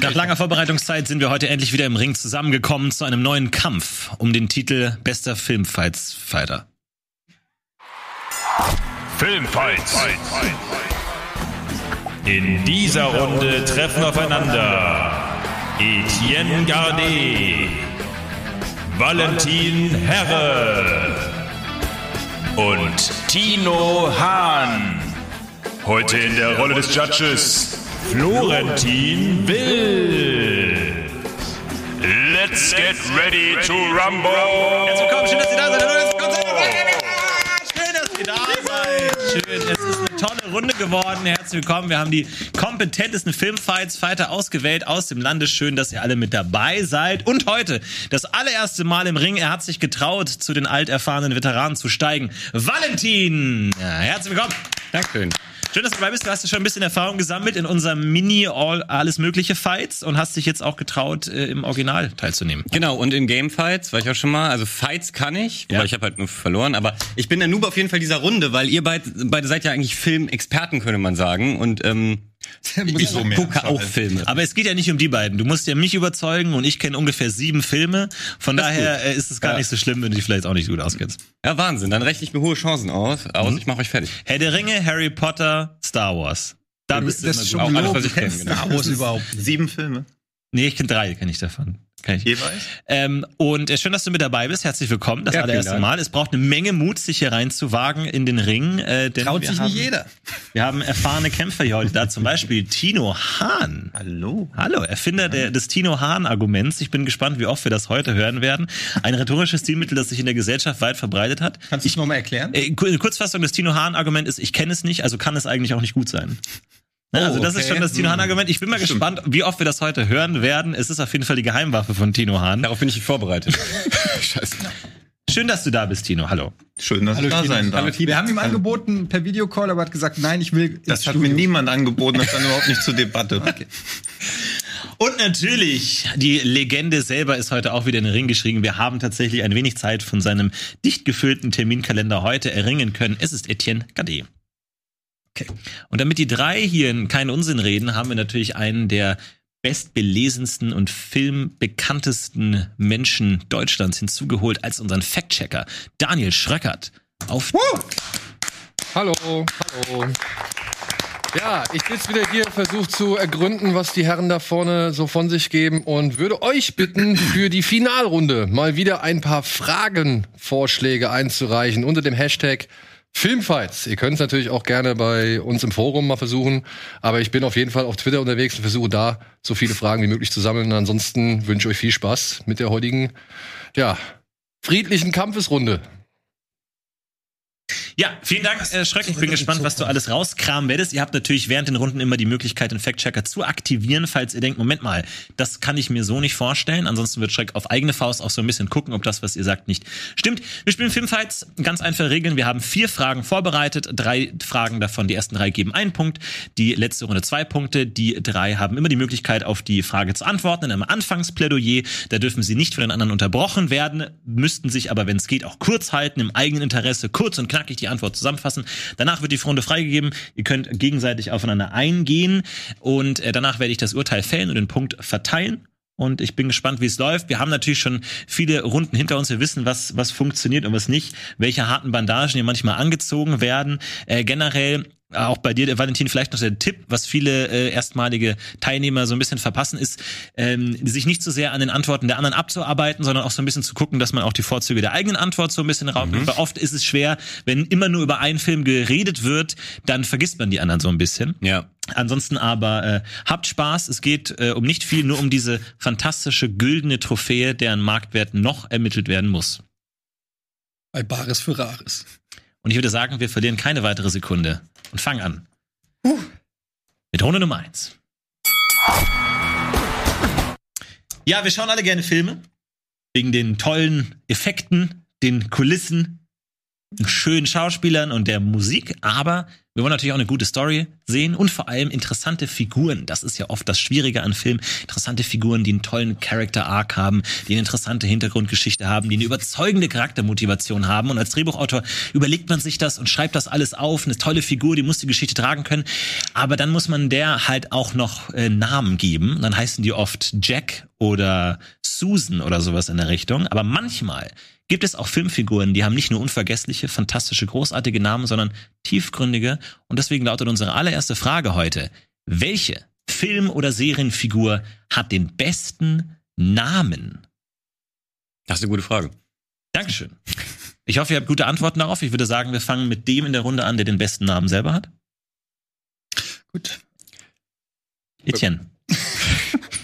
Nach langer Vorbereitungszeit sind wir heute endlich wieder im Ring zusammengekommen zu einem neuen Kampf um den Titel Bester Filmfights-Fighter. Filmfights! In dieser Runde treffen aufeinander Etienne Gardet, Valentin Herre und Tino Hahn. Heute in der Rolle des Judges Florentin Will. Let's get ready to rumble! Herzlich willkommen, schön, dass ihr da seid. Hallo, herzlich willkommen. Schön, dass ihr da seid. Schön, es ist eine tolle Runde geworden. Herzlich willkommen. Wir haben die kompetentesten Filmfighter ausgewählt aus dem Lande. Schön, dass ihr alle mit dabei seid. Und heute, das allererste Mal im Ring, er hat sich getraut, zu den alterfahrenen Veteranen zu steigen. Valentin! Ja, herzlich willkommen. Dankeschön. Schön, dass du dabei bist. Du hast ja schon ein bisschen Erfahrung gesammelt in unserem Mini-Alles-Mögliche-Fights und hast dich jetzt auch getraut, im Original teilzunehmen. Genau, und in Game-Fights war ich auch schon mal. Also Fights kann ich, wobei ich habe halt nur verloren. Aber ich bin der Noob auf jeden Fall dieser Runde, weil ihr beide seid ja eigentlich Filmexperten, könnte man sagen. Und ich gucke auch Filme. Aber es geht ja nicht um die beiden. Du musst ja mich überzeugen und ich kenne ungefähr 7 Filme. Von daher ist es gar nicht so schlimm, wenn du dich vielleicht auch nicht gut auskennst. Ja, Wahnsinn. Dann rechne ich mir hohe Chancen aus. Ich mache euch fertig. Herr der Ringe, Harry Potter, Star Wars. Da bist du immer schon gut. Auch alles, was ich kenne. Star Wars überhaupt. 7 Filme? Nee, ich kenne 3, kenne ich davon. Jeweils. Und schön, dass du mit dabei bist. Herzlich willkommen. Das allererste Mal. Es braucht eine Menge Mut, sich hier reinzuwagen in den Ring. Traut sich nicht jeder. Wir haben erfahrene Kämpfer hier heute da. Zum Beispiel Tino Hahn. Hallo. Hallo, Erfinder des Tino Hahn-Arguments. Ich bin gespannt, wie oft wir das heute hören werden. Ein rhetorisches Stilmittel, das sich in der Gesellschaft weit verbreitet hat. Kannst du es nochmal erklären? Eine Kurzfassung des Tino Hahn-Arguments ist, ich kenne es nicht, also kann es eigentlich auch nicht gut sein. Das ist schon das Tino Hahn-Argument. Ich bin mal gespannt, wie oft wir das heute hören werden. Es ist auf jeden Fall die Geheimwaffe von Tino Hahn. Darauf bin ich nicht vorbereitet. Scheiße. Schön, dass du da bist, Tino. Hallo. Schön, dass du da sein darfst. Wir haben ihm angeboten per Videocall, aber hat gesagt, nein, ich will. Das hat mir niemand angeboten, das stand überhaupt nicht zur Debatte. Okay. Und natürlich, die Legende selber ist heute auch wieder in den Ring geschrieben. Wir haben tatsächlich ein wenig Zeit von seinem dicht gefüllten Terminkalender heute erringen können. Es ist Etienne Gardet. Okay. Und damit die 3 hier keinen Unsinn reden, haben wir natürlich einen der bestbelesensten und filmbekanntesten Menschen Deutschlands hinzugeholt als unseren Fact-Checker, Daniel Schröckert. Auf. Hallo, hallo. Ja, ich sitze wieder hier, versuche zu ergründen, was die Herren da vorne so von sich geben und würde euch bitten, für die Finalrunde mal wieder ein paar Fragenvorschläge einzureichen unter dem Hashtag Filmfights. Ihr könnt es natürlich auch gerne bei uns im Forum mal versuchen, aber ich bin auf jeden Fall auf Twitter unterwegs und versuche da so viele Fragen wie möglich zu sammeln. Und ansonsten wünsche ich euch viel Spaß mit der heutigen, friedlichen Kampfesrunde. Ja, vielen Dank, Schröck. Ich bin gespannt, was du alles rauskramen werdest. Ihr habt natürlich während den Runden immer die Möglichkeit, den Fact-Checker zu aktivieren, falls ihr denkt, Moment mal, das kann ich mir so nicht vorstellen. Ansonsten wird Schröck auf eigene Faust auch so ein bisschen gucken, ob das, was ihr sagt, nicht stimmt. Wir spielen Filmfights, ganz einfache Regeln. Wir haben 4 Fragen vorbereitet, 3 Fragen davon. Die ersten 3 geben 1 Punkt, die letzte Runde 2 Punkte. Die 3 haben immer die Möglichkeit, auf die Frage zu antworten in einem Anfangsplädoyer. Da dürfen sie nicht von den anderen unterbrochen werden, müssten sich aber, wenn es geht, auch kurz halten, im eigenen Interesse, kurz und knackig die Antwort zusammenfassen. Danach wird die Runde freigegeben. Ihr könnt gegenseitig aufeinander eingehen und danach werde ich das Urteil fällen und den Punkt verteilen. Und ich bin gespannt, wie es läuft. Wir haben natürlich schon viele Runden hinter uns. Wir wissen, was funktioniert und was nicht. Welche harten Bandagen hier manchmal angezogen werden. Generell auch bei dir, Valentin, vielleicht noch der Tipp, was viele erstmalige Teilnehmer so ein bisschen verpassen, ist, sich nicht so sehr an den Antworten der anderen abzuarbeiten, sondern auch so ein bisschen zu gucken, dass man auch die Vorzüge der eigenen Antwort so ein bisschen rausnimmt. Weil oft ist es schwer, wenn immer nur über einen Film geredet wird, dann vergisst man die anderen so ein bisschen. Ja. Ansonsten aber habt Spaß. Es geht um nicht viel, nur um diese fantastische güldene Trophäe, deren Marktwert noch ermittelt werden muss. Bei Bares für Rares. Und ich würde sagen, wir verlieren keine weitere Sekunde. Und fang an. Mit Runde Nummer 1. Ja, wir schauen alle gerne Filme. Wegen den tollen Effekten, den Kulissen schönen Schauspielern und der Musik, aber wir wollen natürlich auch eine gute Story sehen und vor allem interessante Figuren. Das ist ja oft das Schwierige an Filmen. Interessante Figuren, die einen tollen Character-Arc haben, die eine interessante Hintergrundgeschichte haben, die eine überzeugende Charaktermotivation haben. Und als Drehbuchautor überlegt man sich das und schreibt das alles auf. Eine tolle Figur, die muss die Geschichte tragen können. Aber dann muss man der halt auch noch Namen geben. Dann heißen die oft Jack oder Susan oder sowas in der Richtung. Aber manchmal gibt es auch Filmfiguren, die haben nicht nur unvergessliche, fantastische, großartige Namen, sondern tiefgründige. Und deswegen lautet unsere allererste Frage heute: Welche Film- oder Serienfigur hat den besten Namen? Das ist eine gute Frage. Dankeschön. Ich hoffe, ihr habt gute Antworten darauf. Ich würde sagen, wir fangen mit dem in der Runde an, der den besten Namen selber hat. Gut. Etienne.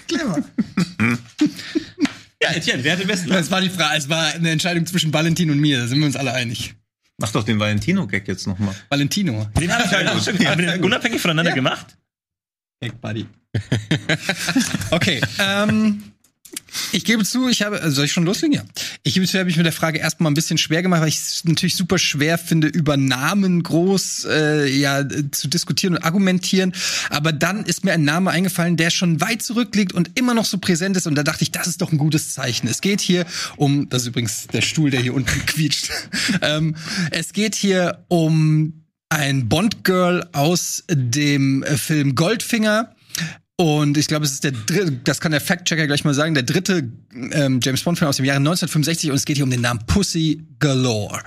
Clever. Ja, Etienne, wer hat den besten Namen? Es war die Frage, es war eine Entscheidung zwischen Valentin und mir, da sind wir uns alle einig. Mach doch den Valentino-Gag jetzt nochmal. Valentino. Den habe ich ja auch schon unabhängig voneinander gemacht. Gag Buddy. Okay. Ich gebe zu, ich habe. Soll ich schon loslegen? Ja. Ich gebe zu, habe ich mit der Frage erstmal ein bisschen schwer gemacht, weil ich es natürlich super schwer finde, über Namen groß zu diskutieren und argumentieren. Aber dann ist mir ein Name eingefallen, der schon weit zurückliegt und immer noch so präsent ist. Und da dachte ich, das ist doch ein gutes Zeichen. Es geht hier um. Das ist übrigens der Stuhl, der hier unten quietscht. Es geht hier um ein Bond-Girl aus dem Film Goldfinger. Und ich glaube, es ist der dritte, das kann der Fact-Checker gleich mal sagen, der dritte James-Bond-Film aus dem Jahre 1965. Und es geht hier um den Namen Pussy Galore.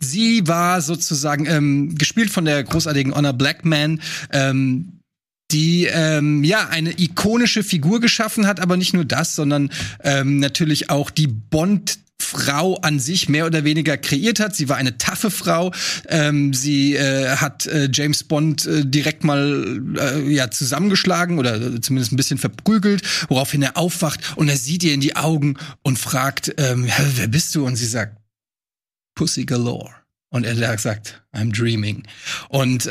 Sie war sozusagen gespielt von der großartigen Honor Blackman, die eine ikonische Figur geschaffen hat. Aber nicht nur das, sondern natürlich auch die Bond- Frau an sich mehr oder weniger kreiert hat. Sie war eine taffe Frau. Sie hat James Bond direkt mal zusammengeschlagen oder zumindest ein bisschen verprügelt, woraufhin er aufwacht und er sieht ihr in die Augen und fragt, wer bist du? Und sie sagt, Pussy Galore. Und er sagt, I'm dreaming. Und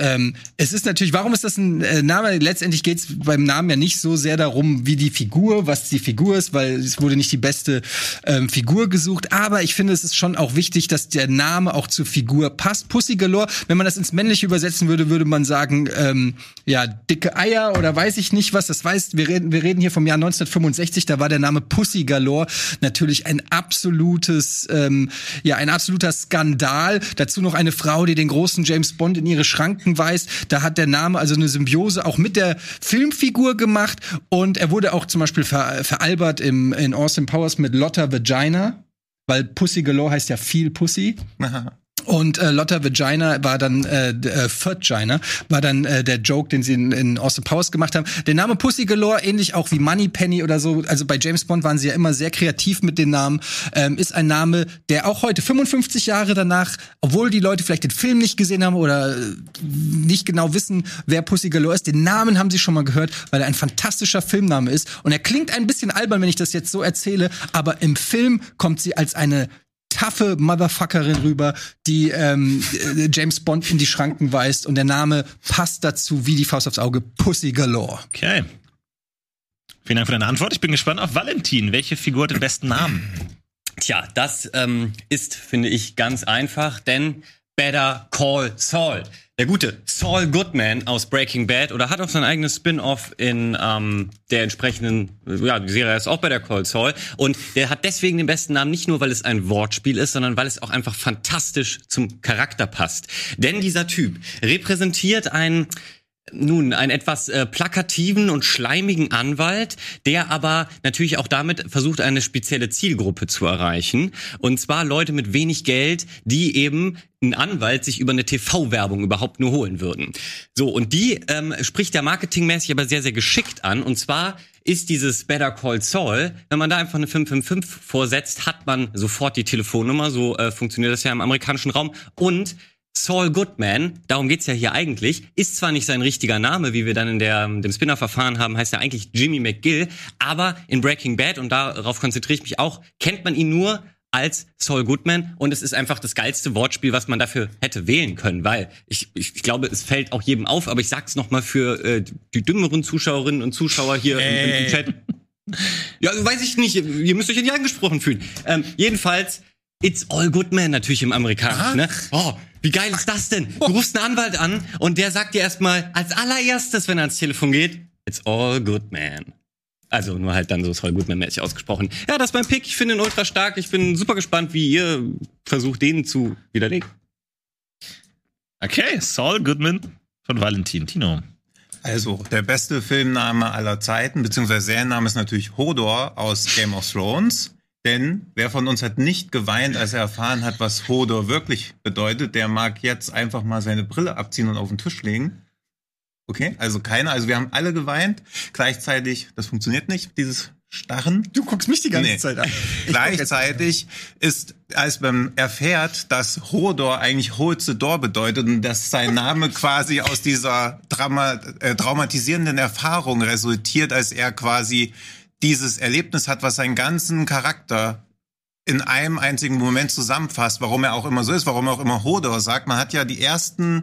es ist natürlich, warum ist das ein Name? Letztendlich geht es beim Namen ja nicht so sehr darum, wie die Figur, was die Figur ist, weil es wurde nicht die beste Figur gesucht. Aber ich finde, es ist schon auch wichtig, dass der Name auch zur Figur passt. Pussy Galore, wenn man das ins Männliche übersetzen würde, würde man sagen, dicke Eier oder weiß ich nicht was. Das heißt, wir reden hier vom Jahr 1965, da war der Name Pussy Galore natürlich ein absoluter Skandal. Dazu noch eine Frau, die den großen James Bond in ihre Schranken weist. Da hat der Name also eine Symbiose auch mit der Filmfigur gemacht. Und er wurde auch zum Beispiel veralbert in Austin Powers mit Lotta Vagina, weil Pussy Galore heißt ja viel Pussy. Aha. Und Lotta Vagina war dann der Joke, den sie in Austin Powers gemacht haben. Der Name Pussy Galore, ähnlich auch wie Moneypenny oder so, also bei James Bond waren sie ja immer sehr kreativ mit den Namen, ist ein Name, der auch heute 55 Jahre danach, obwohl die Leute vielleicht den Film nicht gesehen haben oder nicht genau wissen, wer Pussy Galore ist, den Namen haben sie schon mal gehört, weil er ein fantastischer Filmname ist. Und er klingt ein bisschen albern, wenn ich das jetzt so erzähle, aber im Film kommt sie als eine taffe Motherfuckerin rüber, die James Bond in die Schranken weist. Und der Name passt dazu wie die Faust aufs Auge. Pussy Galore. Okay. Vielen Dank für deine Antwort. Ich bin gespannt auf Valentin. Welche Figur hat den besten Namen? Tja, das ist, finde ich, ganz einfach. Denn Better Call Saul. Der gute Saul Goodman aus Breaking Bad. Oder hat auch sein eigenes Spin-Off in der entsprechenden, die Serie ist auch Better Call Saul. Und der hat deswegen den besten Namen, nicht nur, weil es ein Wortspiel ist, sondern weil es auch einfach fantastisch zum Charakter passt. Denn dieser Typ repräsentiert einen etwas plakativen und schleimigen Anwalt, der aber natürlich auch damit versucht, eine spezielle Zielgruppe zu erreichen. Und zwar Leute mit wenig Geld, die eben einen Anwalt sich über eine TV-Werbung überhaupt nur holen würden. So, und die spricht der marketingmäßig aber sehr, sehr geschickt an. Und zwar ist dieses Better Call Saul, wenn man da einfach eine 555 vorsetzt, hat man sofort die Telefonnummer. So funktioniert das ja im amerikanischen Raum. Und Saul Goodman, darum geht's ja hier eigentlich, ist zwar nicht sein richtiger Name, wie wir dann in dem Spin-off erfahren haben, heißt er eigentlich Jimmy McGill, aber in Breaking Bad, und darauf konzentriere ich mich auch, kennt man ihn nur als Saul Goodman und es ist einfach das geilste Wortspiel, was man dafür hätte wählen können, weil ich glaube, es fällt auch jedem auf, aber ich sag's nochmal für die dümmeren Zuschauerinnen und Zuschauer hier im Chat. Ja, weiß ich nicht, ihr müsst euch ja nicht angesprochen fühlen. Jedenfalls, It's all Goodman natürlich im Amerikanischen, ne? Oh, wie geil ist das denn? Du rufst einen Anwalt an und der sagt dir erstmal als allererstes, wenn er ans Telefon geht, it's all Goodman. Also nur halt dann so Saul Goodman-mäßig ausgesprochen. Ja, das ist mein Pick. Ich finde ihn ultra stark. Ich bin super gespannt, wie ihr versucht, den zu widerlegen. Okay, Saul Goodman von Valentin. Tino. Also, der beste Filmname aller Zeiten, beziehungsweise Serienname ist natürlich Hodor aus Game of Thrones. Denn wer von uns hat nicht geweint, als er erfahren hat, was Hodor wirklich bedeutet? Der mag jetzt einfach mal seine Brille abziehen und auf den Tisch legen. Okay, also keiner. Also wir haben alle geweint. Gleichzeitig, das funktioniert nicht, dieses Starren. Du guckst mich die ganze Zeit an. Gleichzeitig ist, als man erfährt, dass Hodor eigentlich Holzedor bedeutet und dass sein Name quasi aus dieser traumatisierenden Erfahrung resultiert, als er quasi dieses Erlebnis hat, was seinen ganzen Charakter in einem einzigen Moment zusammenfasst, warum er auch immer so ist, warum er auch immer Hodor sagt. Man hat ja die ersten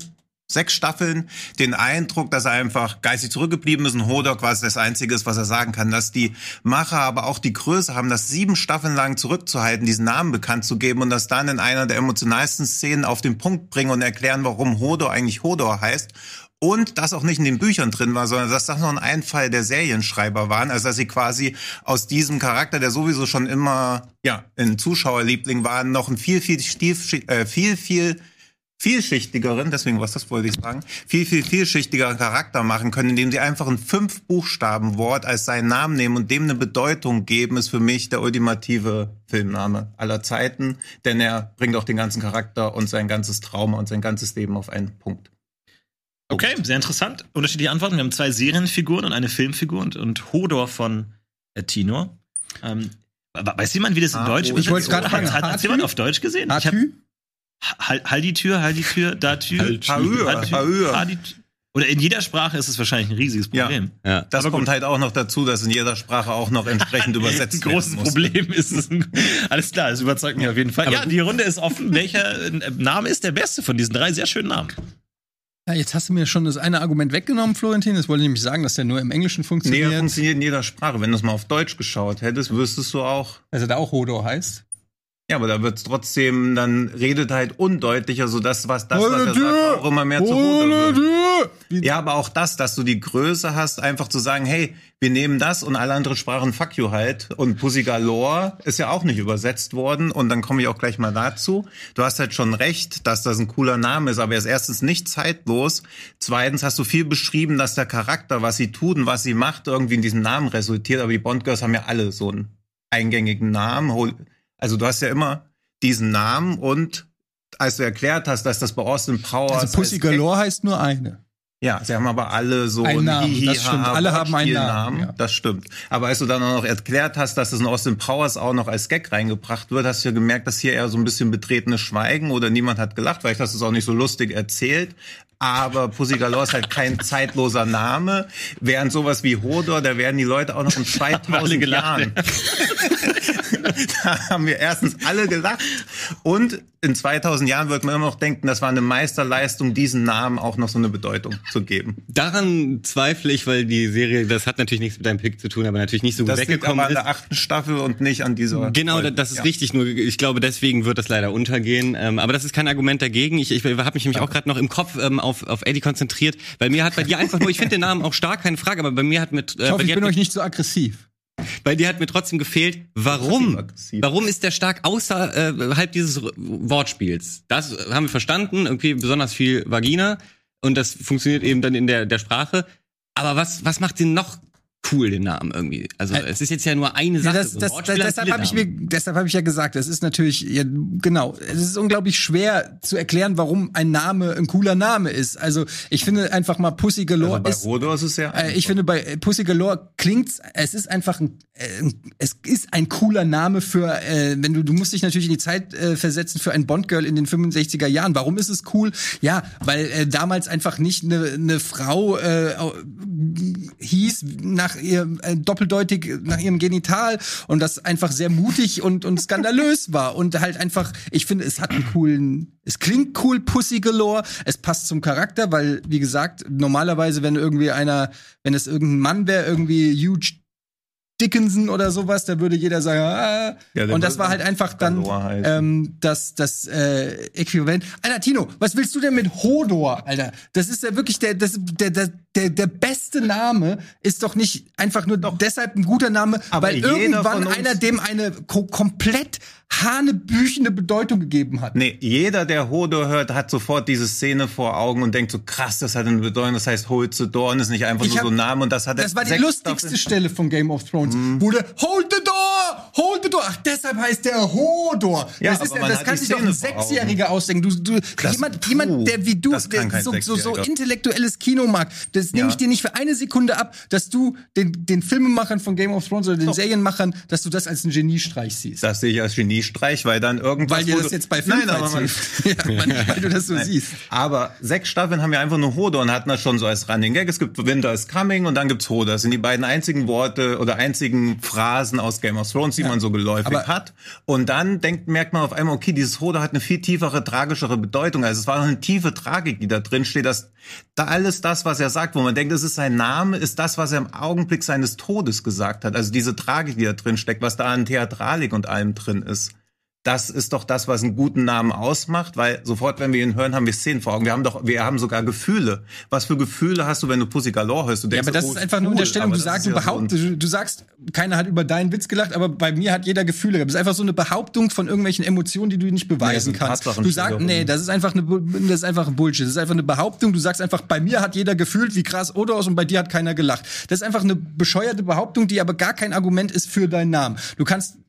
6 Staffeln den Eindruck, dass er einfach geistig zurückgeblieben ist und Hodor quasi das Einzige ist, was er sagen kann, dass die Macher aber auch die Größe haben, das 7 Staffeln lang zurückzuhalten, diesen Namen bekannt zu geben und das dann in einer der emotionalsten Szenen auf den Punkt bringen und erklären, warum Hodor eigentlich Hodor heißt. Und das auch nicht in den Büchern drin war, sondern dass das noch ein Einfall der Serienschreiber waren. Also dass sie quasi aus diesem Charakter, der sowieso schon immer ja ein Zuschauerliebling war, noch einen viel vielschichtigeren Charakter machen können, indem sie einfach ein 5-Buchstaben-Wort als seinen Namen nehmen und dem eine Bedeutung geben, ist für mich der ultimative Filmname aller Zeiten. Denn er bringt auch den ganzen Charakter und sein ganzes Trauma und sein ganzes Leben auf einen Punkt. Okay, sehr interessant. Unterschiedliche Antworten. Wir haben 2 Serienfiguren und eine Filmfigur und Hodor von Tino. Weiß jemand, wie das in Deutsch ist? Ich wollte gerade fragen. Hat jemand auf Deutsch gesehen? Halt die Tür. Oder in jeder Sprache ist es wahrscheinlich ein riesiges Problem. Ja. Das kommt halt auch noch dazu, dass in jeder Sprache auch noch entsprechend übersetzt wird. Ein großes Problem ist es. Alles klar, das überzeugt mich auf jeden Fall. Aber ja, die Runde ist offen. Welcher Name ist der beste von diesen 3 sehr schönen Namen? Ja, jetzt hast du mir schon das eine Argument weggenommen, Florentin. Das wollte ich nämlich sagen, dass der nur im Englischen funktioniert. Nee, er funktioniert in jeder Sprache. Wenn du es mal auf Deutsch geschaut hättest, wüsstest du auch. Also da auch Hodor heißt? Ja, aber da wird es trotzdem, dann redet halt undeutlicher, sodass was er sagt, auch immer mehr zu Hodor wird. Ja, aber auch das, dass du die Größe hast, einfach zu sagen, hey, wir nehmen das und alle anderen Sprachen fuck you halt. Und Pussy Galore ist ja auch nicht übersetzt worden. Und dann komme ich auch gleich mal dazu. Du hast halt schon recht, dass das ein cooler Name ist. Aber er ist erstens nicht zeitlos. Zweitens hast du viel beschrieben, dass der Charakter, was sie tut und was sie macht, irgendwie in diesem Namen resultiert. Aber die Bond-Girls haben ja alle so einen eingängigen Namen. Also du hast ja immer diesen Namen. Und als du erklärt hast, dass das bei Austin Powers... Also Pussy Galore heißt nur eine. Ja, sie haben aber alle so einen Namen. Das stimmt, alle haben einen Namen. Ja. Das stimmt. Aber als du dann auch noch erklärt hast, dass das in Austin Powers auch noch als Gag reingebracht wird, hast du ja gemerkt, dass hier eher so ein bisschen betretenes Schweigen oder niemand hat gelacht. Vielleicht hast du es auch nicht so lustig erzählt. Aber Pussy Galore ist halt kein zeitloser Name. Während sowas wie Hodor, da werden die Leute auch noch in 2000 Jahren... Da haben wir erstens alle gelacht und in 2000 Jahren wird man immer noch denken, das war eine Meisterleistung, diesen Namen auch noch so eine Bedeutung zu geben. Daran zweifle ich, weil die Serie, das hat natürlich nichts mit deinem Pick zu tun, aber natürlich nicht so gut weggekommen ist. Das liegt aber an der 8. Staffel und nicht an dieser... Genau, das ist richtig, nur ich glaube, deswegen wird das leider untergehen. Aber das ist kein Argument dagegen. Ich habe mich nämlich auch gerade noch im Kopf auf Eddie konzentriert, weil mir hat bei dir einfach nur, ich finde den Namen auch stark, keine Frage, aber bei mir hat mit... ich hoffe, ich bin euch nicht so aggressiv. Bei dir hat mir trotzdem gefehlt, warum ist der stark außerhalb dieses Wortspiels? Das haben wir verstanden, okay, besonders viel Vagina und das funktioniert eben dann in der Sprache. Aber was macht den noch cool, den Namen irgendwie? Also es ist jetzt ja nur eine Sache. Ja, deshalb habe ich ja gesagt, es ist natürlich, ja, genau, es ist unglaublich schwer zu erklären, warum ein Name ein cooler Name ist. Also ich finde einfach mal Pussy Galore ist... Bei Hodor ist es ja... ich finde bei Pussy Galore klingt's, es ist einfach ein cooler Name für, wenn du musst dich natürlich in die Zeit versetzen für ein Bond-Girl in den 65er Jahren. Warum ist es cool? Ja, weil damals einfach nicht eine Frau hieß nach ihr doppeldeutig nach ihrem Genital und das einfach sehr mutig und skandalös war und halt einfach, ich finde, es hat einen coolen, es klingt cool, Pussy Galore, es passt zum Charakter, weil, wie gesagt, normalerweise, wenn es irgendein Mann wäre, irgendwie huge Dickinson oder sowas, da würde jeder sagen, ah. Ja, und das war halt einfach dann das Äquivalent. Alter, Tino, was willst du denn mit Hodor, Alter? Das ist ja wirklich der beste Name, ist doch nicht einfach nur deshalb ein guter Name, aber weil irgendwann einer dem eine komplett hanebüchende Bedeutung gegeben hat. Nee, jeder, der Hodor hört, hat sofort diese Szene vor Augen und denkt so, krass, das hat eine Bedeutung, das heißt Hold the Door und ist nicht einfach nur so ein Name. Und das hat das war die lustigste Stelle von Game of Thrones, wurde Hold the Door, Hold the Door. Ach, deshalb heißt der Hodor. Ja, das kann sich doch ein Sechsjähriger ausdenken. Jemand, der wie du so intellektuelles Kino mag, das nehme ich dir nicht für eine Sekunde ab, dass du den Filmemachern von Game of Thrones oder den Serienmachern, dass du das als einen Geniestreich siehst. Das sehe ich als Geniestreich, weil dann irgendwas... Weil dir das jetzt bei Filmen weil du das so siehst. Aber 6 Staffeln haben ja einfach nur Hodor und hatten das schon so als Running Gag. Es gibt Winter is Coming und dann gibt's Hodor. Das sind die beiden einzigen Worte oder einzigen Phrasen aus Game of Thrones, die man so geläufig hat. Und dann merkt man auf einmal, okay, dieses Hodor hat eine viel tiefere, tragischere Bedeutung. Also es war noch eine tiefe Tragik, die da drin steht, dass da alles das, was er sagt, wo man denkt, es ist sein Name, ist das, was er im Augenblick seines Todes gesagt hat. Also diese Tragik, die da drin steckt, was da an Theatralik und allem drin ist. Das ist doch das, was einen guten Namen ausmacht, weil sofort, wenn wir ihn hören, haben wir Szenen vor Augen. Wir haben sogar Gefühle. Was für Gefühle hast du, wenn du Pussy Galore hörst? Du denkst, aber das ist einfach nur eine Unterstellung. Du sagst, keiner hat über deinen Witz gelacht, aber bei mir hat jeder Gefühle gehabt. Das ist einfach so eine Behauptung von irgendwelchen Emotionen, die du nicht beweisen kannst. Du sagst, das ist einfach ein Bullshit. Das ist einfach eine Behauptung. Du sagst einfach, bei mir hat jeder gefühlt, wie krass Hodor ist, und bei dir hat keiner gelacht. Das ist einfach eine bescheuerte Behauptung, die aber gar kein Argument ist für deinen Namen.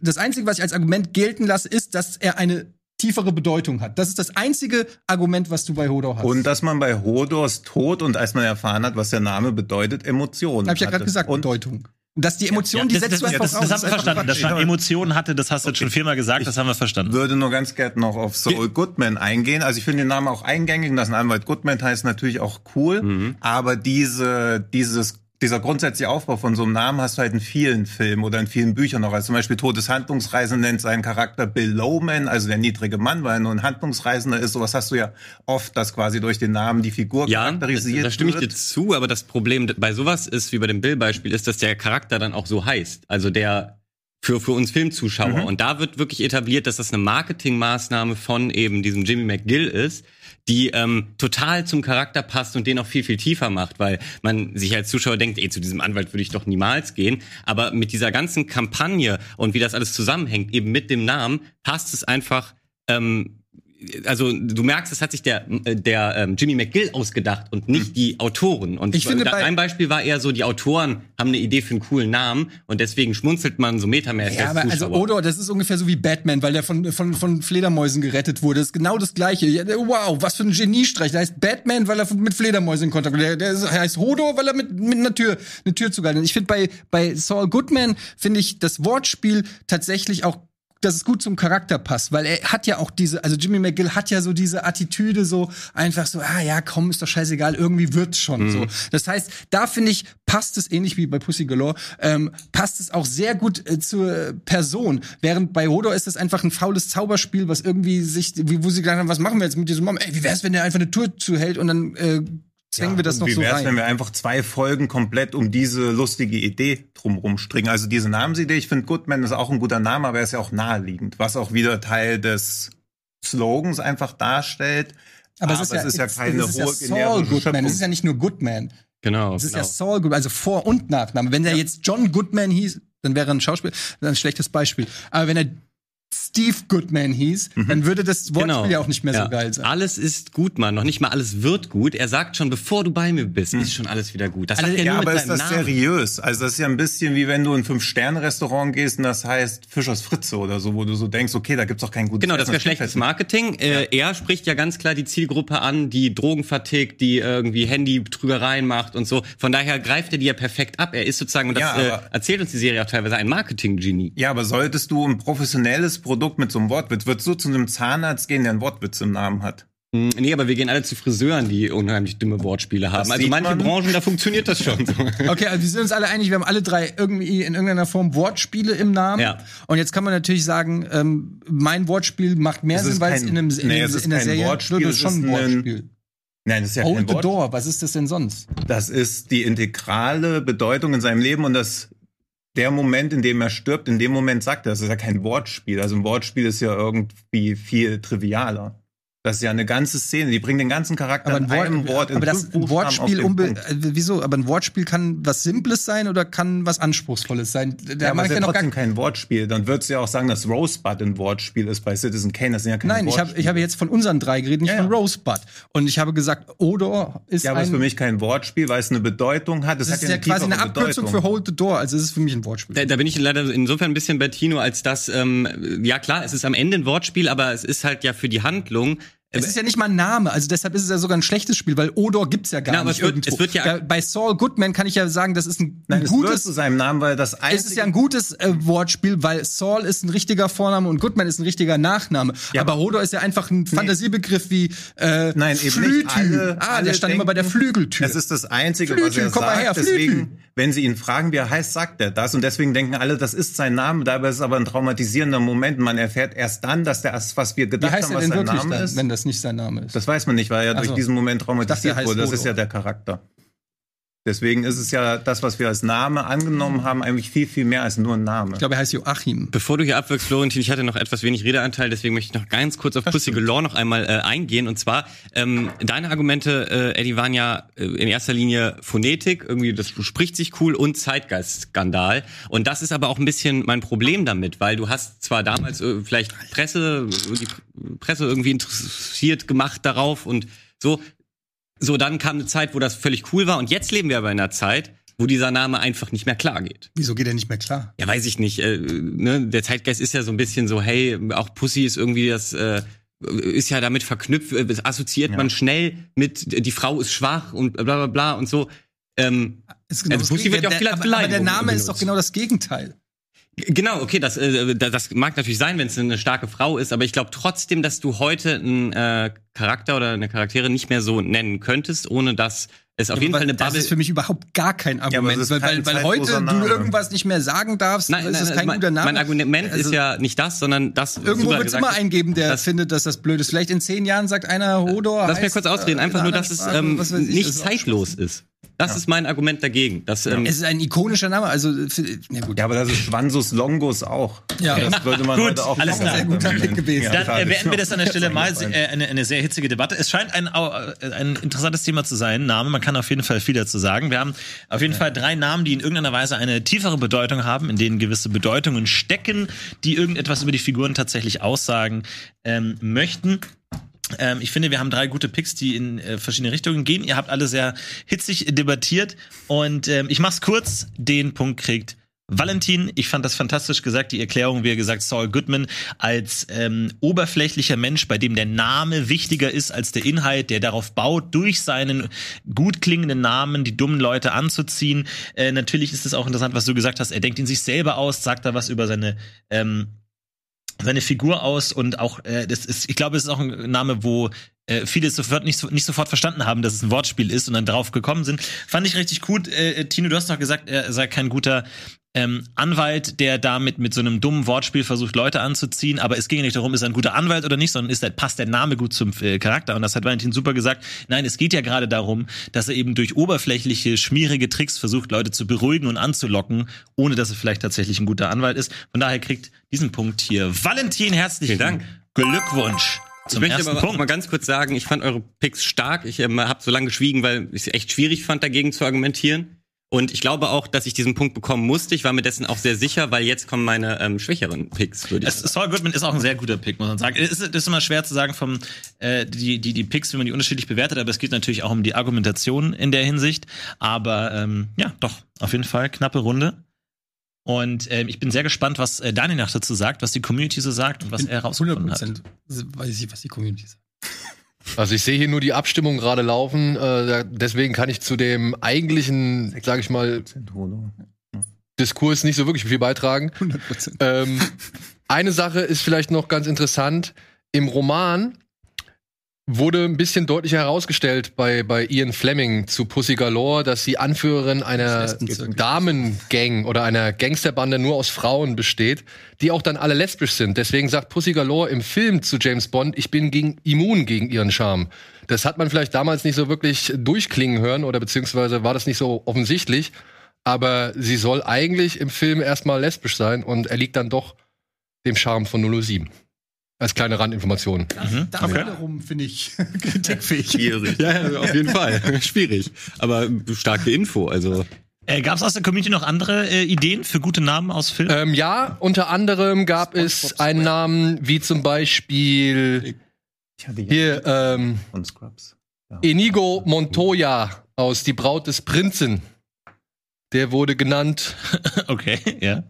Das Einzige, was ich als Argument gelten lasse, ist, dass er eine tiefere Bedeutung hat. Das ist das einzige Argument, was du bei Hodor hast. Und dass man bei Hodors Tod und als man erfahren hat, was der Name bedeutet, Emotionen. Hab ich ja gerade gesagt, und Bedeutung. Dass die Emotionen, die setzt du einfach raus. Das haben wir verstanden. Dass man Emotionen hatte, das hast du jetzt schon viermal gesagt, das haben wir verstanden. Ich würde nur ganz gerne noch auf Saul Goodman eingehen. Also ich finde den Namen auch eingängig, dass ein Anwalt Goodman heißt, natürlich auch cool. Mhm. Aber dieser grundsätzliche Aufbau von so einem Namen hast du halt in vielen Filmen oder in vielen Büchern noch. Also zum Beispiel Todeshandlungsreisender nennt seinen Charakter Bill Lowman, also der niedrige Mann, weil er nur ein Handlungsreisender ist. Sowas hast du ja oft, dass quasi durch den Namen die Figur charakterisiert wird. Da stimme ich dir zu, aber das Problem bei sowas ist, wie bei dem Bill-Beispiel, ist, dass der Charakter dann auch so heißt. Also der für uns Filmzuschauer. Mhm. Und da wird wirklich etabliert, dass das eine Marketingmaßnahme von eben diesem Jimmy McGill ist, die total zum Charakter passt und den auch viel, viel tiefer macht, weil man sich als Zuschauer denkt, zu diesem Anwalt würde ich doch niemals gehen. Aber mit dieser ganzen Kampagne und wie das alles zusammenhängt, eben mit dem Namen, passt es einfach, also du merkst, es hat sich der Jimmy McGill ausgedacht und nicht die Autoren. Und ich finde, ein Beispiel war eher so, die Autoren haben eine Idee für einen coolen Namen und deswegen schmunzelt man so metermäßig. Ja, aber also Hodor, das ist ungefähr so wie Batman, weil der von Fledermäusen gerettet wurde. Das ist genau das Gleiche. Wow, was für ein Geniestreich. Der heißt Batman, weil er mit Fledermäusen in Kontakt kommt. Der heißt Hodor, weil er mit einer Tür zugehalten hat. Ich finde, bei Saul Goodman finde ich das Wortspiel tatsächlich auch, dass es gut zum Charakter passt, weil er hat ja auch Jimmy McGill hat ja so diese Attitüde so, einfach so, ist doch scheißegal, irgendwie wird's schon so. Das heißt, da finde ich, passt es ähnlich wie bei Pussy Galore, passt es auch sehr gut zur Person. Während bei Hodor ist das einfach ein faules Zauberspiel, was irgendwie wo sie gedacht haben, was machen wir jetzt mit diesem Mom? Wie wär's, wenn der einfach eine Tür zuhält und dann, zwängen wir das noch so rein. Wie wär's, wenn wir einfach 2 Folgen komplett um diese lustige Idee drumherum stricken? Also diese Namensidee, ich finde, Goodman ist auch ein guter Name, aber er ist ja auch naheliegend, was auch wieder Teil des Slogans einfach darstellt. Aber es ist ja keine hohe Goodman. Es ist ja nicht nur Goodman. Genau. Es ist ja Saul Goodman, also Vor- und Nachname. Wenn er jetzt John Goodman hieß, dann wäre er ein Schauspieler, ein schlechtes Beispiel. Aber wenn er Steve Goodman hieß, dann würde das Wortspiel ja auch nicht mehr so geil sein. Alles ist gut, Mann. Noch nicht mal alles wird gut. Er sagt schon, bevor du bei mir bist, ist schon alles wieder gut. Das sagt er nur aber ist das Namen. Seriös? Also das ist ja ein bisschen wie wenn du in ein 5-Sterne-Restaurant gehst und das heißt Fischers Fritze oder so, wo du so denkst, okay, da gibt's doch kein gutes Essen. Genau, das wäre schlechtes Marketing. Er spricht ja ganz klar die Zielgruppe an, die Drogen vertickt, die irgendwie Handy-Trügereien macht und so. Von daher greift er die ja perfekt ab. Er ist sozusagen, und das erzählt uns die Serie auch teilweise, ein Marketing-Genie. Ja, aber solltest du ein professionelles Produkt mit so einem Wortwitz. Würdest du zu einem Zahnarzt gehen, der einen Wortwitz im Namen hat? Nee, aber wir gehen alle zu Friseuren, die unheimlich dumme Wortspiele haben. Also manche Branchen, da funktioniert das schon. Okay, also wir sind uns alle einig, wir haben alle 3 irgendwie in irgendeiner Form Wortspiele im Namen. Ja. Und jetzt kann man natürlich sagen, mein Wortspiel macht mehr Sinn, weil es in der Serie Wortspiel, das ist schon ein Wortspiel. Nein, das ist ja kein Wortspiel. Hold the Door, was ist das denn sonst? Das ist die integrale Bedeutung in seinem Leben und das der Moment, in dem er stirbt, in dem Moment sagt er, das ist ja kein Wortspiel. Also ein Wortspiel ist ja irgendwie viel trivialer. Das ist ja eine ganze Szene, die bringt den ganzen Charakter in einem Wort in fünf Wortspiel auf den Punkt. Wieso? Aber ein Wortspiel kann was Simples sein oder kann was Anspruchsvolles sein. Da ja, aber es ist ja trotzdem kein Wortspiel. Dann würdest du ja auch sagen, dass Rosebud ein Wortspiel ist bei Citizen Kane. Das sind ja keine Wortspiele. Nein, ich habe jetzt von unseren drei geredet, nicht von Rosebud. Und ich habe gesagt, Hodor ist ein... Ja, aber es ist für mich kein Wortspiel, weil es eine Bedeutung hat. Es ist ja quasi eine Abkürzung für Hold the Door. Also es ist für mich ein Wortspiel. Da bin ich leider insofern ein bisschen bei Tino, als dass, ja klar, es ist am Ende ein Wortspiel, aber es ist halt ja für die Handlung... Es ist ja nicht mal ein Name, also deshalb ist es ja sogar ein schlechtes Spiel, weil Hodor gibt's ja gar nicht irgendwo. Es wird ja bei Saul Goodman kann ich ja sagen, das ist ein gutes zu seinem Namen, weil das es ist ja ein gutes Wortspiel, weil Saul ist ein richtiger Vorname und Goodman ist ein richtiger Nachname. Ja, aber Hodor ist ja einfach ein Fantasiebegriff wie Flügeltür. Der stand immer bei der Flügeltür. Das ist das Einzige, Flügeltür, was er sagt. Her, deswegen, wenn sie ihn fragen, wie er heißt, sagt er das und deswegen denken alle, das ist sein Name. Dabei ist es aber ein traumatisierender Moment. Man erfährt erst dann, dass der was wir gedacht haben, was sein Name ist. Wenn das nicht sein Name ist. Das weiß man nicht, weil er durch diesen Moment traumatisiert wurde. Das ist ja der Charakter. Deswegen ist es ja das, was wir als Name angenommen haben, eigentlich viel, viel mehr als nur ein Name. Ich glaube, er heißt Joachim. Bevor du hier abwirkst, Florentin, ich hatte noch etwas wenig Redeanteil, deswegen möchte ich noch ganz kurz auf Pussy Galore noch einmal eingehen. Und zwar, deine Argumente, Eddie, waren ja in erster Linie Phonetik, irgendwie das spricht sich cool und Zeitgeist-Skandal. Und das ist aber auch ein bisschen mein Problem damit, weil du hast zwar damals vielleicht die Presse irgendwie interessiert gemacht darauf und so. So, dann kam eine Zeit, wo das völlig cool war. Und jetzt leben wir aber in einer Zeit, wo dieser Name einfach nicht mehr klar geht. Wieso geht er nicht mehr klar? Ja, weiß ich nicht. Der Zeitgeist ist ja so ein bisschen so, hey, auch Pussy ist irgendwie das... ist ja damit verknüpft, assoziiert man schnell mit, die Frau ist schwach und bla bla bla und so. Genau also Pussy wird ja auch vielleicht beleidigt. Aber der Name ist doch genau das Gegenteil. Genau, okay, das mag natürlich sein, wenn es eine starke Frau ist, aber ich glaube trotzdem, dass du heute einen Charakter oder eine Charaktere nicht mehr so nennen könntest, ohne dass es auf jeden Fall eine Bubble... Das ist für mich überhaupt gar kein Argument, ja, weil heute du irgendwas nicht mehr sagen darfst, nein, ist das kein guter Name. Mein Argument ist ja nicht das, sondern das... Irgendwo wird es immer eingeben, der findet, dass das blöd ist. Vielleicht in 10 Jahren sagt einer Hodor... Lass mir kurz ausreden, einfach nur, dass es nicht zeitlos ist. Das ist mein Argument dagegen. Dass, es ist ein ikonischer Name. Also, gut. Ja, aber das ist Schwanzus Longus auch. Ja, das würde man heute auch alles klar. Ein guter Blick gewesen. Dann beenden wir das an der Stelle mal. Eine sehr hitzige Debatte. Es scheint ein interessantes Thema zu sein, Name. Man kann auf jeden Fall viel dazu sagen. Wir haben auf jeden Fall 3 Namen, die in irgendeiner Weise eine tiefere Bedeutung haben, in denen gewisse Bedeutungen stecken, die irgendetwas über die Figuren tatsächlich aussagen möchten. Ich finde, wir haben 3 gute Picks, die in verschiedene Richtungen gehen. Ihr habt alle sehr hitzig debattiert. Und ich mach's kurz. Den Punkt kriegt Valentin. Ich fand das fantastisch gesagt. Die Erklärung, wie er gesagt, Saul Goodman als oberflächlicher Mensch, bei dem der Name wichtiger ist als der Inhalt, der darauf baut, durch seinen gut klingenden Namen die dummen Leute anzuziehen. Natürlich ist es auch interessant, was du gesagt hast. Er denkt ihn sich selber aus, sagt da was über seine Figur aus und auch, ich glaube, es ist auch ein Name, wo viele sofort nicht sofort verstanden haben, dass es ein Wortspiel ist und dann drauf gekommen sind. Fand ich richtig gut. Tino, du hast noch gesagt, er sei kein guter Anwalt, der damit mit so einem dummen Wortspiel versucht, Leute anzuziehen, aber es ging nicht darum, ist er ein guter Anwalt oder nicht, sondern passt der Name gut zum Charakter und das hat Valentin super gesagt. Nein, es geht ja gerade darum, dass er eben durch oberflächliche, schmierige Tricks versucht, Leute zu beruhigen und anzulocken, ohne dass er vielleicht tatsächlich ein guter Anwalt ist. Von daher kriegt diesen Punkt hier Valentin herzlichen Dank. Glückwunsch. Ich möchte aber mal ganz kurz sagen, ich fand eure Picks stark. Ich habe so lange geschwiegen, weil ich es echt schwierig fand, dagegen zu argumentieren. Und ich glaube auch, dass ich diesen Punkt bekommen musste. Ich war mir dessen auch sehr sicher, weil jetzt kommen meine schwächeren Picks. Saul Goodman ist auch ein sehr guter Pick, muss man sagen. Es ist immer schwer zu sagen, vom die Picks, wie man die unterschiedlich bewertet. Aber es geht natürlich auch um die Argumentation in der Hinsicht. Aber ja, doch, auf jeden Fall knappe Runde. Und ich bin sehr gespannt, was Daniel nach dazu sagt, was die Community so sagt und was er herausgefunden hat. 100% weiß ich, was die Community sagt. Also ich sehe hier nur die Abstimmung gerade laufen, deswegen kann ich zu dem eigentlichen, sage ich mal, Diskurs nicht so wirklich viel beitragen. 100%. Eine Sache ist vielleicht noch ganz interessant. Im Roman wurde ein bisschen deutlicher herausgestellt bei Ian Fleming zu Pussy Galore, dass sie Anführerin einer Damengang oder einer Gangsterbande nur aus Frauen besteht, die auch dann alle lesbisch sind. Deswegen sagt Pussy Galore im Film zu James Bond, ich bin immun gegen ihren Charme. Das hat man vielleicht damals nicht so wirklich durchklingen hören oder beziehungsweise war das nicht so offensichtlich. aber sie soll eigentlich im Film erstmal lesbisch sein und er liegt dann doch dem Charme von 007. Als kleine Randinformation. Das wiederum finde ich kritikfähig. Schwierig. Ja, auf jeden Fall. Schwierig. Aber starke Info. Also. Gab es aus der Community noch andere Ideen für gute Namen aus Filmen? Ja, unter anderem gab es einen Namen wie zum Beispiel hier von Scrubs. Ja. Inigo Montoya aus Die Braut des Prinzen. Der wurde genannt. Okay, ja.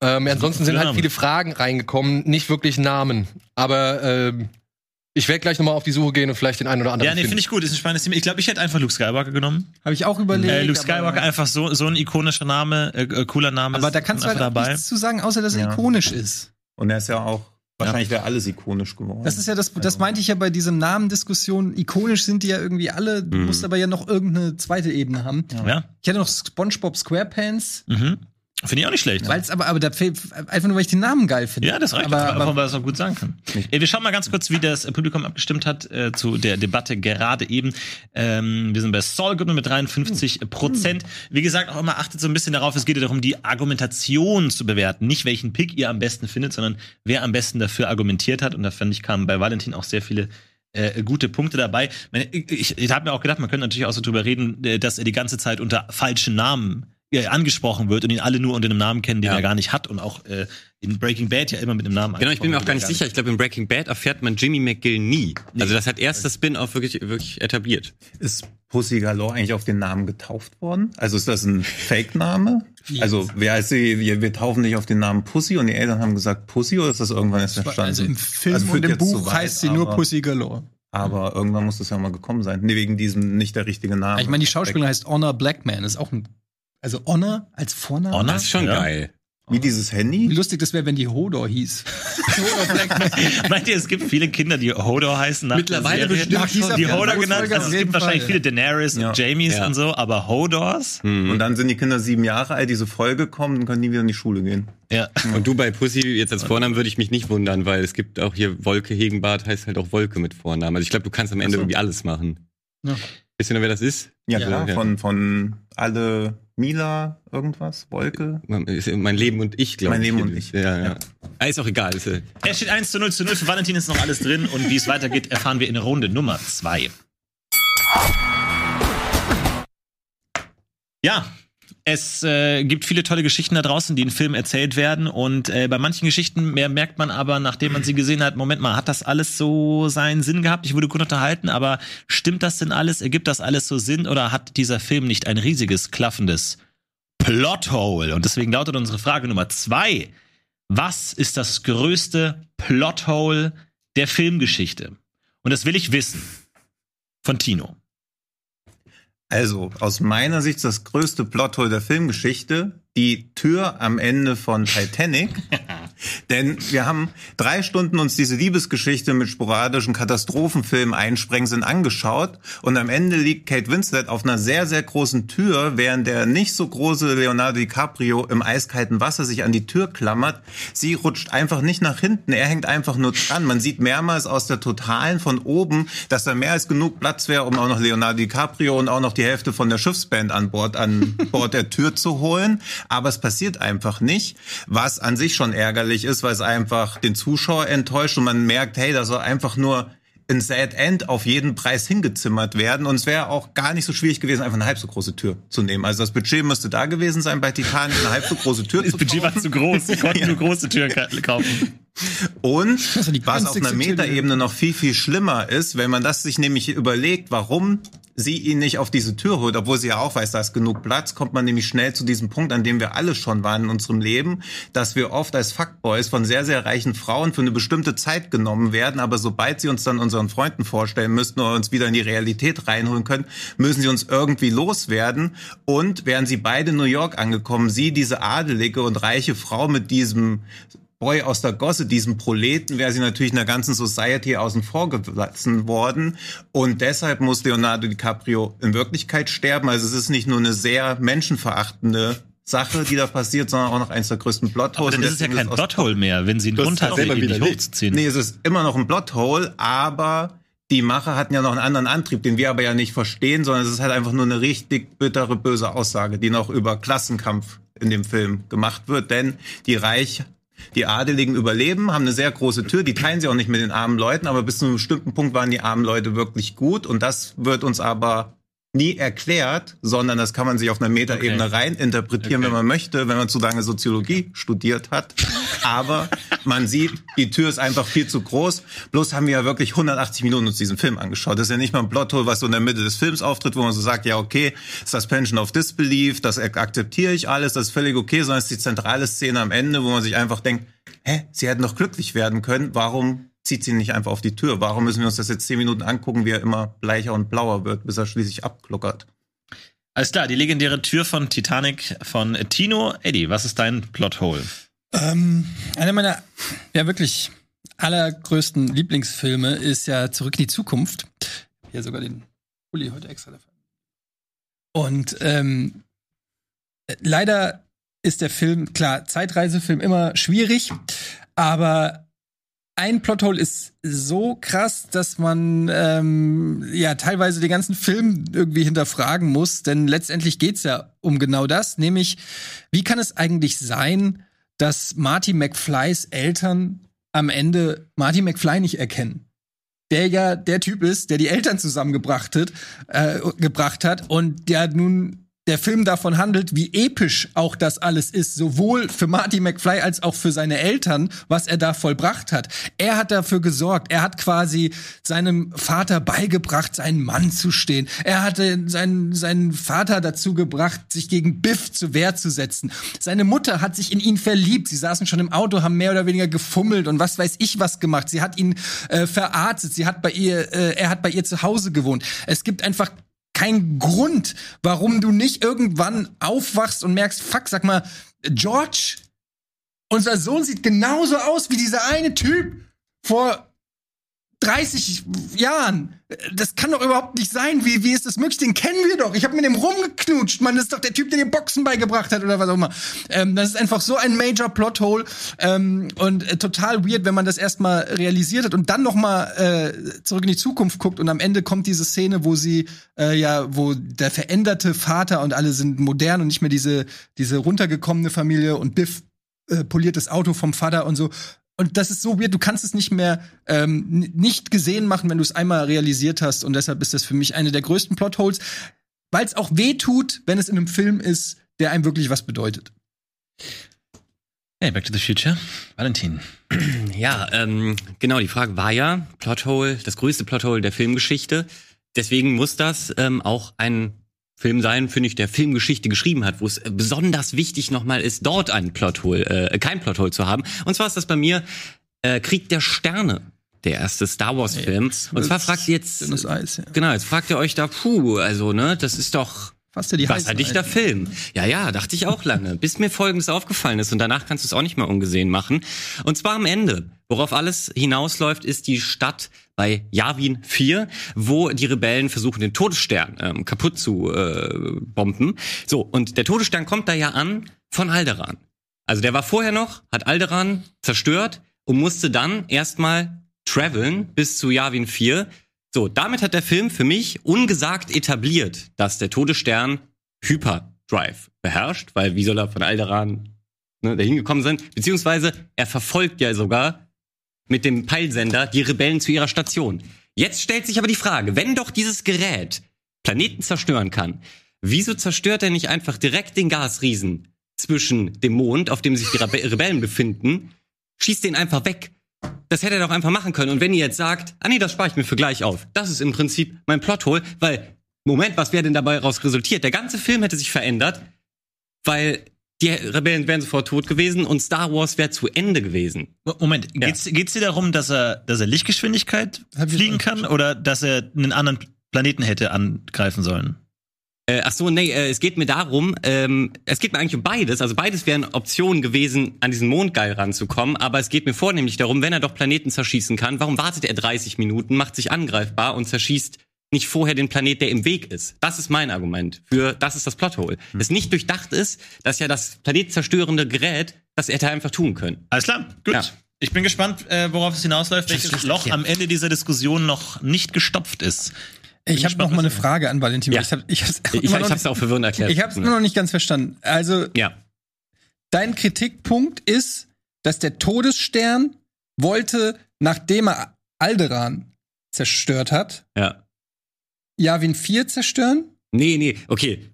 Ansonsten sind halt viele Fragen reingekommen, nicht wirklich Namen. Aber ich werde gleich nochmal auf die Suche gehen und vielleicht den einen oder anderen finden. Ja, nee, finde ich gut. Das ist ein spannendes Thema. Ich glaube, ich hätte einfach Luke Skywalker genommen. Habe ich auch überlegt. Luke Skywalker, einfach so ein ikonischer Name, cooler Name. Aber da kannst du halt nichts zu sagen, außer dass er ikonisch ist. Und er ist ja auch, wahrscheinlich wäre alles ikonisch geworden. Das ist ja das meinte ich ja bei diesem Namendiskussion. Ikonisch sind die ja irgendwie alle. Du musst aber ja noch irgendeine zweite Ebene haben. Ja. Ich hätte noch SpongeBob SquarePants. Mhm. Finde ich auch nicht schlecht. Weil es aber da fehlt, einfach nur, weil ich den Namen geil finde. Ja, das reicht. Aber weil es auch gut sagen kann. Wir schauen mal ganz kurz, wie das Publikum abgestimmt hat zu der Debatte gerade eben. Wir sind bei Saul Goodman mit 53%. Wie gesagt, auch immer achtet so ein bisschen darauf, es geht ja darum, die Argumentation zu bewerten. Nicht, welchen Pick ihr am besten findet, sondern wer am besten dafür argumentiert hat. Und da fand ich, kamen bei Valentin auch sehr viele gute Punkte dabei. Ich habe mir auch gedacht, man könnte natürlich auch so drüber reden, dass er die ganze Zeit unter falschen Namen angesprochen wird und ihn alle nur unter einem Namen kennen, den er gar nicht hat und auch in Breaking Bad ja immer mit einem Namen. Genau, ich bin mir auch gar nicht sicher. Ich glaube, in Breaking Bad erfährt man Jimmy McGill nie. Nee. Also das hat erst das Spin-off wirklich etabliert. Ist Pussy Galore eigentlich auf den Namen getauft worden? Also ist das ein Fake-Name? Also wer heißt sie? Wir taufen dich auf den Namen Pussy und die Eltern haben gesagt Pussy oder ist das irgendwann erst entstanden? Also im Film und im Buch heißt sie nur Pussy Galore. Aber irgendwann muss das ja mal gekommen sein. Nee, wegen diesem nicht der richtige Name. Ich meine, die Schauspielerin heißt Honor Blackman. Das ist auch ein Also Honor als Vorname? Honor ist schon geil. Wie dieses Handy? Wie lustig das wäre, wenn die Hodor hieß. Meint ihr, es gibt viele Kinder, die Hodor heißen? Mittlerweile bestimmt die Hodor genannt. Also es gibt wahrscheinlich viele Daenerys und Jamies und so, aber Hodors? Und dann sind die Kinder 7 Jahre alt, diese Folge kommt und können nie wieder in die Schule gehen. Ja. Und du bei Pussy jetzt als Vornamen würde ich mich nicht wundern, weil es gibt auch hier Wolke Hegenbart heißt halt auch Wolke mit Vornamen. Also ich glaube, du kannst am Ende irgendwie alles machen. Ja. Wisst ihr noch, wer das ist? Ja, klar. Von alle Mila irgendwas, Wolke. Mein Leben und ich, glaube ich. Mein Leben und ich. Ja. Ist auch egal. Es steht 1:0 für Valentin, ist noch alles drin. Und wie es weitergeht, erfahren wir in Runde Nummer 2. Ja. Es gibt viele tolle Geschichten da draußen, die in Filmen erzählt werden. Und bei manchen Geschichten merkt man aber, nachdem man sie gesehen hat, Moment mal, hat das alles so seinen Sinn gehabt? Ich wurde gut unterhalten, aber stimmt das denn alles? Ergibt das alles so Sinn? Oder hat dieser Film nicht ein riesiges, klaffendes Plothole? Und deswegen lautet unsere Frage Nummer 2. Was ist das größte Plothole der Filmgeschichte? Und das will ich wissen. Von Tino. Also, aus meiner Sicht das größte Plothole der Filmgeschichte, die Tür am Ende von Titanic. Denn wir haben 3 Stunden uns diese Liebesgeschichte mit sporadischen Katastrophenfilmen Einsprengsinn angeschaut. Und am Ende liegt Kate Winslet auf einer sehr, sehr großen Tür, während der nicht so große Leonardo DiCaprio im eiskalten Wasser sich an die Tür klammert. Sie rutscht einfach nicht nach hinten, er hängt einfach nur dran. Man sieht mehrmals aus der Totalen von oben, dass da mehr als genug Platz wäre, um auch noch Leonardo DiCaprio und auch noch die Hälfte von der Schiffsband an Bord der Tür zu holen. Aber es passiert einfach nicht, was an sich schon ärgerlich ist, weil es einfach den Zuschauer enttäuscht und man merkt, hey, da soll einfach nur ein Sad End auf jeden Preis hingezimmert werden. Und es wäre auch gar nicht so schwierig gewesen, einfach eine halb so große Tür zu nehmen. Also das Budget müsste da gewesen sein, bei Titanic eine halb so große Tür zu kaufen. Das Budget war zu groß, wir konnten nur große Türen kaufen. Und was auf einer Metaebene noch viel, viel schlimmer ist, wenn man das sich nämlich überlegt, warum sie ihn nicht auf diese Tür holt, obwohl sie ja auch weiß, da ist genug Platz, kommt man nämlich schnell zu diesem Punkt, an dem wir alle schon waren in unserem Leben, dass wir oft als Fuckboys von sehr, sehr reichen Frauen für eine bestimmte Zeit genommen werden, aber sobald sie uns dann unseren Freunden vorstellen müssten oder uns wieder in die Realität reinholen können, müssen sie uns irgendwie loswerden. Und wären sie beide in New York angekommen, sie, diese adelige und reiche Frau mit diesem Boy aus der Gosse, diesem Proleten, wäre sie natürlich in der ganzen Society außen vor gelassen worden. Und deshalb muss Leonardo DiCaprio in Wirklichkeit sterben. Also es ist nicht nur eine sehr menschenverachtende Sache, die da passiert, sondern auch noch eins der größten Plotholes. Aber dann ist es ja kein Plothole mehr, wenn sie ihn runterziehen. Nee, es ist immer noch ein Plothole, aber die Macher hatten ja noch einen anderen Antrieb, den wir aber ja nicht verstehen, sondern es ist halt einfach nur eine richtig bittere, böse Aussage, die noch über Klassenkampf in dem Film gemacht wird. Denn die Adeligen überleben, haben eine sehr große Tür, die teilen sie auch nicht mit den armen Leuten, aber bis zu einem bestimmten Punkt waren die armen Leute wirklich gut. Und das wird uns aber nie erklärt, sondern das kann man sich auf einer Metaebene rein interpretieren, wenn man möchte, wenn man zu lange Soziologie studiert hat. Aber man sieht, die Tür ist einfach viel zu groß. Bloß haben wir ja wirklich 180 Minuten uns diesen Film angeschaut. Das ist ja nicht mal ein Plothole, was so in der Mitte des Films auftritt, wo man so sagt, ja okay, Suspension of Disbelief, das akzeptiere ich alles, das ist völlig okay, sondern es ist die zentrale Szene am Ende, wo man sich einfach denkt, sie hätten doch glücklich werden können, warum zieht sie nicht einfach auf die Tür? Warum müssen wir uns das jetzt 10 Minuten angucken, wie er immer bleicher und blauer wird, bis er schließlich abkluckert? Alles klar, die legendäre Tür von Titanic von Tino. Eddie, was ist dein Plothole? Einer meiner, ja wirklich allergrößten Lieblingsfilme ist ja Zurück in die Zukunft. Hier sogar den Uli heute extra dafür. Und leider ist der Film, klar, Zeitreisefilm immer schwierig, aber ein Plothole ist so krass, dass man teilweise den ganzen Film irgendwie hinterfragen muss, denn letztendlich geht's ja um genau das, nämlich wie kann es eigentlich sein, dass Marty McFlys Eltern am Ende Marty McFly nicht erkennen. Der ja der Typ ist, der die Eltern zusammengebracht hat und der nun der Film davon handelt, wie episch auch das alles ist, sowohl für Marty McFly als auch für seine Eltern, was er da vollbracht hat. Er hat dafür gesorgt. Er hat quasi seinem Vater beigebracht, seinen Mann zu stehen. Er hatte seinen Vater dazu gebracht, sich gegen Biff zur Wehr zu setzen. Seine Mutter hat sich in ihn verliebt. Sie saßen schon im Auto, haben mehr oder weniger gefummelt und was weiß ich was gemacht. Sie hat ihn verarztet. Er hat bei ihr zu Hause gewohnt. Es gibt einfach kein Grund, warum du nicht irgendwann aufwachst und merkst, fuck, sag mal, George, unser Sohn sieht genauso aus wie dieser eine Typ vor 30 Jahren. Das kann doch überhaupt nicht sein. Wie ist das möglich? Den kennen wir doch. Ich habe mit dem rumgeknutscht. Man, das ist doch der Typ, der den Boxen beigebracht hat oder was auch immer. Das ist einfach so ein Major Plothole und total weird, wenn man das erstmal realisiert hat und dann nochmal zurück in die Zukunft guckt und am Ende kommt diese Szene, wo sie wo der veränderte Vater und alle sind modern und nicht mehr diese runtergekommene Familie und Biff poliert das Auto vom Vater und so. Und das ist so weird, du kannst es nicht mehr nicht gesehen machen, wenn du es einmal realisiert hast. Und deshalb ist das für mich eine der größten Plotholes, weil es auch weh tut, wenn es in einem Film ist, der einem wirklich was bedeutet. Hey, Back to the Future. Valentin. Ja, genau, die Frage war ja, Plothole, das größte Plothole der Filmgeschichte. Deswegen muss das auch ein Film sein, finde ich, der Filmgeschichte geschrieben hat, wo es besonders wichtig nochmal ist, dort einen Plothole, kein Plothole zu haben. Und zwar ist das bei mir Krieg der Sterne, der erste Star Wars Film. Und zwar fragt ihr jetzt, dünnes Eis, ja. Genau, jetzt fragt ihr euch da, das ist doch fast ja die wasserdichter Film. Ja, dachte ich auch lange, bis mir Folgendes aufgefallen ist und danach kannst du es auch nicht mehr ungesehen machen. Und zwar am Ende, worauf alles hinausläuft, ist die Stadt bei Yavin 4, wo die Rebellen versuchen, den Todesstern kaputt zu bomben. So, und der Todesstern kommt da ja an von Alderaan. Also der war vorher noch, hat Alderaan zerstört und musste dann erstmal traveln bis zu Yavin 4. So, damit hat der Film für mich ungesagt etabliert, dass der Todesstern Hyperdrive beherrscht, weil wie soll er von Alderaan da hingekommen sein? Beziehungsweise er verfolgt ja sogar mit dem Peilsender die Rebellen zu ihrer Station. Jetzt stellt sich aber die Frage, wenn doch dieses Gerät Planeten zerstören kann, wieso zerstört er nicht einfach direkt den Gasriesen zwischen dem Mond, auf dem sich die Rebellen befinden, schießt den einfach weg? Das hätte er doch einfach machen können. Und wenn ihr jetzt sagt, das spare ich mir für gleich auf, das ist im Prinzip mein Plothole, weil, Moment, was wäre denn dabei raus resultiert? Der ganze Film hätte sich verändert, weil die Rebellen wären sofort tot gewesen und Star Wars wäre zu Ende gewesen. Moment, ja. Geht's dir darum, dass er Lichtgeschwindigkeit fliegen kann oder dass er einen anderen Planeten hätte angreifen sollen? Es geht mir darum, es geht mir eigentlich um beides. Also beides wären Optionen gewesen, an diesen Mondgeil ranzukommen. Aber es geht mir vornehmlich darum, wenn er doch Planeten zerschießen kann, warum wartet er 30 Minuten, macht sich angreifbar und zerschießt nicht vorher den Planet, der im Weg ist. Das ist mein Argument. Das ist das Plothole. Das nicht durchdacht ist, dass ja das planetzerstörende Gerät, das er hätte einfach tun können. Alles klar, gut. Ja. Ich bin gespannt, worauf es hinausläuft, welches Loch am Ende dieser Diskussion noch nicht gestopft ist. Ich habe noch mal eine Frage an Valentin. Ja. Ich hab's auch verwirrend erklärt. Ich habe es nur noch nicht ganz verstanden. Also, ja. Dein Kritikpunkt ist, dass der Todesstern wollte, nachdem er Alderaan zerstört hat, Yavin 4 zerstören? Nee, okay.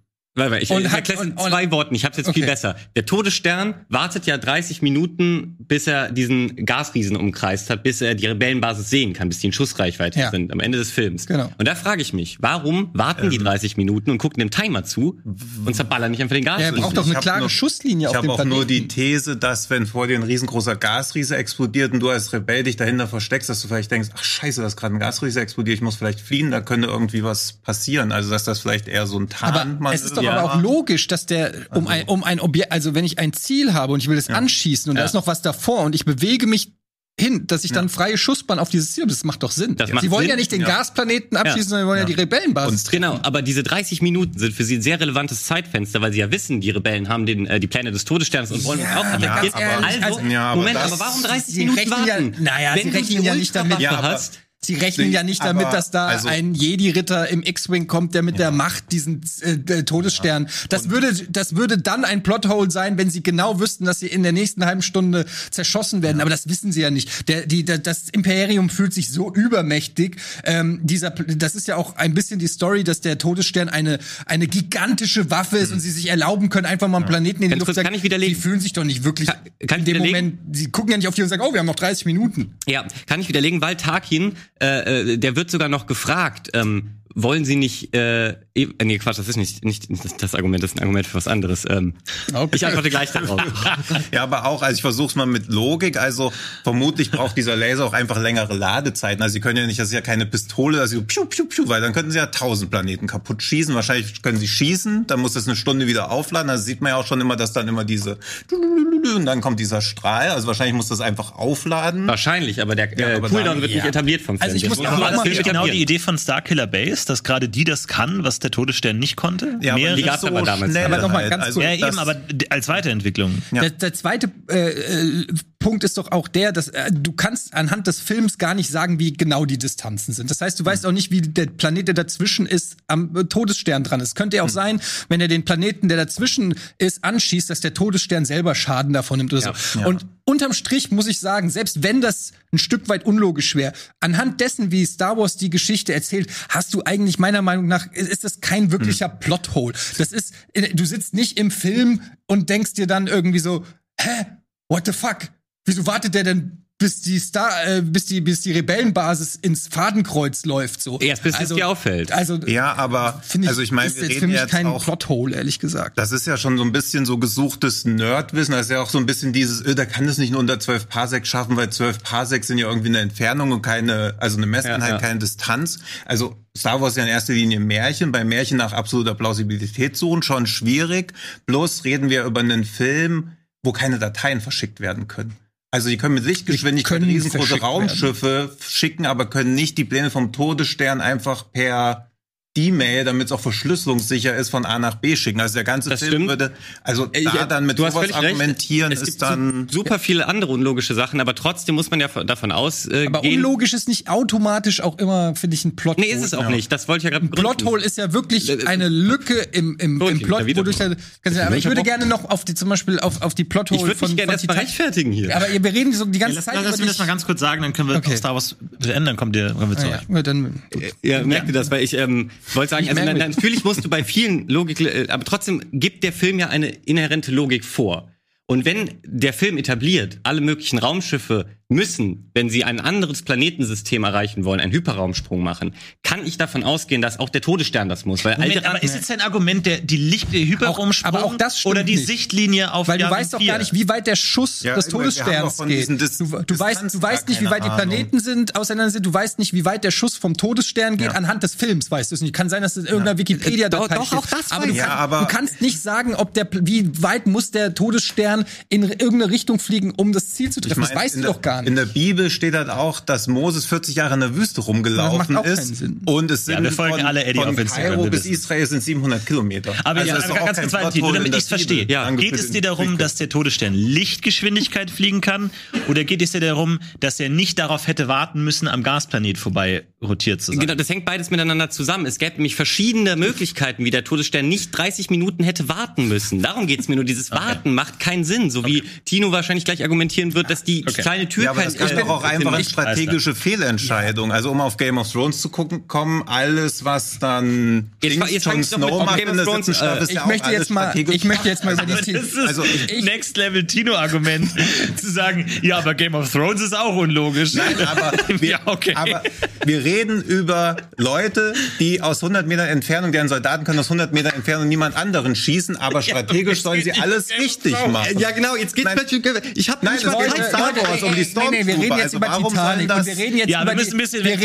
Ich erkläre es in zwei Worten. Ich habe es jetzt viel besser. Der Todesstern wartet ja 30 Minuten, bis er diesen Gasriesen umkreist hat, bis er die Rebellenbasis sehen kann, bis die in Schussreichweite sind am Ende des Films. Genau. Und da frage ich mich, warum warten die 30 Minuten und gucken dem Timer zu und zerballern nicht einfach den Gasriesen? Er braucht doch eine klare Schusslinie auf dem Planeten. Ich habe auch nur die These, dass wenn vor dir ein riesengroßer Gasriese explodiert und du als Rebell dich dahinter versteckst, dass du vielleicht denkst, ach scheiße, da ist gerade ein Gasriese explodiert, ich muss vielleicht fliehen, da könnte irgendwie was passieren. Also dass das vielleicht eher so ein Tarnmann ist. Aber auch logisch, dass der um ein Objekt, also wenn ich ein Ziel habe und ich will das anschießen und da ist noch was davor und ich bewege mich hin, dass ich dann freie Schussbahn auf dieses Ziel habe, das macht doch Sinn. Sie wollen ja nicht den Gasplaneten abschießen, sondern sie wollen ja die Rebellenbasis. Genau, aber diese 30 Minuten sind für sie ein sehr relevantes Zeitfenster, weil sie ja wissen, die Rebellen haben die Pläne des Todessterns und wollen auch attackieren. Aber warum 30 Minuten warten? Sie rechnen ja nicht damit. Sie rechnen ja nicht damit, dass da ein Jedi-Ritter im X-Wing kommt, der mit der Macht diesen Todesstern... Das würde dann ein Plothole sein, wenn sie genau wüssten, dass sie in der nächsten halben Stunde zerschossen werden. Aber das wissen sie ja nicht. Das Imperium fühlt sich so übermächtig. Das ist ja auch ein bisschen die Story, dass der Todesstern eine gigantische Waffe ist und sie sich erlauben können, einfach mal einen Planeten in die Luft zu jagen. Kann ich widerlegen? Die fühlen sich doch nicht wirklich... Kann in dem Moment, sie gucken ja nicht auf die und sagen, oh, wir haben noch 30 Minuten. Ja, kann ich widerlegen, weil Tarkin... der wird sogar noch gefragt, wollen Sie nicht, das ist nicht das Argument, das ist ein Argument für was anderes. Okay. Ich antworte gleich darauf. Ja, aber auch, also ich versuch's mal mit Logik, also vermutlich braucht dieser Laser auch einfach längere Ladezeiten, also Sie können ja nicht, das ist ja keine Pistole, also piu, piu, piu, weil dann könnten Sie ja 1000 Planeten kaputt schießen, wahrscheinlich können Sie schießen, dann muss das eine Stunde wieder aufladen, also sieht man ja auch schon immer, dass dann immer diese und dann kommt dieser Strahl, also wahrscheinlich muss das einfach aufladen. Wahrscheinlich, aber der Cooldown wird nicht etabliert vom Film. Also ich muss genau die Idee von Starkiller Base, dass gerade die das kann, was der Todesstern nicht konnte. Ja, aber die gab es aber damals. Aber noch mal ganz kurz. Ja, eben, aber als Weiterentwicklung. Ja. Der zweite Punkt ist doch auch der, dass du kannst anhand des Films gar nicht sagen, wie genau die Distanzen sind. Das heißt, du weißt auch nicht, wie der Planet, der dazwischen ist, am Todesstern dran ist. Könnte ja auch sein, wenn er den Planeten, der dazwischen ist, anschießt, dass der Todesstern selber Schaden davon nimmt oder so. Ja. Und unterm Strich muss ich sagen, selbst wenn das ein Stück weit unlogisch wäre, anhand dessen, wie Star Wars die Geschichte erzählt, hast du eigentlich meiner Meinung nach, ist das kein wirklicher Plothole. Das ist, du sitzt nicht im Film und denkst dir dann irgendwie so, hä, what the fuck? Wieso wartet der denn, bis die Rebellenbasis ins Fadenkreuz läuft, so? Erst bis es dir auffällt. Ich meine, wir reden jetzt auch Plothole, ehrlich gesagt. Das ist ja schon so ein bisschen so gesuchtes Nerdwissen, das ist ja auch so ein bisschen dieses, da kann es nicht nur unter 12 Parsec schaffen, weil 12 Parsec sind ja irgendwie eine Entfernung und eine Messeinheit, keine Distanz. Also, Star Wars ist ja in erster Linie Märchen. Bei Märchen nach absoluter Plausibilität suchen, schon schwierig. Bloß reden wir über einen Film, wo keine Dateien verschickt werden können. Also die können mit Lichtgeschwindigkeit riesengroße Raumschiffe schicken, aber können nicht die Pläne vom Todesstern einfach per E-Mail, damit es auch verschlüsselungssicher ist, von A nach B schicken. Also der ganze Film würde, dann mit sowas argumentieren, ist dann... Super viele andere unlogische Sachen, aber trotzdem muss man ja davon ausgehen... Aber unlogisch ist nicht automatisch auch immer, finde ich, ein Plothole. Nee, ist es auch nicht. Das wollte ich ja gerade begründen. Ein Plothole ist ja wirklich eine Lücke im Plot, wodurch der... Aber ich würde gerne noch auf die Plothole von... Ich würde mich gerne erstmal rechtfertigen hier. Aber wir reden so die ganze Zeit... Lass mich das mal ganz kurz sagen, dann können wir auf Star Wars ändern, kommen wir zu euch. Ja, merkt ihr das, weil ich... Ich wollte sagen, natürlich musst du bei vielen Logik, aber trotzdem gibt der Film ja eine inhärente Logik vor. Und wenn der Film etabliert, alle möglichen Raumschiffe müssen, wenn sie ein anderes Planetensystem erreichen wollen, einen Hyperraumsprung machen, kann ich davon ausgehen, dass auch der Todesstern das muss. Aber ist jetzt ein Argument, der Hyperraumsprung auch das oder die nicht. Sichtlinie auf Weil du weißt doch gar nicht, wie weit der Schuss des Todessterns geht. Du weißt nicht, wie weit die Planeten sind, auseinander sind. Du weißt nicht, wie weit der Schuss vom Todesstern geht. Anhand des Films weißt du es nicht. Kann sein, dass es in irgendeiner Wikipedia-Datei steht. Auch das weiß ich. Du kannst nicht sagen, wie weit muss der Todesstern Todesstern in irgendeine Richtung fliegen, um das Ziel zu treffen. Ich mein, das weißt du doch gar nicht. In der Bibel steht halt auch, dass Moses 40 Jahre in der Wüste rumgelaufen ist. Und es sind von Kairo bis Israel sind 700 Kilometer. Aber also ja, ganz kurz weiter, damit ich es verstehe. Ja, geht es dir darum, dass der Todesstern Lichtgeschwindigkeit fliegen kann? Oder geht es dir darum, dass er nicht darauf hätte warten müssen, am Gasplanet vorbei rotiert zu sein? Genau, das hängt beides miteinander zusammen. Es gäbe nämlich verschiedene Möglichkeiten, wie der Todesstern nicht 30 Minuten hätte warten müssen. Darum geht es mir nur. Dieses Warten macht keinen Sinn. So wie Tino wahrscheinlich gleich argumentieren wird, dass die kleine Tür kein... Ja, aber das ist doch auch einfach eine strategische Fehlentscheidung. Ja. Also um auf Game of Thrones zu kommen, alles, was dann Jon Snow macht in der siebten Staffel, ist ja auch alles strategisch. Ich möchte jetzt mal über die Tino... Also Next-Level-Tino-Argument zu sagen, ja, aber Game of Thrones ist auch unlogisch. Nein, aber wir reden über Leute, die aus 100 Metern Entfernung, deren Soldaten können aus 100 Metern Entfernung niemand anderen schießen, aber strategisch sollen sie alles richtig machen. Ja, genau, jetzt geht's natürlich... Ich hab nicht mal gesagt, Star Wars um die Stormtrooper. Wir reden jetzt über Titanic. Wir reden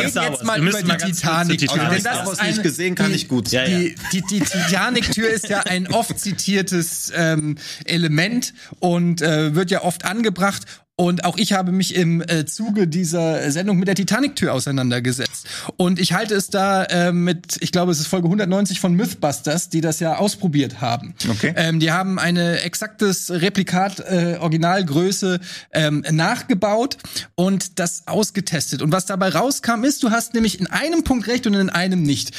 jetzt mal über die Titanic. Wenn ich Star Wars nicht gesehen, kann ich gut sein. Die Titanic-Tür ist ja ein oft zitiertes Element und wird ja oft angebracht. Und auch ich habe mich im Zuge dieser Sendung mit der Titanic-Tür auseinandergesetzt. Und ich halte es da mit, ich glaube, es ist Folge 190 von Mythbusters, die das ja ausprobiert haben. Okay. Die haben eine exaktes Replikat Originalgröße nachgebaut und das ausgetestet. Und was dabei rauskam ist, du hast nämlich in einem Punkt recht und in einem nicht.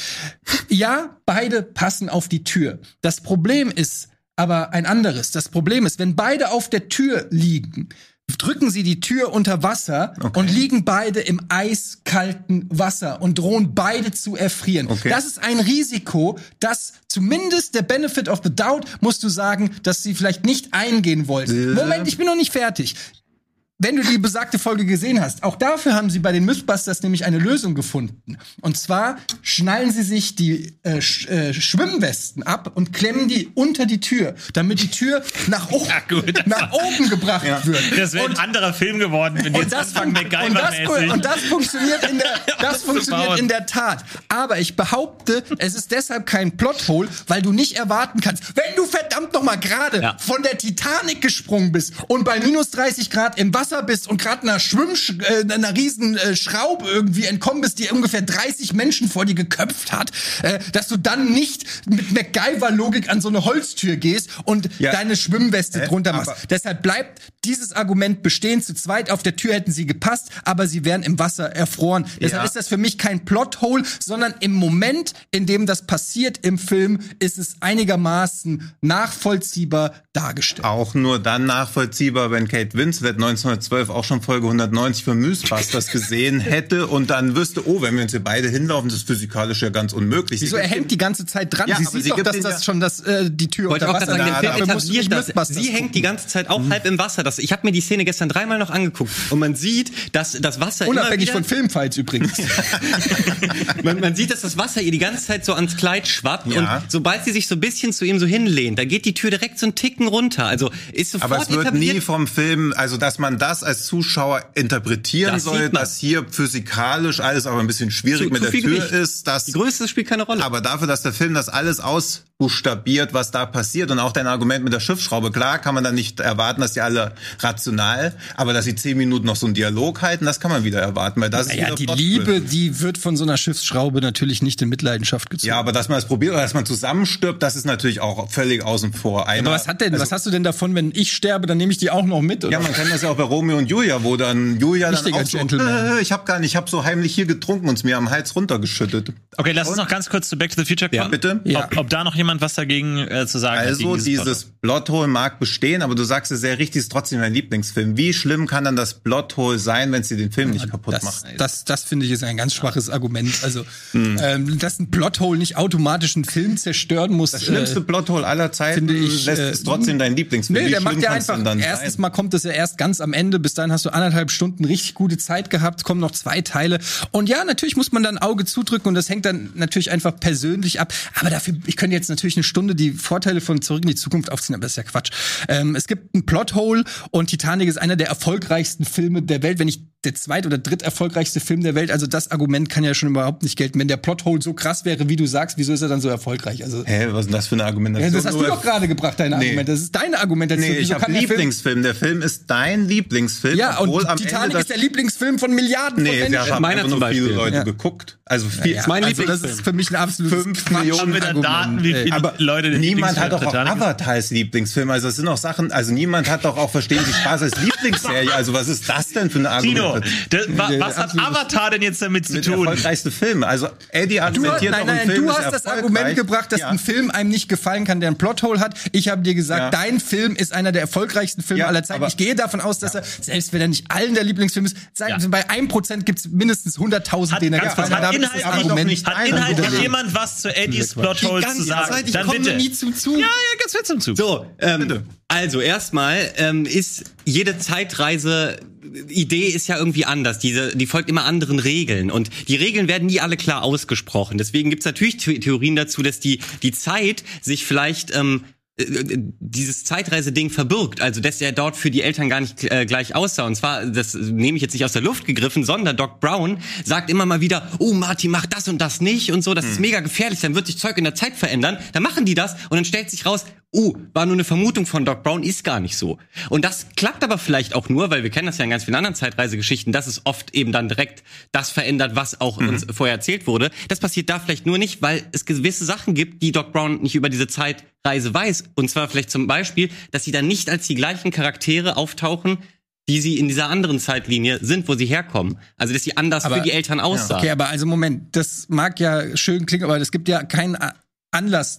Ja, beide passen auf die Tür. Das Problem ist aber ein anderes. Das Problem ist, wenn beide auf der Tür liegen, drücken sie die Tür unter Wasser und liegen beide im eiskalten Wasser und drohen beide zu erfrieren. Okay. Das ist ein Risiko, das zumindest der Benefit of the Doubt, musst du sagen, dass sie vielleicht nicht eingehen wollten. Moment, ich bin noch nicht fertig. Wenn du die besagte Folge gesehen hast, auch dafür haben sie bei den Mythbusters nämlich eine Lösung gefunden. Und zwar schnallen sie sich die Schwimmwesten ab und klemmen die unter die Tür, damit die Tür nach oben gebracht wird. Das wäre ein anderer Film geworden, wenn jetzt anfangen MacGyver-mäßig. Und das funktioniert in der Tat. Aber ich behaupte, es ist deshalb kein Plothole, weil du nicht erwarten kannst, wenn du verdammt nochmal gerade von der Titanic gesprungen bist und bei minus 30 Grad im Wasser bist und gerade einer riesen Schraube irgendwie entkommen bist, die ungefähr 30 Menschen vor dir geköpft hat, dass du dann nicht mit MacGyver-Logik an so eine Holztür gehst und deine Schwimmweste drunter machst. Deshalb bleibt dieses Argument bestehen. Zu zweit auf der Tür hätten sie gepasst, aber sie wären im Wasser erfroren. Deshalb ist das für mich kein Plothole, sondern im Moment, in dem das passiert im Film, ist es einigermaßen nachvollziehbar dargestellt. Auch nur dann nachvollziehbar, wenn Kate Winslet 1912 auch schon Folge 190 für Mythbusters gesehen hätte und dann wüsste, wenn wir uns hier beide hinlaufen, das ist physikalisch ja ganz unmöglich. Wieso, er hängt die ganze Zeit dran? Ja, sie sieht doch, dass das schon die Tür unter Wasser ist. Sie hängt die ganze Zeit auch halb im Wasser. Ich habe mir die Szene gestern dreimal noch angeguckt und man sieht, dass das Wasser unabhängig von Filmfights übrigens. man sieht, dass das Wasser ihr die ganze Zeit so ans Kleid schwappt und sobald sie sich so ein bisschen zu ihm so hinlehnt, da geht die Tür direkt so einen Ticken runter. Also ist sofort etabliert. Aber es wird nie vom Film, also dass man das als Zuschauer interpretieren soll, dass hier physikalisch alles aber ein bisschen schwierig mit der Tür ist. Die Größe spielt keine Rolle. Aber dafür, dass der Film das alles ausbuchstabiert, was da passiert, und auch dein Argument mit der Schiffsschraube, klar, kann man dann nicht erwarten, dass die alle rational, aber dass sie 10 Minuten noch so einen Dialog halten, das kann man wieder erwarten, weil das ist die Liebe, die wird von so einer Schiffsschraube natürlich nicht in Mitleidenschaft gezogen. Ja, aber dass man es probiert oder dass man zusammenstirbt, das ist natürlich auch völlig außen vor. Einer, aber was hast du denn davon, wenn ich sterbe, dann nehme ich die auch noch mit? Oder? Ja, man kennt das ja auch bei Romeo und Julia, wo dann Julia dann auch so, ich hab so heimlich hier getrunken und es mir am Hals runtergeschüttet. Okay, lass uns noch ganz kurz zu Back to the Future kommen. Ja, bitte. Ja. Ob da noch jemand was dagegen zu sagen hat? Also dieses Plothole mag bestehen, aber du sagst es sehr richtig, ist trotzdem dein Lieblingsfilm. Wie schlimm kann dann das Plothole sein, wenn sie den Film nicht kaputt macht? Das finde ich ist ein ganz schwaches Argument. Also, dass ein Plothole nicht automatisch einen Film zerstören muss. Das schlimmste Plothole aller Zeiten lässt es trotzdem dein Lieblingsfilm. Nee, der macht ja einfach, erstens mal kommt es ja erst ganz am Ende, bis dahin hast du 1,5 Stunden richtig gute Zeit gehabt, kommen noch 2 Teile. Und ja, natürlich muss man dann ein Auge zudrücken und das hängt dann natürlich einfach persönlich ab. Aber dafür, ich könnte jetzt natürlich eine Stunde die Vorteile von Zurück in die Zukunft aufziehen, aber das ist ja Quatsch. Es gibt ein Plothole und Titanic ist einer der erfolgreichsten Filme der Welt. Wenn ich der zweit- oder dritterfolgreichste Film der Welt. Also das Argument kann ja schon überhaupt nicht gelten. Wenn der Plothole so krass wäre, wie du sagst, wieso ist er dann so erfolgreich? Also, hä, was ist denn das für eine Argumentation? Ja, das hast du doch gerade gebracht, dein Argument. Das ist deine Argumentation. Nee, ich habe Lieblingsfilm. Der Film ist dein Lieblingsfilm. Ja, und am Titanic Ende ist der Lieblingsfilm von Milliarden von Menschen. Nee, meiner haben so viele Leute geguckt. Also viel, ist mein Lieblingsfilm. Das ist für mich ein absolutes 5 Millionen Daten, wie viele Leute den Lieblingsfilm hat. Niemand hat doch auch Avatars Lieblingsfilm. Also das sind auch Sachen, also niemand hat doch auch Verstehen Sie Spaß als Lieblingsserie. Also was ist das denn für eine Argumentation? Was hat Avatar denn jetzt damit zu tun? Der erfolgreichste Film. Also Eddie argumentiert auch einen Film. Du hast das Argument gebracht, dass ein Film einem nicht gefallen kann, der ein Plothole hat. Ich habe dir gesagt, dein Film ist einer der erfolgreichsten Filme aller Zeiten. Ich gehe davon aus, dass er, selbst wenn er nicht allen der Lieblingsfilm ist, sagen wir, bei 1% gibt es mindestens 100.000, denen er gefallen hat. Hat inhaltlich jemand was zu Eddies Plotholes zu sagen? Dann bitte. Ja, ganz viel zum Zug. So, also erstmal ist jede Zeitreise... Idee ist ja irgendwie anders. Die folgt immer anderen Regeln. Und die Regeln werden nie alle klar ausgesprochen. Deswegen gibt's natürlich Theorien dazu, dass die Zeit sich vielleicht dieses Zeitreise-Ding verbirgt. Also, dass er dort für die Eltern gar nicht gleich aussah. Und zwar, das nehme ich jetzt nicht aus der Luft gegriffen, sondern Doc Brown sagt immer mal wieder, oh, Marty, mach das und das nicht und so. Das ist mega gefährlich. Dann wird sich Zeug in der Zeit verändern. Dann machen die das und dann stellt sich raus, war nur eine Vermutung von Doc Brown, ist gar nicht so. Und das klappt aber vielleicht auch nur, weil wir kennen das ja in ganz vielen anderen Zeitreisegeschichten, dass es oft eben dann direkt das verändert, was auch uns vorher erzählt wurde. Das passiert da vielleicht nur nicht, weil es gewisse Sachen gibt, die Doc Brown nicht über diese Zeitreise weiß. Und zwar vielleicht zum Beispiel, dass sie dann nicht als die gleichen Charaktere auftauchen, die sie in dieser anderen Zeitlinie sind, wo sie herkommen. Also, dass sie anders für die Eltern aussahen. Okay, aber also Moment, das mag ja schön klingen, aber es gibt ja keinen Anlass,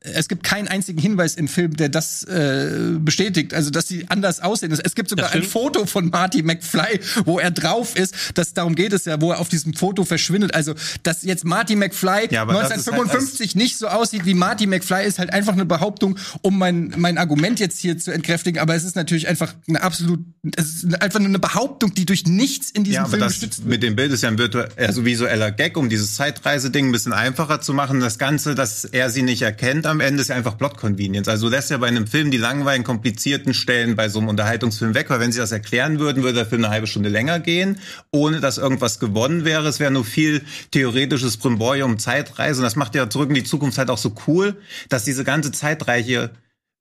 es gibt keinen einzigen Hinweis im Film, der das bestätigt, also dass sie anders aussehen. Es gibt sogar ein Foto von Marty McFly, wo er drauf ist, darum geht es ja, wo er auf diesem Foto verschwindet. Also, dass jetzt Marty McFly 1955 halt nicht so aussieht wie Marty McFly, ist halt einfach eine Behauptung, um mein Argument jetzt hier zu entkräftigen, aber es ist natürlich einfach einfach nur eine Behauptung, die durch nichts in diesem Film gestützt wird. Mit dem Bild ist ja ein visueller Gag, um dieses Zeitreise-Ding ein bisschen einfacher zu machen. Das Ganze, das er sie nicht erkennt, am Ende ist ja einfach Plot-Convenience. Also lässt ja bei einem Film die langweiligen, komplizierten Stellen bei so einem Unterhaltungsfilm weg, weil wenn sie das erklären würden, würde der Film eine halbe Stunde länger gehen, ohne dass irgendwas gewonnen wäre. Es wäre nur viel theoretisches Brimborium um Zeitreise. Und das macht ja Zurück in die Zukunft halt auch so cool, dass diese ganze zeitreiche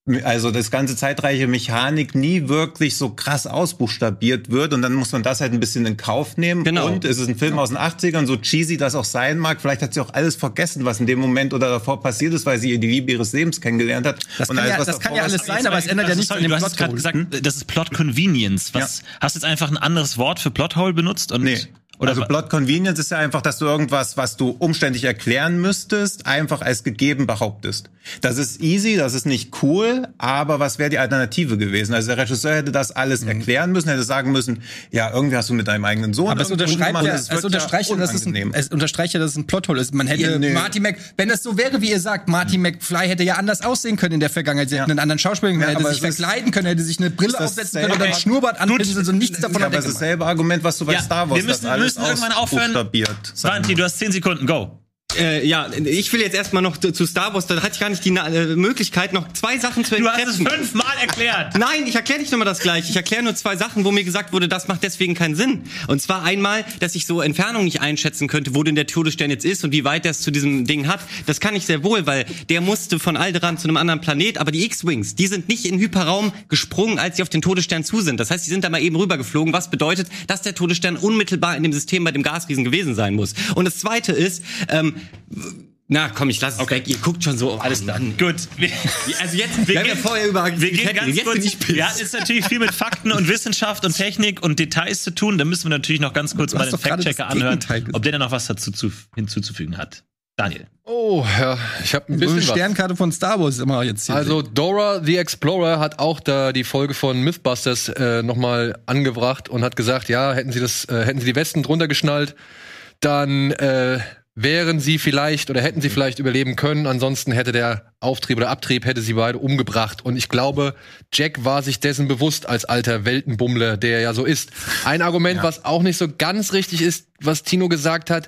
Mechanik nie wirklich so krass ausbuchstabiert wird. Und dann muss man das halt ein bisschen in Kauf nehmen. Genau. Und es ist ein Film aus den 80ern, so cheesy das auch sein mag. Vielleicht hat sie auch alles vergessen, was in dem Moment oder davor passiert ist, weil sie die Liebe ihres Lebens kennengelernt hat. Das kann ja alles sein, aber es ändert ja nichts an dem Plot. Du hast gerade gesagt, das ist Plot Convenience. Hast du jetzt einfach ein anderes Wort für Plothole benutzt? Nee. Also Plot Convenience ist ja einfach, dass du irgendwas, was du umständlich erklären müsstest, einfach als gegeben behauptest. Das ist easy, das ist nicht cool, aber was wäre die Alternative gewesen? Also der Regisseur hätte das alles erklären müssen, hätte sagen müssen, ja, irgendwie hast du mit deinem eigenen Sohn... Aber es unterstreicht ja, dass es ein Plothole ist. Man hätte wenn das so wäre, wie ihr sagt, Marty McFly hätte ja anders aussehen können in der Vergangenheit. Sie hätten einen anderen Schauspieler gemacht, hätte sich verkleiden können, hätte sich eine Brille aufsetzen können oder einen Schnurrbart anpinseln, also nichts davon. Ja, aber das ist dasselbe Argument, was du bei Star Wars hast. Wir müssen irgendwann aufhören. Santi, du hast 10 Sekunden, go. Ich will jetzt erstmal noch zu Star Wars, da hatte ich gar nicht die Möglichkeit, noch 2 Sachen zu erklären. Du hast es 5-mal erklärt. Nein, ich erkläre nicht nochmal das Gleiche. Ich erkläre nur 2 Sachen, wo mir gesagt wurde, das macht deswegen keinen Sinn. Und zwar einmal, dass ich so Entfernung nicht einschätzen könnte, wo denn der Todesstern jetzt ist und wie weit der es zu diesem Ding hat. Das kann ich sehr wohl, weil der musste von Alderaan zu einem anderen Planet, aber die X-Wings, die sind nicht in Hyperraum gesprungen, als sie auf den Todesstern zu sind. Das heißt, die sind da mal eben rübergeflogen, was bedeutet, dass der Todesstern unmittelbar in dem System bei dem Gasriesen gewesen sein muss. Und das Zweite ist, na komm, ich lasse es weg. Ihr guckt schon so auf alles an. Gut. Also jetzt, wir gehen vorher über wir hatten jetzt natürlich viel mit Fakten und Wissenschaft und Technik und Details zu tun. Da müssen wir natürlich noch ganz kurz mal den Fact-Checker anhören, ob der da noch was dazu hinzuzufügen hat. Daniel. Oh, ja, ich habe ein bisschen was. Sternkarte von Star Wars immer jetzt hier. Also Dora the Explorer hat auch da die Folge von Mythbusters nochmal angebracht und hat gesagt, ja, hätten sie die Westen drunter geschnallt, dann wären sie vielleicht oder hätten sie vielleicht überleben können. Ansonsten hätte der Auftrieb oder Abtrieb hätte sie beide umgebracht. Und ich glaube, Jack war sich dessen bewusst als alter Weltenbummler, der ja so ist. Ein Argument, was auch nicht so ganz richtig ist, was Tino gesagt hat,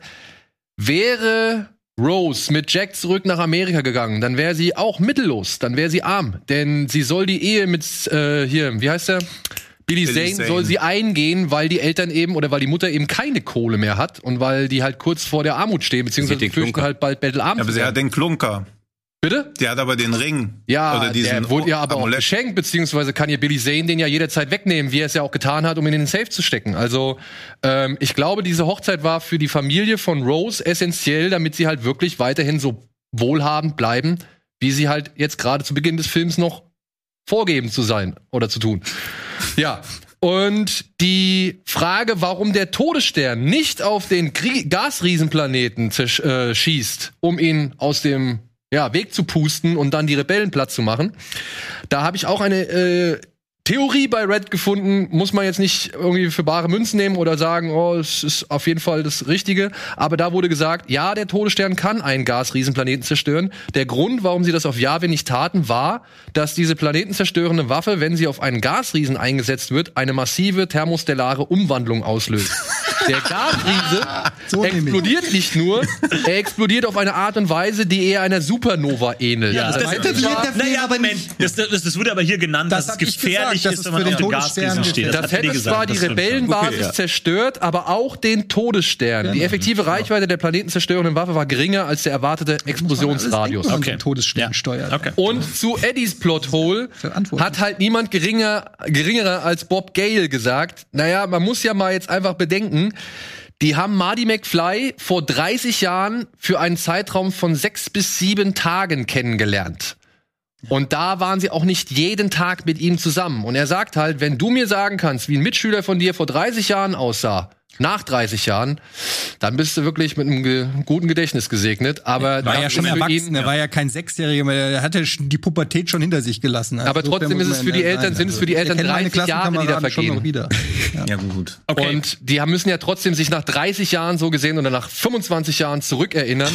wäre Rose mit Jack zurück nach Amerika gegangen, dann wäre sie auch mittellos, dann wäre sie arm. Denn sie soll die Ehe mit, wie heißt der? Billy Zane soll sie eingehen, weil die Eltern eben oder weil die Mutter eben keine Kohle mehr hat und weil die halt kurz vor der Armut stehen, beziehungsweise fürchten Klunker. Halt bald bettelarm. Ja, aber sie hat den Klunker. Bitte? Die hat aber den Ring. Ja, oder diesen der wurde ihr aber Amulett. Auch geschenkt, beziehungsweise kann ihr Billy Zane den ja jederzeit wegnehmen, wie er es ja auch getan hat, um ihn in den Safe zu stecken. Also ich glaube, diese Hochzeit war für die Familie von Rose essentiell, damit sie halt wirklich weiterhin so wohlhabend bleiben, wie sie halt jetzt gerade zu Beginn des Films noch vorgeben zu sein oder zu tun. Ja, und die Frage, warum der Todesstern nicht auf den Gasriesenplaneten schießt, um ihn aus dem Weg zu pusten und dann die Rebellen platt zu machen. Da habe ich auch eine Theorie bei Red gefunden. Muss man jetzt nicht irgendwie für bare Münzen nehmen oder sagen, oh, es ist auf jeden Fall das Richtige. Aber da wurde gesagt, ja, der Todesstern kann einen Gasriesenplaneten zerstören. Der Grund, warum sie das auf Yavin nicht taten, war, dass diese planetenzerstörende Waffe, wenn sie auf einen Gasriesen eingesetzt wird, eine massive thermostellare Umwandlung auslöst. Der Gasriese explodiert nicht nur, er explodiert auf eine Art und Weise, die eher einer Supernova ähnelt. Ja, das wurde aber hier genannt, dass es gefährlich gesagt, ist, wenn man auf dem Gasriesen steht. Das hätte zwar die Rebellenbasis zerstört, aber auch den Todesstern. Die effektive Reichweite der planetenzerstörenden Waffe war geringer als der erwartete Explosionsradius. Todesstern steuert. Okay. Und zu Eddies Plothole hat halt niemand geringerer als Bob Gale gesagt, naja, man muss ja mal jetzt einfach bedenken, die haben Marty McFly vor 30 Jahren für einen Zeitraum von 6 bis 7 Tagen kennengelernt. Und da waren sie auch nicht jeden Tag mit ihm zusammen. Und er sagt halt, wenn du mir sagen kannst, wie ein Mitschüler von dir vor 30 Jahren aussah, nach 30 Jahren, dann bist du wirklich mit einem guten Gedächtnis gesegnet. Aber war ja schon erwachsen, er war ja kein Sechsjähriger mehr, er hatte die Pubertät schon hinter sich gelassen. Also aber trotzdem ist es für die Eltern, sind es für die Eltern 30 Jahre, die da vergehen. Ja, gut. Okay. Und die müssen ja trotzdem sich nach 30 Jahren so gesehen oder nach 25 Jahren zurückerinnern.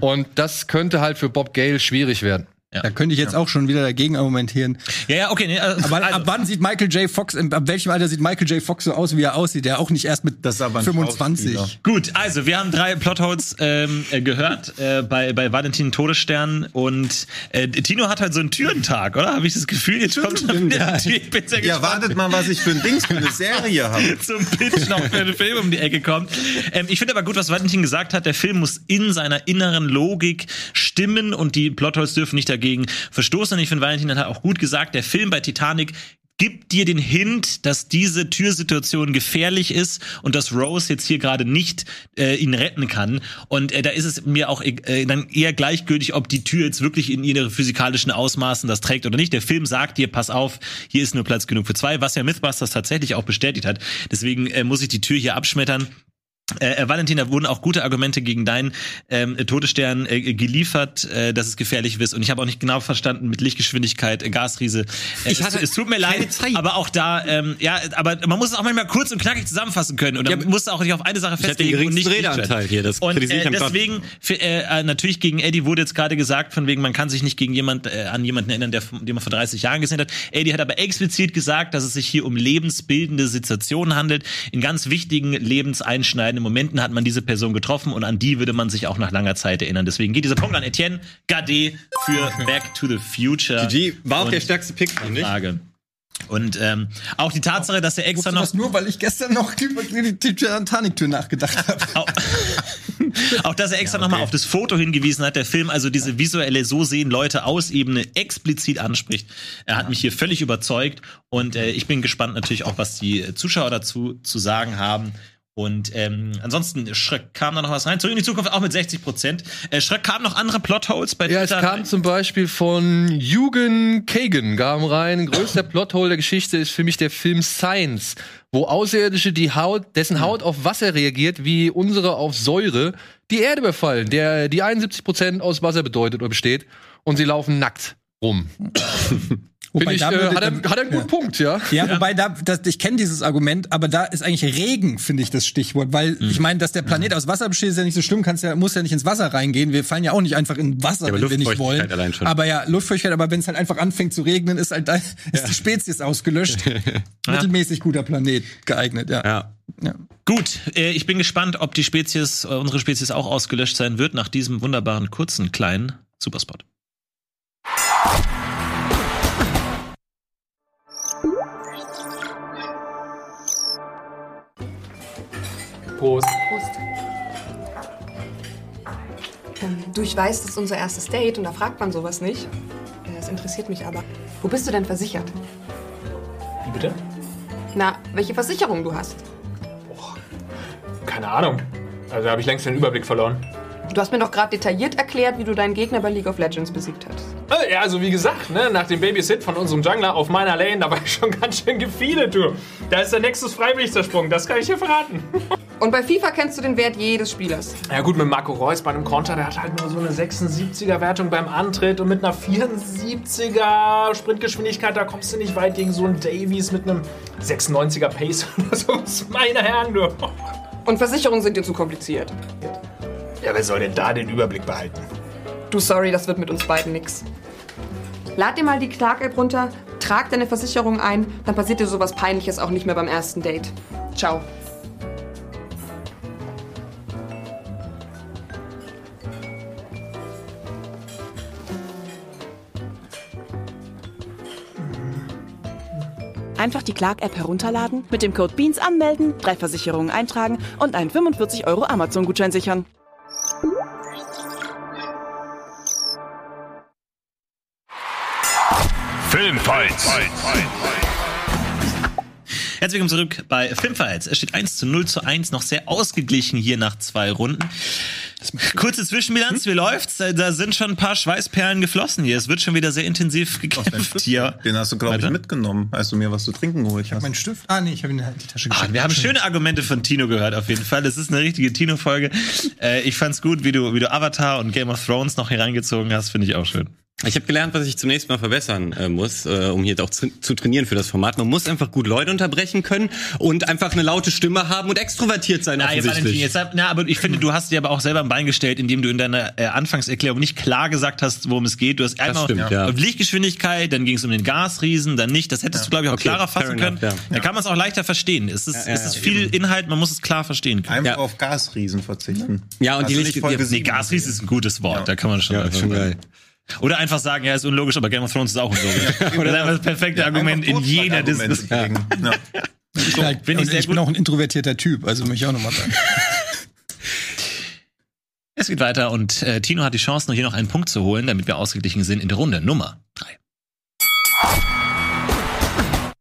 Und das könnte halt für Bob Gale schwierig werden. Ja. Da könnte ich jetzt auch schon wieder dagegen argumentieren. Ja, okay. Nee, aber ab wann sieht Michael J. Fox, ab welchem Alter sieht Michael J. Fox so aus, wie er aussieht? Der auch nicht erst mit 25. Gut, also wir haben 3 Plotholes gehört bei Valentin Todesstern und Tino hat halt so einen Türentag, oder? Habe ich das Gefühl, jetzt kommt schon wieder ich bin sehr gespannt. Ja, wartet mal, was ich für ein Dings für eine Serie habe. Zum Pitch noch für einen Film um die Ecke kommt. Ich finde aber gut, was Valentin gesagt hat, der Film muss in seiner inneren Logik stimmen und die Plotholes dürfen nicht dagegen verstoßen. Und ich finde, Valentin hat auch gut gesagt, der Film bei Titanic gibt dir den Hint, dass diese Türsituation gefährlich ist und dass Rose jetzt hier gerade nicht ihn retten kann. Und da ist es mir auch dann eher gleichgültig, ob die Tür jetzt wirklich in ihre physikalischen Ausmaßen das trägt oder nicht. Der Film sagt dir, pass auf, hier ist nur Platz genug für 2, was ja Mythbusters tatsächlich auch bestätigt hat. Deswegen muss ich die Tür hier abschmettern. Valentin, da wurden auch gute Argumente gegen deinen Todesstern geliefert, dass es gefährlich ist. Und ich habe auch nicht genau verstanden mit Lichtgeschwindigkeit, Gasriese. Es tut mir leid, aber auch da, aber man muss es auch manchmal kurz und knackig zusammenfassen können. Und man muss auch nicht auf eine Sache festlegen und nicht Redeanteil hier. Das und deswegen, natürlich gegen Eddie wurde jetzt gerade gesagt, von wegen, man kann sich nicht gegen an jemanden erinnern, den man vor 30 Jahren gesehen hat. Eddie hat aber explizit gesagt, dass es sich hier um lebensbildende Situationen handelt, in ganz wichtigen Lebenseinschneiden. In Momenten hat man diese Person getroffen und an die würde man sich auch nach langer Zeit erinnern. Deswegen geht dieser Punkt an Etienne Gardet für Back to the Future. GG war auch der stärkste Pick, nicht? Und auch die Tatsache, dass er extra noch... Das nur, weil ich gestern noch über die Titanic-Tür nachgedacht habe. Auch, dass er extra nochmal auf das Foto hingewiesen hat, der Film, also diese visuelle So-sehen-Leute-Aus-Ebene explizit anspricht. Er hat mich hier völlig überzeugt. Und ich bin gespannt natürlich auch, was die Zuschauer dazu zu sagen haben. Und ansonsten, Schröck kam da noch was rein. Zurück in die Zukunft auch mit 60%. Schröck kamen noch andere Plotholes bei Twitter. Ja, es kam zum Beispiel von Jürgen Kagan kam rein. Größter Plothole der Geschichte ist für mich der Film Science, wo Außerirdische, dessen Haut auf Wasser reagiert, wie unsere auf Säure, die Erde befallen, der die 71% aus Wasser besteht. Und sie laufen nackt rum. Wobei ich, hat er einen guten Punkt, ja. Ja, wobei, ich kenne dieses Argument, aber da ist eigentlich Regen, finde ich, das Stichwort. Weil ich meine, dass der Planet aus Wasser besteht, ist ja nicht so schlimm, muss ja nicht ins Wasser reingehen. Wir fallen ja auch nicht einfach in Wasser, wenn wir nicht wollen. Allein schon. Aber ja, Luftfeuchtigkeit, aber wenn es halt einfach anfängt zu regnen, ist halt ist die Spezies ausgelöscht. Mittelmäßig guter Planet geeignet, ja. Gut, ich bin gespannt, ob die Spezies, unsere Spezies auch ausgelöscht sein wird nach diesem wunderbaren, kurzen, kleinen Superspot. Prost. Prost. Du, ich weiß, das ist unser erstes Date und da fragt man sowas nicht. Das interessiert mich aber. Wo bist du denn versichert? Wie bitte? Na, welche Versicherung du hast? Boah, keine Ahnung. Also da habe ich längst den Überblick verloren. Du hast mir doch gerade detailliert erklärt, wie du deinen Gegner bei League of Legends besiegt hast. Ja, also wie gesagt, ne, nach dem Babysit von unserem Jungler auf meiner Lane, da war ich schon ganz schön gefiedelt, du. Da ist der Nexus freiwillig zersprungen, das kann ich dir verraten. Und bei FIFA kennst du den Wert jedes Spielers. Ja gut, mit Marco Reus bei einem Konter, der hat halt nur so eine 76er-Wertung beim Antritt und mit einer 74er-Sprintgeschwindigkeit, da kommst du nicht weit gegen so einen Davies mit einem 96er-Pace oder so. Meine Herren, du. Und Versicherungen sind dir zu kompliziert. Ja, wer soll denn da den Überblick behalten? Du, sorry, das wird mit uns beiden nix. Lad dir mal die Clark-App runter, trag deine Versicherung ein, dann passiert dir sowas Peinliches auch nicht mehr beim ersten Date. Ciao. Einfach die Clark-App herunterladen, mit dem Code BEANS anmelden, 3 Versicherungen eintragen und einen 45 € Amazon-Gutschein sichern. Filmfights. Herzlich willkommen zurück bei Filmfights. Es steht 1:0:1, noch sehr ausgeglichen hier nach 2 Runden. Kurze Zwischenbilanz, wie läuft's? Da sind schon ein paar Schweißperlen geflossen hier. Es wird schon wieder sehr intensiv gekämpft hier. Den hast du, glaube ich, mitgenommen, als du mir was zu trinken geholt hast. Ich hab meinen Stift. Ah, nee, ich habe ihn in die Tasche gesteckt. Wir haben schöne Argumente von Tino gehört, auf jeden Fall. Das ist eine richtige Tino-Folge. Ich fand's gut, wie du Avatar und Game of Thrones noch hier reingezogen hast. Finde ich auch schön. Ich habe gelernt, was ich zum nächsten Mal verbessern muss, um hier auch zu trainieren für das Format. Man muss einfach gut Leute unterbrechen können und einfach eine laute Stimme haben und extrovertiert sein, offensichtlich. Aber ich finde, du hast dir aber auch selber ein Bein gestellt, indem du in deiner Anfangserklärung nicht klar gesagt hast, worum es geht. Du hast einmal auf Lichtgeschwindigkeit, dann ging es um den Gasriesen, dann nicht. Das hättest du, glaube ich, auch klarer fassen können. Ja. Da kann man es auch leichter verstehen. Es ist viel eben. Inhalt, man muss es klar verstehen können. Einfach auf Gasriesen verzichten. Ja, und also die Lichtgeschwindigkeit. Nee, Gasriesen ist ein gutes Wort, da kann man schon einfach geil. Oder einfach sagen, ja, ist unlogisch, aber Game of Thrones ist auch unlogisch. Oder das ist das perfekte Argument in jeder Diskussion. Ja. Ich bin auch ein introvertierter Typ, also möchte ich auch nochmal sagen. Es geht weiter und Tino hat die Chance, hier noch einen Punkt zu holen, damit wir ausgeglichen sind in der Runde Nummer 3.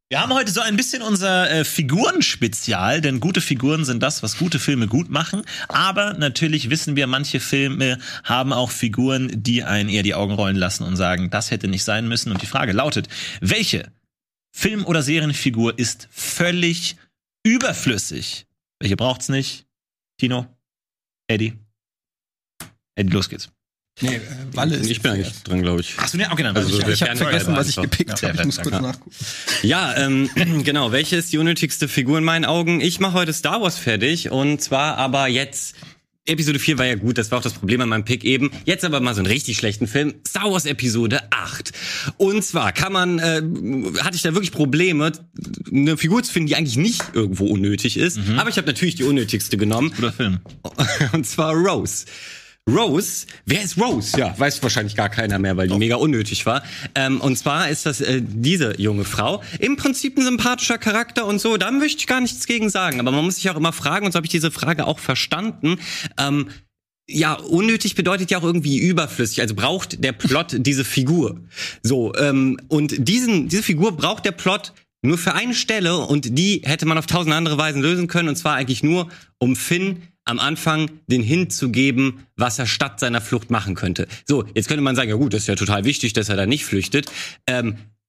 Wir haben heute so ein bisschen unser Figurenspezial, denn gute Figuren sind das, was gute Filme gut machen. Aber natürlich wissen wir, manche Filme haben auch Figuren, die einen eher die Augen rollen lassen und sagen, das hätte nicht sein müssen. Und die Frage lautet, welche Film- oder Serienfigur ist völlig überflüssig? Welche braucht's nicht? Tino? Eddie? Eddie, los geht's. Nee, Walle ist. Ich bin eigentlich dran, glaube ich. Achso, ne, auch genau. Also, ich habe vergessen, was ich gepickt habe. Ich muss kurz nachgucken. Ja, genau. Welche ist die unnötigste Figur in meinen Augen? Ich mache heute Star Wars fertig. Und zwar aber jetzt. Episode 4 war ja gut, das war auch das Problem an meinem Pick eben. Jetzt aber mal so einen richtig schlechten Film. Star Wars Episode 8. Und zwar hatte ich da wirklich Probleme, eine Figur zu finden, die eigentlich nicht irgendwo unnötig ist. Mhm. Aber ich habe natürlich die unnötigste genommen. Guter Film. Und zwar Rose. Rose, wer ist Rose? Ja, weiß wahrscheinlich gar keiner mehr, weil die mega unnötig war. Und zwar ist das diese junge Frau. Im Prinzip ein sympathischer Charakter und so, da möchte ich gar nichts gegen sagen. Aber man muss sich auch immer fragen, und so habe ich diese Frage auch verstanden, ja, unnötig bedeutet ja auch irgendwie überflüssig. Also braucht der Plot diese Figur. So, und diese Figur braucht der Plot nur für eine Stelle und die hätte man auf 1000 andere Weisen lösen können. Und zwar eigentlich nur, um Finn am Anfang den Hint zu geben, was er statt seiner Flucht machen könnte. So, jetzt könnte man sagen, ja gut, das ist ja total wichtig, dass er da nicht flüchtet.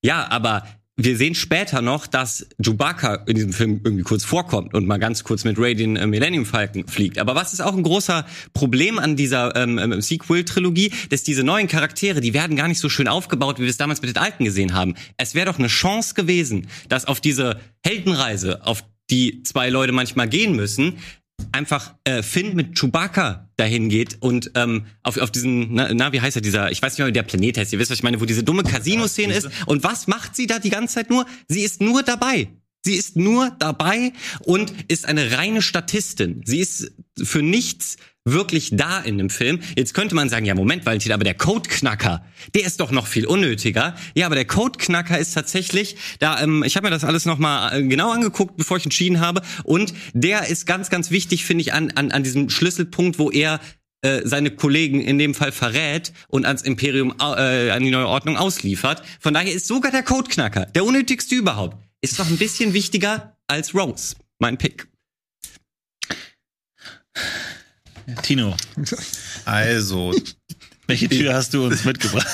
Ja, aber wir sehen später noch, dass Chewbacca in diesem Film irgendwie kurz vorkommt und mal ganz kurz mit Rey den Millennium Falcon fliegt. Aber was ist auch ein großer Problem an dieser Sequel-Trilogie, dass diese neuen Charaktere, die werden gar nicht so schön aufgebaut, wie wir es damals mit den alten gesehen haben. Es wäre doch eine Chance gewesen, dass auf diese Heldenreise, auf die 2 Leute manchmal gehen müssen, einfach Finn mit Chewbacca dahin geht und auf diesen, wie heißt er dieser, ich weiß nicht mehr, wie der Planet heißt, ihr wisst, was ich meine, wo diese dumme Casino-Szene ist. Und was macht sie da die ganze Zeit nur? Sie ist nur dabei. Sie ist nur dabei und ist eine reine Statistin. Sie ist für nichts wirklich da in dem Film. Jetzt könnte man sagen, ja Moment, Valentin, aber der Codeknacker, der ist doch noch viel unnötiger. Ja, aber der Codeknacker ist tatsächlich, da ich habe mir das alles nochmal genau angeguckt, bevor ich entschieden habe, und der ist ganz, ganz wichtig, finde ich, an diesem Schlüsselpunkt, wo er seine Kollegen in dem Fall verrät und ans Imperium, an die neue Ordnung ausliefert. Von daher ist sogar der Codeknacker, der unnötigste überhaupt, ist doch ein bisschen wichtiger als Rose. Mein Pick. Tino. Also, welche Tür hast du uns mitgebracht?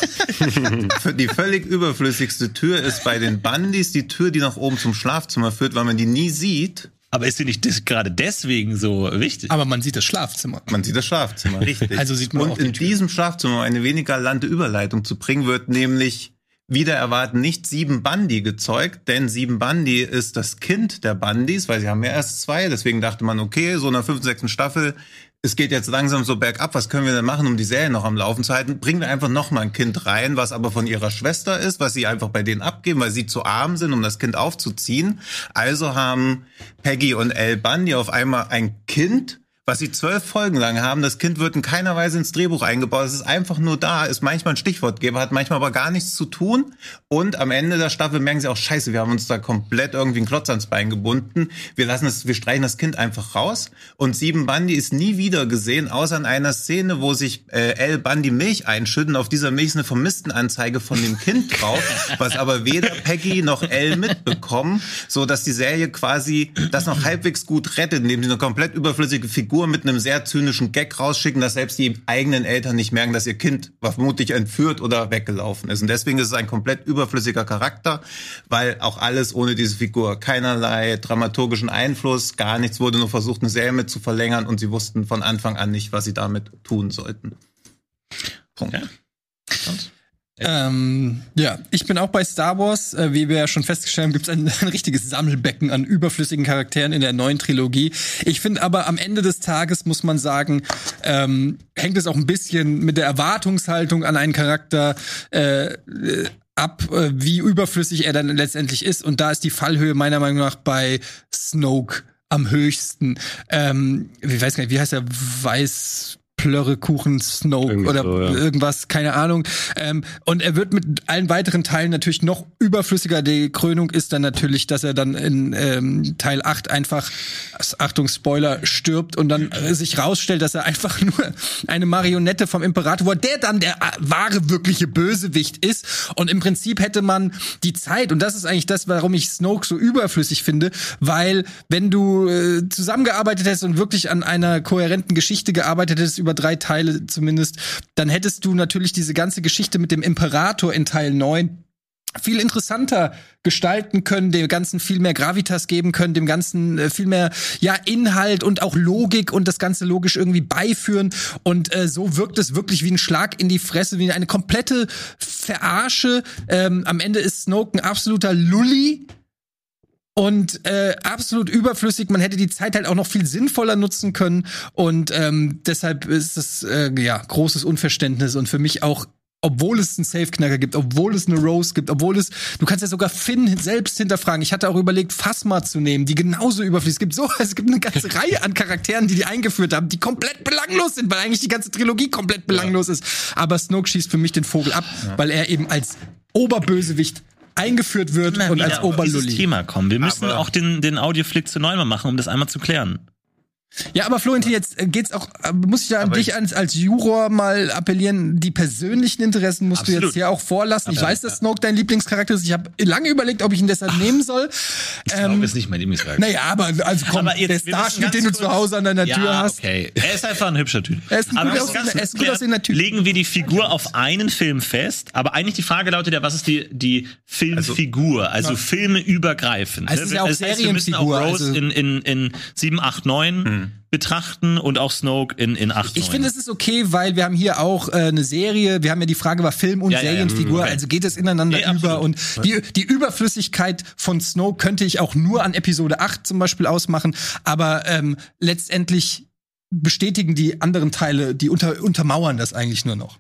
Die völlig überflüssigste Tür ist bei den Bundys die Tür, die nach oben zum Schlafzimmer führt, weil man die nie sieht. Aber ist sie nicht gerade deswegen so wichtig? Aber man sieht das Schlafzimmer. Man sieht das Schlafzimmer, richtig. Also sieht man und auch in diesem Schlafzimmer, um eine weniger galante Überleitung zu bringen, wird nämlich wieder erwarten nicht 7 Bundy gezeugt, denn 7 Bundy ist das Kind der Bundys, weil sie haben ja erst 2, deswegen dachte man, okay, so in der 5., 6. Staffel, es geht jetzt langsam so bergab, was können wir denn machen, um die Serie noch am Laufen zu halten? Bringen wir einfach noch mal ein Kind rein, was aber von ihrer Schwester ist, was sie einfach bei denen abgeben, weil sie zu arm sind, um das Kind aufzuziehen. Also haben Peggy und Al Bundy auf einmal ein Kind, was sie 12 Folgen lang haben. Das Kind wird in keiner Weise ins Drehbuch eingebaut. Es ist einfach nur da, ist manchmal ein Stichwortgeber, hat manchmal aber gar nichts zu tun. Und am Ende der Staffel merken sie auch, scheiße, wir haben uns da komplett irgendwie einen Klotz ans Bein gebunden. Wir streichen das Kind einfach raus. Und 7 Bundy ist nie wieder gesehen, außer in einer Szene, wo sich Al Bundy Milch einschütten. Auf dieser Milch ist eine Vermisstenanzeige von dem Kind drauf, was aber weder Peggy noch Al mitbekommen, so dass die Serie quasi das noch halbwegs gut rettet, indem sie eine komplett überflüssige Figur mit einem sehr zynischen Gag rausschicken, dass selbst die eigenen Eltern nicht merken, dass ihr Kind vermutlich entführt oder weggelaufen ist. Und deswegen ist es ein komplett überflüssiger Charakter, weil auch alles ohne diese Figur, keinerlei dramaturgischen Einfluss, gar nichts, wurde nur versucht, eine Serie mit zu verlängern, und sie wussten von Anfang an nicht, was sie damit tun sollten. Punkt. Okay. Ja, ich bin auch bei Star Wars. Wie wir ja schon festgestellt haben, gibt es ein richtiges Sammelbecken an überflüssigen Charakteren in der neuen Trilogie. Ich finde aber, am Ende des Tages muss man sagen, hängt es auch ein bisschen mit der Erwartungshaltung an einen Charakter ab, wie überflüssig er dann letztendlich ist. Und da ist die Fallhöhe meiner Meinung nach bei Snoke am höchsten. Ich weiß gar nicht, wie heißt er? Plörrekuchen, Snoke irgendwie oder so, ja. Irgendwas, keine Ahnung. Und er wird mit allen weiteren Teilen natürlich noch überflüssiger. Die Krönung ist dann natürlich, dass er dann in Teil 8 einfach, Achtung, Spoiler, stirbt und dann sich rausstellt, dass er einfach nur eine Marionette vom Imperator war, der dann der wahre, wirkliche Bösewicht ist. Und im Prinzip hätte man die Zeit, und das ist eigentlich das, warum ich Snoke so überflüssig finde, weil wenn du zusammengearbeitet hättest und wirklich an einer kohärenten Geschichte gearbeitet hättest, über 3 Teile zumindest, dann hättest du natürlich diese ganze Geschichte mit dem Imperator in Teil 9 viel interessanter gestalten können, dem Ganzen viel mehr Gravitas geben können, dem Ganzen viel mehr, ja, Inhalt und auch Logik und das Ganze logisch irgendwie beiführen. Und so wirkt es wirklich wie ein Schlag in die Fresse, wie eine komplette Verarsche. Am Ende ist Snoke ein absoluter Lulli. Und absolut überflüssig. Man hätte die Zeit halt auch noch viel sinnvoller nutzen können. Und deshalb ist es großes Unverständnis. Und für mich auch, obwohl es einen Safeknacker gibt, obwohl es eine Rose gibt, du kannst ja sogar Finn selbst hinterfragen. Ich hatte auch überlegt, Phasma zu nehmen, die genauso überflüssig. Es gibt eine ganze Reihe an Charakteren, die eingeführt haben, die komplett belanglos sind, weil eigentlich die ganze Trilogie komplett belanglos ist. Aber Snoke schießt für mich den Vogel ab, weil er eben als Oberbösewicht eingeführt wird und als Oberlulli. Dieses Thema kommen. Wir müssen aber auch den Audioflick zu Neumann machen, um das einmal zu klären. Ja, aber Florentin, jetzt geht's auch, muss ich da an dich als Juror mal appellieren, die persönlichen Interessen musst du jetzt hier auch vorlassen. Ich weiß, dass Snoke dein Lieblingscharakter ist. Ich habe lange überlegt, ob ich ihn deshalb nehmen soll. Ich glaube, ist nicht mein Lieblingscharakter. Naja, aber der Starschnitt, den du zu Hause an deiner Tür hast. Okay. Er ist einfach ein hübscher Typ. Er ist gut aussehender Typ. Legen wir die Figur auf einen Film fest, aber eigentlich die Frage lautet ja, was ist die Filmfigur? Also Filme übergreifend. Es ist ja auch Serienfigur. Wir müssen auch Rose in 7, 8, 9 betrachten und auch Snoke in 8. Ich finde, es ist okay, weil wir haben hier auch eine Serie, wir haben ja die Frage, war Film und Serienfigur, okay. Also geht es ineinander über, und die Überflüssigkeit von Snoke könnte ich auch nur an Episode 8 zum Beispiel ausmachen, aber letztendlich bestätigen die anderen Teile, die untermauern das eigentlich nur noch.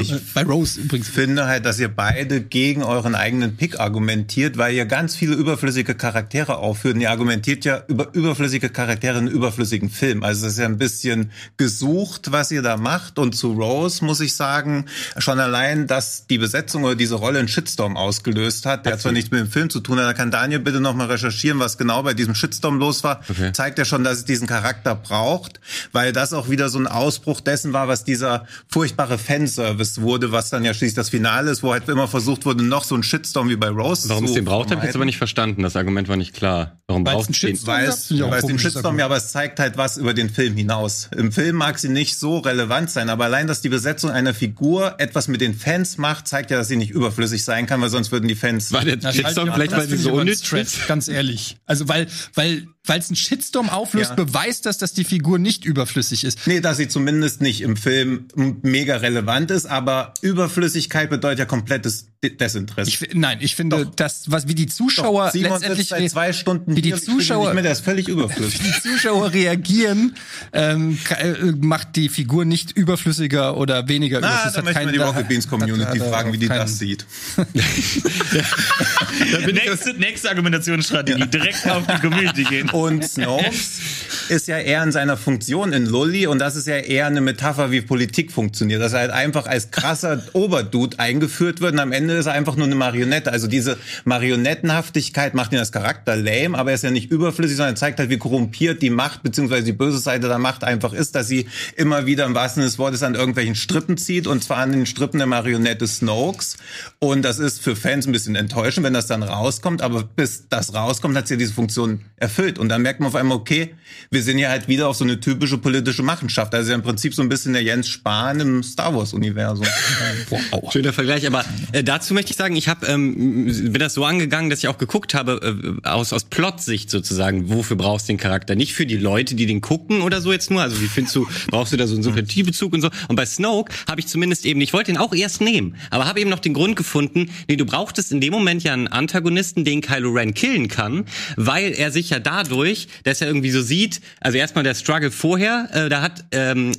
Ja. Bei Rose übrigens. Ich finde halt, dass ihr beide gegen euren eigenen Pick argumentiert, weil ihr ganz viele überflüssige Charaktere aufführt. Und ihr argumentiert ja über überflüssige Charaktere in überflüssigen Film. Also das ist ja ein bisschen gesucht, was ihr da macht. Und zu Rose muss ich sagen, schon allein, dass die Besetzung oder diese Rolle einen Shitstorm ausgelöst hat, der hat zwar nichts mit dem Film zu tun, da kann Daniel bitte nochmal recherchieren, was genau bei diesem Shitstorm los war. Okay. Zeigt ja schon, dass es diesen Charakter braucht, weil das auch wieder so ein Ausbruch dessen war, was dieser furchtbare Fanservice wurde, was dann ja schließlich das Finale ist, wo halt immer versucht wurde, noch so ein Shitstorm wie bei Rose zu Warum es den braucht, habe ich jetzt aber nicht verstanden. Das Argument war nicht klar. Warum braucht es den? Weil es den Shitstorm ja, aber es zeigt halt was über den Film hinaus. Im Film mag sie nicht so relevant sein, aber allein, dass die Besetzung einer Figur etwas mit den Fans macht, zeigt ja, dass sie nicht überflüssig sein kann, weil sonst würden die Fans... War der Shitstorm vielleicht mal so unnütz? Ganz ehrlich. Also, weil es einen Shitstorm auflöst, ja, beweist das, dass die Figur nicht überflüssig ist. Nee, dass sie zumindest nicht im Film mega relevant ist, aber Überflüssigkeit bedeutet ja komplettes Desinteresse. Ich finde, das, was wie die Zuschauer Simon letztendlich seit 2 Stunden wie die Zuschauer, der ist völlig überflüssig. Wie die Zuschauer reagieren, macht die Figur nicht überflüssiger oder weniger überflüssig. Da möchte man die Rocket Beans Community fragen, wie die das sieht. Nächste Argumentationsstrategie, ja, direkt auf die Community gehen. Und Snoke ist ja eher in seiner Funktion in Lully und das ist ja eher eine Metapher, wie Politik funktioniert. Dass er halt einfach als krasser Oberdude eingeführt wird und am Ende ist er einfach nur eine Marionette. Also diese Marionettenhaftigkeit macht ihn als Charakter lame, aber er ist ja nicht überflüssig, sondern zeigt halt, wie korrumpiert die Macht bzw. die böse Seite der Macht einfach ist, dass sie immer wieder im wahrsten Sinne des Wortes an irgendwelchen Strippen zieht und zwar an den Strippen der Marionette Snokes. Und das ist für Fans ein bisschen enttäuschend, wenn das dann rauskommt, aber bis das rauskommt, hat sie ja diese Funktion erfüllt. Und dann merkt man auf einmal, okay, wir sind ja halt wieder auf so eine typische politische Machenschaft. Also ja im Prinzip so ein bisschen der Jens Spahn im Star Wars-Universum. Wow. Schöner Vergleich, aber dazu möchte ich sagen, ich bin das so angegangen, dass ich auch geguckt habe, aus Plot-Sicht sozusagen, wofür brauchst du den Charakter? Nicht für die Leute, die den gucken oder so jetzt nur, also wie findest du, brauchst du da so einen Sympathiebezug und so. Und bei Snoke habe ich zumindest eben, ich wollte ihn auch erst nehmen, aber habe eben noch den Grund gefunden, nee, du brauchtest in dem Moment ja einen Antagonisten, den Kylo Ren killen kann, weil er sich ja dadurch, dass er irgendwie so sieht, also erstmal der Struggle vorher, da hat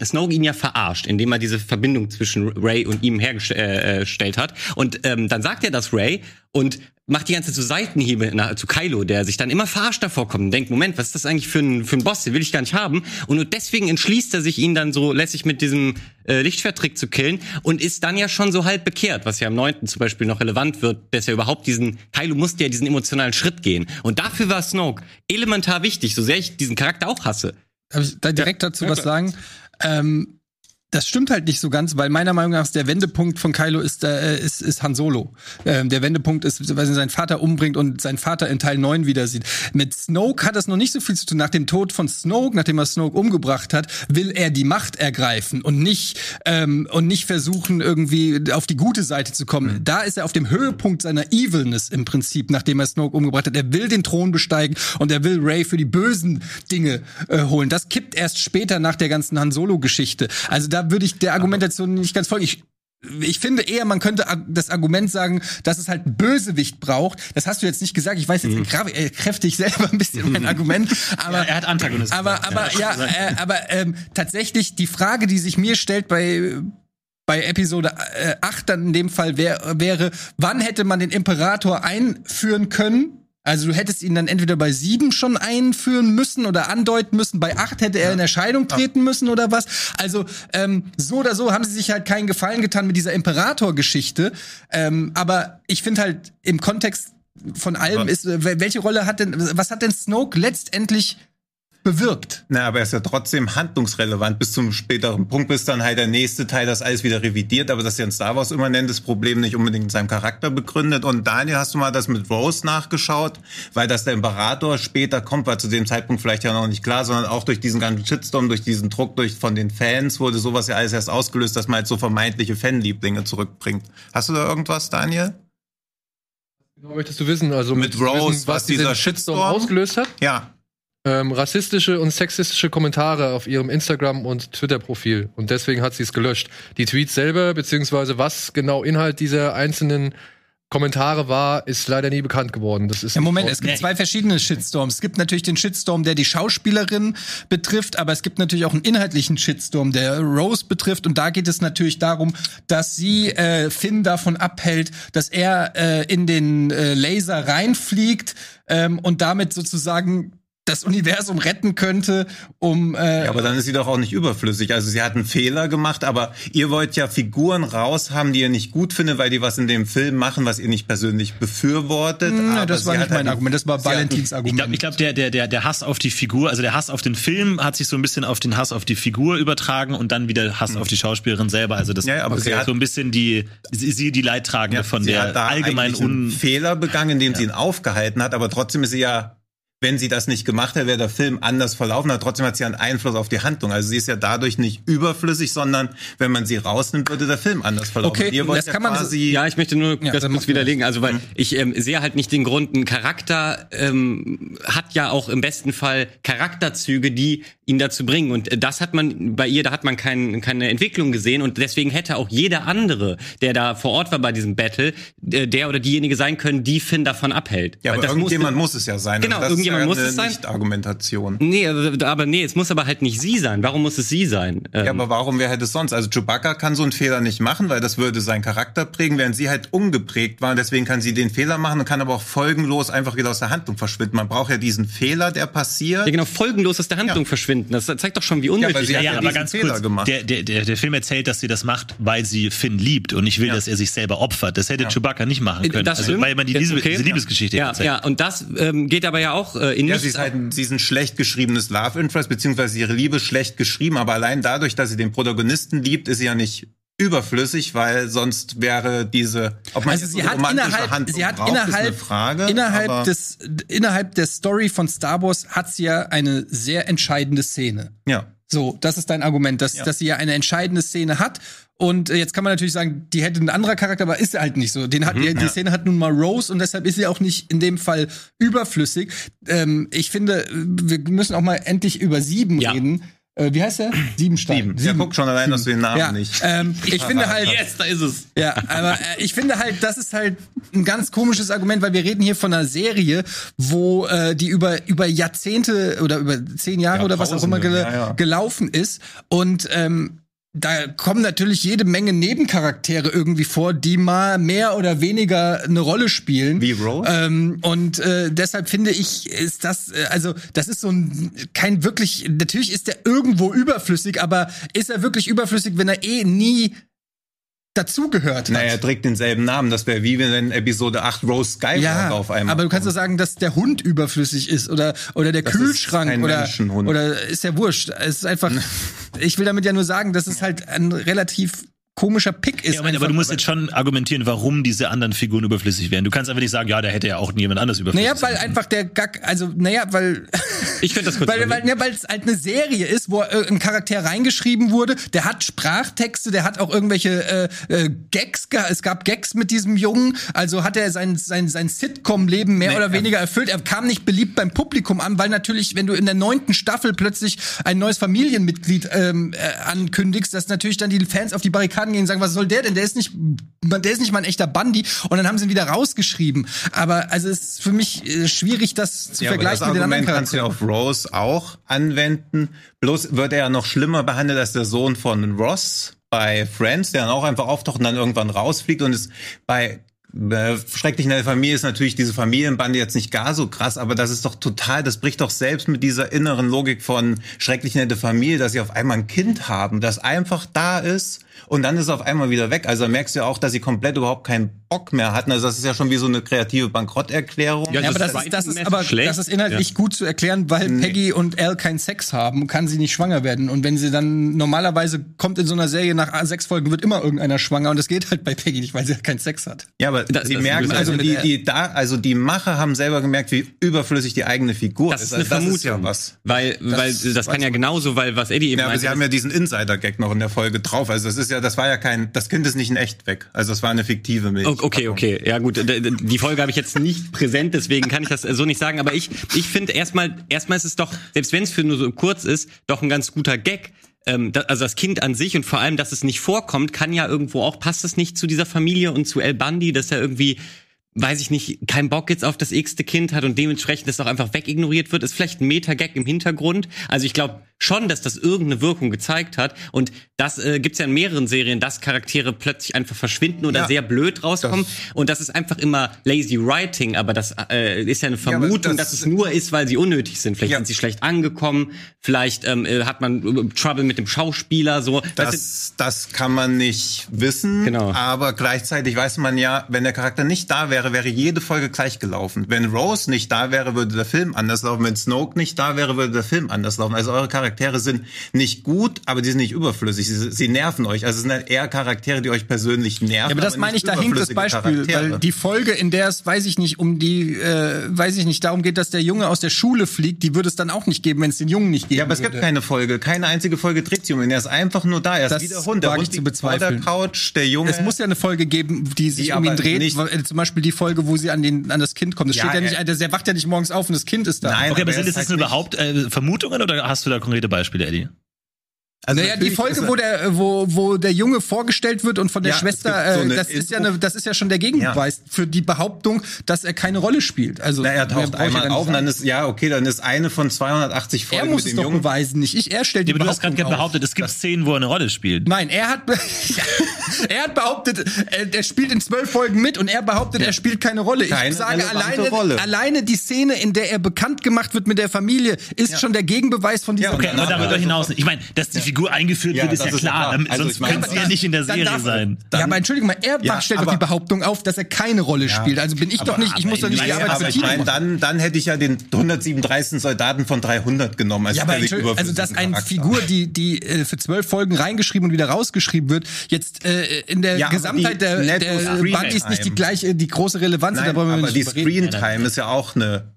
Snoke ihn ja verarscht, indem er diese Verbindung zwischen Rey und ihm hergestellt hat. Und dann sagt er das Rey und macht die ganze Zeit so Seitenhiebe zu Kylo, der sich dann immer verarscht davor kommt und denkt, Moment, was ist das eigentlich für ein Boss, den will ich gar nicht haben. Und nur deswegen entschließt er sich, ihn dann so lässig mit diesem Lichtschwerttrick zu killen und ist dann ja schon so halb bekehrt, was ja im 9. zum Beispiel noch relevant wird, dass er überhaupt Kylo musste ja diesen emotionalen Schritt gehen. Und dafür war Snoke elementar wichtig, so sehr ich diesen Charakter auch hasse. Darf ich da direkt dazu was sagen? Das stimmt halt nicht so ganz, weil meiner Meinung nach ist der Wendepunkt von Kylo ist Han Solo. Der Wendepunkt ist, weil er seinen Vater umbringt und seinen Vater in Teil 9 wieder sieht. Mit Snoke hat das noch nicht so viel zu tun. Nach dem Tod von Snoke, nachdem er Snoke umgebracht hat, will er die Macht ergreifen und nicht versuchen, irgendwie auf die gute Seite zu kommen. Da ist er auf dem Höhepunkt seiner Evilness im Prinzip, nachdem er Snoke umgebracht hat. Er will den Thron besteigen und er will Rey für die bösen Dinge holen. Das kippt erst später nach der ganzen Han Solo-Geschichte. Also da würde ich der Argumentation nicht ganz folgen. Ich finde eher, man könnte das Argument sagen, dass es halt einen Bösewicht braucht. Das hast du jetzt nicht gesagt. Ich weiß jetzt kräftig selber ein bisschen mein Argument. Aber ja, er hat Antagonisten. Aber tatsächlich die Frage, die sich mir stellt bei Episode 8 dann in dem Fall wäre, wann hätte man den Imperator einführen können? Also du hättest ihn dann entweder bei 7 schon einführen müssen oder andeuten müssen. Bei 8 hätte er in Erscheinung treten müssen oder was. Also so oder so haben sie sich halt keinen Gefallen getan mit dieser Imperator-Geschichte. Aber ich finde halt im Kontext von allem ist, welche Rolle was hat denn Snoke letztendlich bewirkt? Na, aber er ist ja trotzdem handlungsrelevant bis zum späteren Punkt, bis dann halt der nächste Teil das alles wieder revidiert, aber das ist ja ein Star Wars immanentes Problem, nicht unbedingt in seinem Charakter begründet. Und Daniel, hast du mal das mit Rose nachgeschaut? Weil dass der Imperator später kommt, war zu dem Zeitpunkt vielleicht ja noch nicht klar, sondern auch durch diesen ganzen Shitstorm, durch diesen Druck von den Fans wurde sowas ja alles erst ausgelöst, dass man halt so vermeintliche Fanlieblinge zurückbringt. Hast du da irgendwas, Daniel? Genau, möchtest du wissen, also mit Rose, wissen, was dieser Shitstorm ausgelöst hat? Ja. Rassistische und sexistische Kommentare auf ihrem Instagram- und Twitter-Profil. Und deswegen hat sie es gelöscht. Die Tweets selber, beziehungsweise was genau Inhalt dieser einzelnen Kommentare war, ist leider nie bekannt geworden. Das ist ja, Moment, es gibt zwei verschiedene Shitstorms. Es gibt natürlich den Shitstorm, der die Schauspielerin betrifft, aber es gibt natürlich auch einen inhaltlichen Shitstorm, der Rose betrifft. Und da geht es natürlich darum, dass sie Finn davon abhält, dass er in den Laser reinfliegt und damit sozusagen das Universum retten könnte, um... ja, aber dann ist sie doch auch nicht überflüssig. Also sie hat einen Fehler gemacht, aber ihr wollt ja Figuren raushaben, die ihr nicht gut findet, weil die was in dem Film machen, was ihr nicht persönlich befürwortet. Na, aber das war nicht mein Argument, das war Valentins Argument. Ich glaube, der Hass auf die Figur, also der Hass auf den Film hat sich so ein bisschen auf den Hass auf die Figur übertragen und dann wieder Hass auf die Schauspielerin selber. Also das ja, aber okay, sie hat so ein bisschen die Leidtragende von der allgemeinen... Sie hat einen Fehler begangen, indem sie ihn aufgehalten hat, aber trotzdem ist sie ja... Wenn sie das nicht gemacht hätte, wäre der Film anders verlaufen. Aber trotzdem hat sie einen Einfluss auf die Handlung. Also sie ist ja dadurch nicht überflüssig, sondern wenn man sie rausnimmt, würde der Film anders verlaufen. Okay, das kann man quasi... Ja, ich möchte nur das kurz widerlegen. Also weil ich sehe halt nicht den Grund. Ein Charakter hat ja auch im besten Fall Charakterzüge, die ihn dazu bringen. Und das hat man bei ihr, da hat man keine Entwicklung gesehen. Und deswegen hätte auch jeder andere, der da vor Ort war bei diesem Battle, der oder diejenige sein können, die Finn davon abhält. Ja, aber irgendjemand muss es ja sein. Genau, irgendjemand muss es sein. Nicht-Argumentation. Nee, es muss aber halt nicht sie sein. Warum muss es sie sein? Ja, aber warum, wer hätte es sonst? Also Chewbacca kann so einen Fehler nicht machen, weil das würde seinen Charakter prägen, während sie halt ungeprägt war. Deswegen kann sie den Fehler machen und kann aber auch folgenlos einfach wieder aus der Handlung verschwinden. Man braucht ja diesen Fehler, der passiert. Ja, genau, folgenlos aus der Handlung verschwinden. Das zeigt doch schon, wie unnötig. Ja, weil sie hat aber ganz Fehler kurz gemacht. Der Film erzählt, dass sie das macht, weil sie Finn liebt und nicht will, dass er sich selber opfert. Das hätte Chewbacca nicht machen können. Das also, weil man diese Liebesgeschichte erzählt. Ja, und das geht aber ja auch in ja, sie ist ein schlecht geschriebenes Love Interest, beziehungsweise ihre Liebe ist schlecht geschrieben, aber allein dadurch, dass sie den Protagonisten liebt, ist sie ja nicht überflüssig, weil sonst wäre diese, ob man also sie hat innerhalb, Handlung sie hat braucht, innerhalb, ist eine Frage. Innerhalb der Story von Star Wars hat sie ja eine sehr entscheidende Szene. Ja. So, das ist dein Argument, dass sie ja eine entscheidende Szene hat. Und jetzt kann man natürlich sagen, die hätte ein anderer Charakter, aber ist halt nicht so. Die Szene hat nun mal Rose und deshalb ist sie auch nicht in dem Fall überflüssig. Ich finde, wir müssen auch mal endlich über 7 reden. Wie heißt der? Siebenstein. 7. Ja, guck schon allein, dass du den Namen nicht. Ich finde halt. Yes, da ist es. Ja, aber ich finde halt, das ist halt ein ganz komisches Argument, weil wir reden hier von einer Serie, wo die über Jahrzehnte oder über 10 Jahre oder was auch immer gelaufen ist. Und da kommen natürlich jede Menge Nebencharaktere irgendwie vor, die mal mehr oder weniger eine Rolle spielen. Wie Rose? Deshalb finde ich, ist das, also das ist so ein, kein wirklich, natürlich ist der irgendwo überflüssig, aber ist er wirklich überflüssig, wenn er nie dazugehört hat? Naja, er trägt denselben Namen. Das wäre wie wenn in Episode 8 Rose Skywalker auf einmal. Aber du kannst doch sagen, dass der Hund überflüssig ist oder der das Kühlschrank ist kein Menschenhund. Oder ist ja wurscht. Es ist einfach. Ich will damit ja nur sagen, dass es halt ein relativ komischer Pick ist. Ja, aber du musst jetzt schon argumentieren, warum diese anderen Figuren überflüssig werden. Du kannst einfach nicht sagen, ja, da hätte ja auch jemand anders überflüssig. Naja, weil einfach der Gag, weil ich finde das kurz. Weil es halt eine Serie ist, wo ein Charakter reingeschrieben wurde, der hat Sprachtexte, der hat auch irgendwelche Gags, es gab Gags mit diesem Jungen, also hat er sein Sitcom-Leben mehr oder weniger erfüllt. Er kam nicht beliebt beim Publikum an, weil natürlich, wenn du in der 9. Staffel plötzlich ein neues Familienmitglied ankündigst, dass natürlich dann die Fans auf die Barrikaden gehen und sagen, was soll der denn? Der ist nicht mal ein echter Bundy. Und dann haben sie ihn wieder rausgeschrieben. Aber also es ist für mich schwierig, das zu vergleichen das mit den anderen Charakteren. Kannst du ja auf Rose auch anwenden. Bloß wird er ja noch schlimmer behandelt als der Sohn von Ross bei Friends, der dann auch einfach auftaucht und dann irgendwann rausfliegt. Und ist bei Schrecklich in der Familie ist natürlich diese Familienbande jetzt nicht gar so krass, aber das ist doch total, das bricht doch selbst mit dieser inneren Logik von Schrecklich nette Familie, dass sie auf einmal ein Kind haben, das einfach da ist und dann ist es auf einmal wieder weg. Also da merkst du ja auch, dass sie komplett überhaupt keinen Bock mehr hatten. Also das ist ja schon wie so eine kreative Bankrotterklärung. Ja, aber das ist inhaltlich gut zu erklären, weil Peggy und Al keinen Sex haben, kann sie nicht schwanger werden. Und wenn sie dann normalerweise kommt in so einer Serie, nach 6 Folgen wird immer irgendeiner schwanger und das geht halt bei Peggy nicht, weil sie halt keinen Sex hat. Ja, aber sie merken, also die Macher haben selber gemerkt, wie überflüssig die eigene Figur ist. Das ist eine Vermutung. Ja, was. Weil das kann ja genauso, weil was Eddie eben meinte. Ja, aber sie haben ja diesen Insider-Gag noch in der Folge drauf. Also das ist ja, das war ja kein, das Kind ist nicht in echt weg. Also das war eine fiktive Milch. Okay. Ja gut, die Folge habe ich jetzt nicht präsent, deswegen kann ich das so nicht sagen. Aber ich finde erstmal ist es doch, selbst wenn es für nur so kurz ist, doch ein ganz guter Gag. Also das Kind an sich und vor allem, dass es nicht vorkommt, kann ja irgendwo auch, passt es nicht zu dieser Familie und zu Al Bundy, dass er irgendwie weiß ich nicht, keinen Bock jetzt auf das x-te Kind hat und dementsprechend das auch einfach wegignoriert wird, ist vielleicht ein Meta-Gag im Hintergrund. Also ich glaube schon, dass das irgendeine Wirkung gezeigt hat. Und das gibt's ja in mehreren Serien, dass Charaktere plötzlich einfach verschwinden oder sehr blöd rauskommen. Und das ist einfach immer lazy writing, aber das ist ja eine Vermutung, dass es nur ist, weil sie unnötig sind. Vielleicht sind sie schlecht angekommen, vielleicht hat man Trouble mit dem Schauspieler. So. Das kann man nicht wissen, aber gleichzeitig weiß man ja, wenn der Charakter nicht da wäre, wäre jede Folge gleich gelaufen. Wenn Rose nicht da wäre, würde der Film anders laufen. Wenn Snoke nicht da wäre, würde der Film anders laufen. Also eure Charaktere sind nicht gut, aber die sind nicht überflüssig. Sie nerven euch. Also es sind halt eher Charaktere, die euch persönlich nerven. Ja, aber das meine ich, da hinkt das Beispiel, weil die Folge, in der es, darum geht, dass der Junge aus der Schule fliegt, die würde es dann auch nicht geben, wenn es den Jungen nicht geben würde. Ja, aber es gibt keine Folge. Keine einzige Folge dreht sich um ihn. Er ist einfach nur da. Er ist wie der Hund. Der Hund liegt vor der Couch, der Junge. Es muss ja eine Folge geben, die sich um ihn dreht. Zum Beispiel die Folge, wo sie an das Kind kommen. Das steht ja nicht, der wacht ja nicht morgens auf und das Kind ist da. Nein, okay, aber sind das jetzt überhaupt Vermutungen oder hast du da konkrete Beispiele, Eddie? Also die Folge, wo der Junge vorgestellt wird und von der Schwester, so das ist ja schon der Gegenbeweis für die Behauptung, dass er keine Rolle spielt. Also er taucht einmal auf und dann ist eine von 280 Folgen. Er muss es doch beweisen, nicht ich. Er stellt die Behauptung auf. Du hast gerade behauptet, es gibt Szenen, wo er eine Rolle spielt. Nein, er hat behauptet, er spielt in 12 Folgen mit und er behauptet, er spielt keine Rolle. Ich sage alleine die Szene, in der er bekannt gemacht wird mit der Familie, ist schon der Gegenbeweis von dieser. Okay, aber darüber hinaus. Ich meine, dass die Figur eingeführt wird, ist ja klar. Also sonst könnte sie ja nicht in der Serie sein. Ja, aber Entschuldigung mal, stellt doch die Behauptung auf, dass er keine Rolle spielt. Also bin ich doch nicht, ich muss doch nicht die Arbeit für Tino machen. Dann hätte ich ja den 137. Soldaten von 300 genommen. Ja, aber also dass eine Figur, die für 12 Folgen reingeschrieben und wieder rausgeschrieben wird, jetzt in der Gesamtheit der Bundys nicht die große Relevanz. Nein, aber die Screentime ist ja auch eine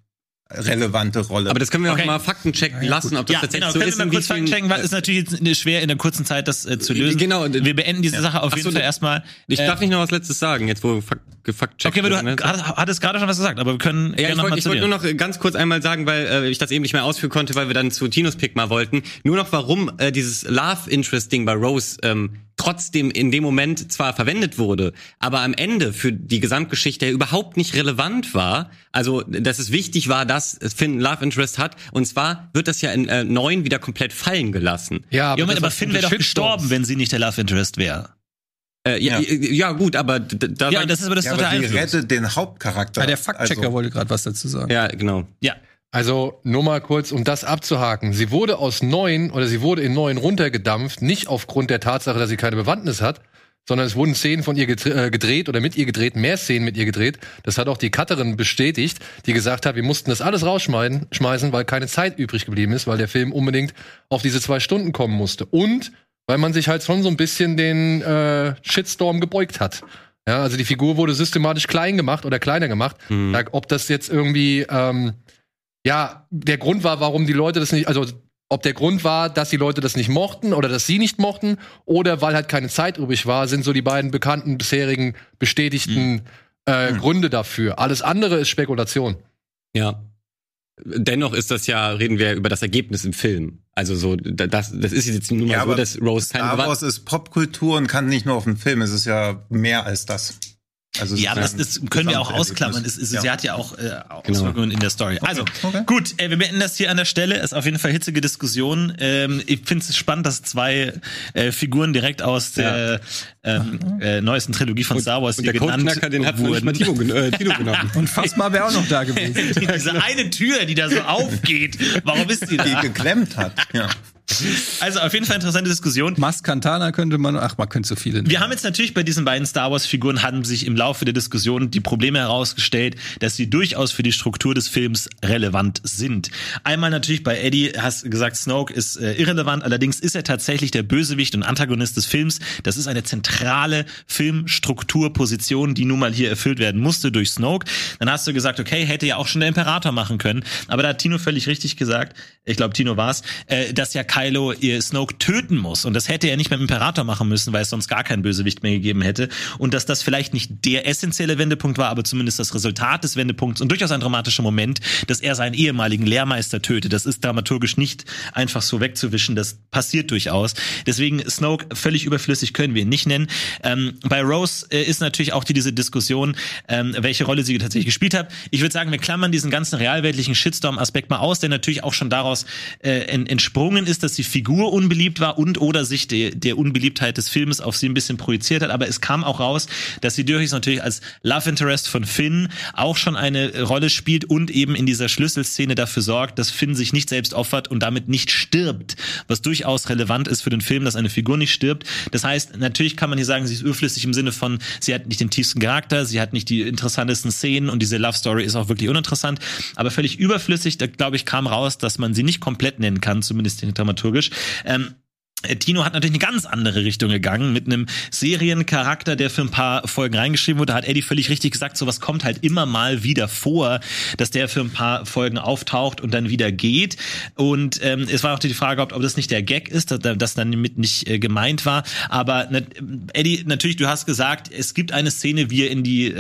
relevante Rolle. Aber das können wir auch mal faktenchecken lassen, ob das tatsächlich so ist. Können wir mal kurz faktenchecken, weil es natürlich jetzt schwer in der kurzen Zeit das zu lösen. Genau. Wir beenden diese Sache auf jeden Fall erstmal. Ich darf nicht noch was Letztes sagen, jetzt wo gefaktcheckt wird. Okay, aber du hattest gerade schon was gesagt, aber wir können gerne nochmal zu dir. Ich wollte nur noch ganz kurz einmal sagen, weil ich das eben nicht mehr ausführen konnte, weil wir dann zu Tinos Pick mal wollten. Nur noch, warum dieses Love-Interest-Ding bei Rose trotzdem in dem Moment zwar verwendet wurde, aber am Ende für die Gesamtgeschichte überhaupt nicht relevant war. Also, dass es wichtig war, dass Finn Love Interest hat. Und zwar wird das ja in 9 wieder komplett fallen gelassen. Ja, aber Finn wäre doch gestorben, wenn sie nicht der Love Interest wäre. Gut, aber da das ist aber das der Einfluss. Die rettet den Hauptcharakter. Ja, der Faktchecker wollte gerade was dazu sagen. Ja, genau. Ja. Also nur mal kurz, um das abzuhaken. Sie wurde in 9 runtergedampft, nicht aufgrund der Tatsache, dass sie keine Bewandtnis hat, sondern es wurden Szenen von ihr gedreht oder mit ihr gedreht, mehr Szenen mit ihr gedreht. Das hat auch die Cutterin bestätigt, die gesagt hat, wir mussten das alles rausschmeißen, weil keine Zeit übrig geblieben ist, weil der Film unbedingt auf diese 2 Stunden kommen musste. Und weil man sich halt schon so ein bisschen den Shitstorm gebeugt hat. Ja, also die Figur wurde systematisch klein gemacht oder kleiner gemacht. Mhm. Ob das jetzt irgendwie der Grund war, warum die Leute das nicht, also ob der Grund war, dass die Leute das nicht mochten oder dass sie nicht mochten oder weil halt keine Zeit übrig war, sind so die beiden bekannten bisherigen bestätigten Gründe dafür. Alles andere ist Spekulation. Ja. Dennoch ist das reden wir über das Ergebnis im Film. Also so, das ist jetzt nur mal so, dass Rose keine Star Wars ist Popkultur und kann nicht nur auf den Film, es ist ja mehr als das. Also aber das können wir auch ausklammern. Sie hat ja auch Auswirkungen in der Story. Okay. Also, gut, wir beenden das hier an der Stelle. Ist auf jeden Fall hitzige Diskussion. Ich finde es spannend, dass 2 Figuren direkt aus der neuesten Trilogie von Star Wars hier genannt wurden. Und der Codeknacker, den hat wohl mal Tino genommen. Und Fassma wäre auch noch da gewesen. Diese eine Tür, die da so aufgeht, warum ist die da? Die geklemmt hat, ja. Also auf jeden Fall interessante Diskussion. Maskantana könnte man, man könnte so viele nehmen. Wir haben jetzt natürlich bei diesen beiden Star Wars Figuren haben sich im Laufe der Diskussion die Probleme herausgestellt, dass sie durchaus für die Struktur des Films relevant sind. Einmal natürlich bei Eddie, hast gesagt, Snoke ist irrelevant, allerdings ist er tatsächlich der Bösewicht und Antagonist des Films. Das ist eine zentrale Filmstrukturposition, die nun mal hier erfüllt werden musste durch Snoke. Dann hast du gesagt, okay, hätte ja auch schon der Imperator machen können, aber da hat Tino völlig richtig gesagt, ich glaube Tino war's, dass ja kein Kylo Snoke töten muss. Und das hätte er nicht mit dem Imperator machen müssen, weil es sonst gar keinen Bösewicht mehr gegeben hätte. Und dass das vielleicht nicht der essentielle Wendepunkt war, aber zumindest das Resultat des Wendepunkts und durchaus ein dramatischer Moment, dass er seinen ehemaligen Lehrmeister tötet. Das ist dramaturgisch nicht einfach so wegzuwischen. Das passiert durchaus. Deswegen Snoke völlig überflüssig, können wir ihn nicht nennen. Bei Rose ist natürlich auch diese Diskussion, welche Rolle sie tatsächlich gespielt hat. Ich würde sagen, wir klammern diesen ganzen realweltlichen Shitstorm-Aspekt mal aus, der natürlich auch schon daraus entsprungen ist, dass die Figur unbeliebt war und oder sich der Unbeliebtheit des Filmes auf sie ein bisschen projiziert hat. Aber es kam auch raus, dass sie durchaus natürlich als Love Interest von Finn auch schon eine Rolle spielt und eben in dieser Schlüsselszene dafür sorgt, dass Finn sich nicht selbst opfert und damit nicht stirbt, was durchaus relevant ist für den Film, dass eine Figur nicht stirbt. Das heißt, natürlich kann man hier sagen, sie ist überflüssig im Sinne von, sie hat nicht den tiefsten Charakter, sie hat nicht die interessantesten Szenen und diese Love Story ist auch wirklich uninteressant, aber völlig überflüssig. Da, glaube ich, kam raus, dass man sie nicht komplett nennen kann, zumindest dramaturgisch. Tino hat natürlich eine ganz andere Richtung gegangen mit einem Seriencharakter, der für ein paar Folgen reingeschrieben wurde. Da hat Eddie völlig richtig gesagt, sowas kommt halt immer mal wieder vor, dass der für ein paar Folgen auftaucht und dann wieder geht. Und es war auch die Frage, ob das nicht der Gag ist, dass dann mit nicht gemeint war. Aber Eddie, natürlich, du hast gesagt, es gibt eine Szene, wie er in die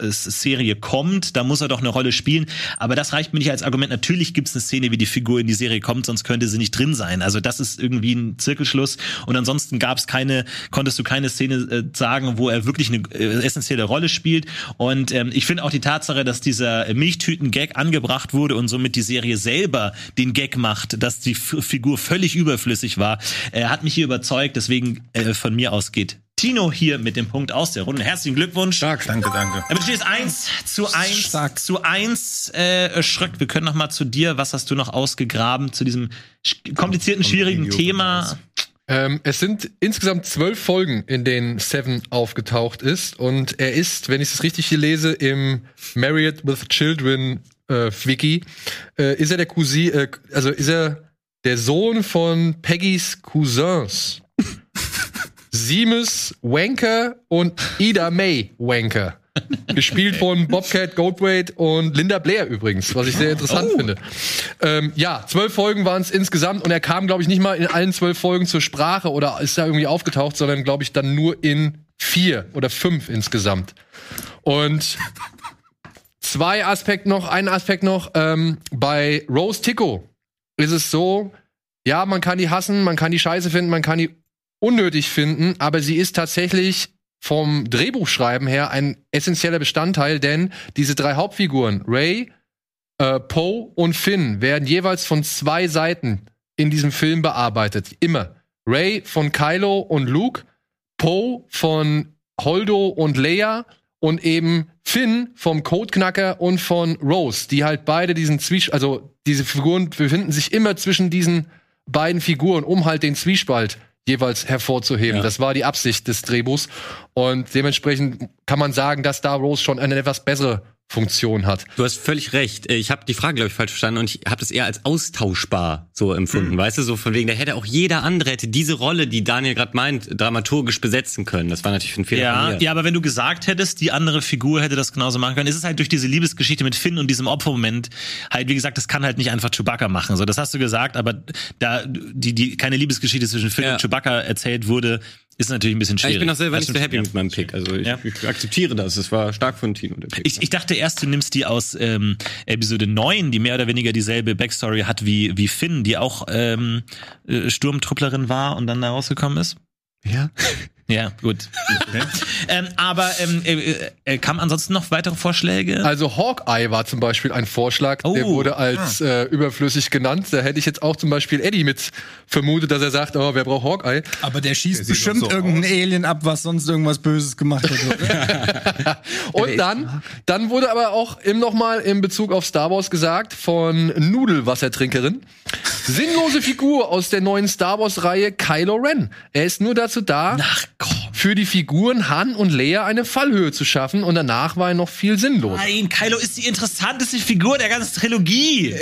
Serie kommt, da muss er doch eine Rolle spielen. Aber das reicht mir nicht als Argument. Natürlich gibt es eine Szene, wie die Figur in die Serie kommt, sonst könnte sie nicht drin sein. Also das ist irgendwie ein Zirkelschluss. Und ansonsten gab's konntest du keine Szene sagen, wo er wirklich eine essentielle Rolle spielt. Und ich finde auch die Tatsache, dass dieser Milchtüten-Gag angebracht wurde und somit die Serie selber den Gag macht, dass die Figur völlig überflüssig war, hat mich hier überzeugt. Deswegen von mir aus geht Tino hier mit dem Punkt aus der Runde. Herzlichen Glückwunsch. Stark, danke. Damit steht es 1:1. Schröck, wir können noch mal zu dir. Was hast du noch ausgegraben zu diesem komplizierten, schwierigen Thema? Es sind insgesamt 12 Folgen, in denen Seven aufgetaucht ist. Und er ist, wenn ich es richtig hier lese, im Married with Children Wiki, ist er der Cousin, also ist er der Sohn von Peggys Cousins. Seamus Wanker und Ida May Wanker. Gespielt von Bobcat Goldthwait und Linda Blair übrigens, was ich sehr interessant finde. Ja, 12 Folgen waren es insgesamt und er kam, glaube ich, nicht mal in allen 12 Folgen zur Sprache oder ist da irgendwie aufgetaucht, sondern, glaube ich, dann nur in 4 oder 5 insgesamt. Und ein Aspekt noch, bei Rose Tico ist es so, ja, man kann die hassen, man kann die scheiße finden, man kann die unnötig finden, aber sie ist tatsächlich vom Drehbuchschreiben her ein essentieller Bestandteil, denn diese 3 Hauptfiguren, Ray, Poe und Finn, werden jeweils von 2 Seiten in diesem Film bearbeitet. Immer. Ray von Kylo und Luke, Poe von Holdo und Leia und eben Finn vom Codeknacker und von Rose, die halt beide diese Figuren befinden sich immer zwischen diesen beiden Figuren, um halt den Zwiespalt jeweils hervorzuheben. Ja. Das war die Absicht des Drehbuchs. Und dementsprechend kann man sagen, dass da Rose schon eine etwas bessere Funktion hat. Du hast völlig recht. Ich habe die Frage, glaube ich, falsch verstanden und ich habe das eher als austauschbar so empfunden, weißt du? So von wegen, da hätte auch jeder andere, hätte diese Rolle, die Daniel gerade meint, dramaturgisch besetzen können. Das war natürlich ein Fehler von mir. Ja, aber wenn du gesagt hättest, die andere Figur hätte das genauso machen können, ist es halt durch diese Liebesgeschichte mit Finn und diesem Opfermoment halt, wie gesagt, das kann halt nicht einfach Chewbacca machen. So, das hast du gesagt, aber da die keine Liebesgeschichte zwischen Finn und Chewbacca erzählt wurde, ist natürlich ein bisschen schwierig. Ich bin auch selber nicht so happy mit meinem Pick. Also ich akzeptiere das. Es war stark von Tino, der Pick. Ich dachte erst, du nimmst die aus Episode 9, die mehr oder weniger dieselbe Backstory hat wie Finn, die auch Sturmtrupplerin war und dann da rausgekommen ist. Ja. Ja, gut. Okay. Aber kamen ansonsten noch weitere Vorschläge? Also Hawkeye war zum Beispiel ein Vorschlag, der wurde als überflüssig genannt. Da hätte ich jetzt auch zum Beispiel Eddie mit vermutet, dass er sagt, wer braucht Hawkeye? Aber der schießt bestimmt so irgendein Alien ab, was sonst irgendwas Böses gemacht hat. Und dann wurde aber auch nochmal in Bezug auf Star Wars gesagt von Nudelwassertrinkerin. Sinnlose Figur aus der neuen Star Wars-Reihe Kylo Ren. Er ist nur dazu da, für die Figuren Han und Leia eine Fallhöhe zu schaffen, und danach war er noch viel sinnlos. Nein, Kylo ist die interessanteste Figur der ganzen Trilogie.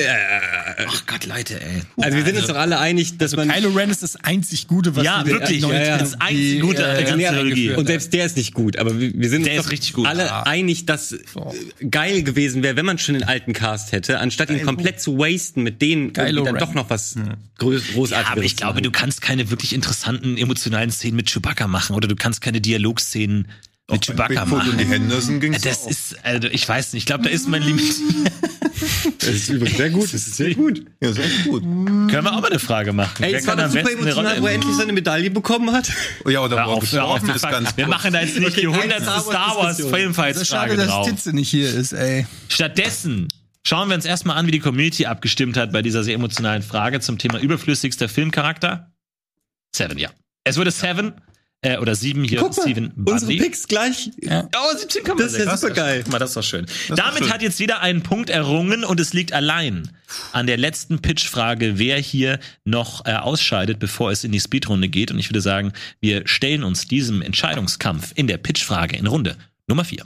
Ach Gott, Leute, ey. Also wir sind uns doch alle einig, dass man... Kylo Ren ist das einzig Gute, was... Ja, wirklich, das einzig Gute der ganzen Trilogie. Und selbst der ist nicht gut, aber wir sind uns doch alle einig, dass geil gewesen wäre, wenn man schon den alten Cast hätte, anstatt ihn komplett zu wasten mit denen, die dann doch noch was Großartiges. Ja, aber ich glaube, du kannst keine wirklich interessanten, emotionalen Szenen mit Chewbacca machen, oder du kannst keine Dialogszenen mit Chewbacca machen. Das ist, also ich weiß nicht, ich glaube, da ist mein Limit. Das ist übrigens sehr gut. Das ist sehr gut. Ja, sehr gut. Können wir auch mal eine Frage machen. Ey, es war doch super emotional, wo er endlich seine Medaille bekommen hat. Oh ja, oder worauf gestorben ist, ganz... Wir machen da jetzt nicht die 100. Star Wars Filmfights-Frage drauf. Schade, dass Titze nicht hier ist, ey. Stattdessen schauen wir uns erstmal an, wie die Community abgestimmt hat bei dieser sehr emotionalen Frage zum Thema überflüssigster Filmcharakter. 7, ja. Es wurde 7 oder 7 hier. Guck mal, Steven Bundy. Unsere Picks gleich. Ja. Oh, 17,6. Das ist ja super geil. Guck mal, das war schön. Damit hat jetzt jeder einen Punkt errungen, und es liegt allein an der letzten Pitch-Frage, wer hier noch ausscheidet, bevor es in die Speedrunde geht. Und ich würde sagen, wir stellen uns diesem Entscheidungskampf in der Pitch-Frage in Runde Nummer 4.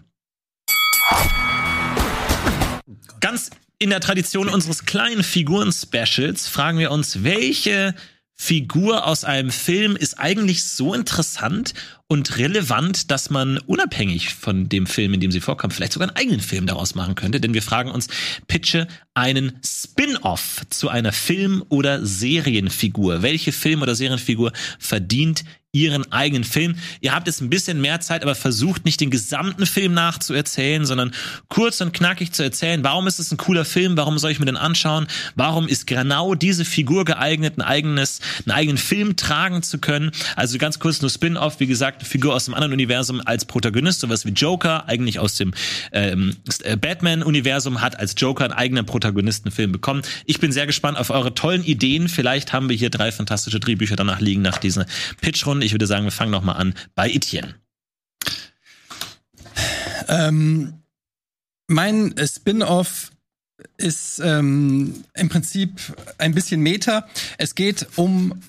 Ganz in der Tradition unseres kleinen Figuren-Specials fragen wir uns, welche Figur aus einem Film ist eigentlich so interessant und relevant, dass man unabhängig von dem Film, in dem sie vorkommt, vielleicht sogar einen eigenen Film daraus machen könnte. Denn wir fragen uns, pitche einen Spin-Off zu einer Film- oder Serienfigur. Welche Film- oder Serienfigur verdient ihren eigenen Film? Ihr habt jetzt ein bisschen mehr Zeit, aber versucht nicht, den gesamten Film nachzuerzählen, sondern kurz und knackig zu erzählen, warum ist es ein cooler Film, warum soll ich mir den anschauen, warum ist genau diese Figur geeignet, einen eigenen Film tragen zu können. Also ganz kurz nur Spin-Off, wie gesagt, eine Figur aus dem anderen Universum als Protagonist, sowas wie Joker, eigentlich aus dem Batman-Universum, hat als Joker einen eigenen Protagonistenfilm bekommen. Ich bin sehr gespannt auf eure tollen Ideen. Vielleicht haben wir hier 3 fantastische Drehbücher danach liegen, nach dieser Pitchrunde. Ich würde sagen, wir fangen nochmal an bei Etienne. Mein Spin-Off ist im Prinzip ein bisschen Meta. Es geht um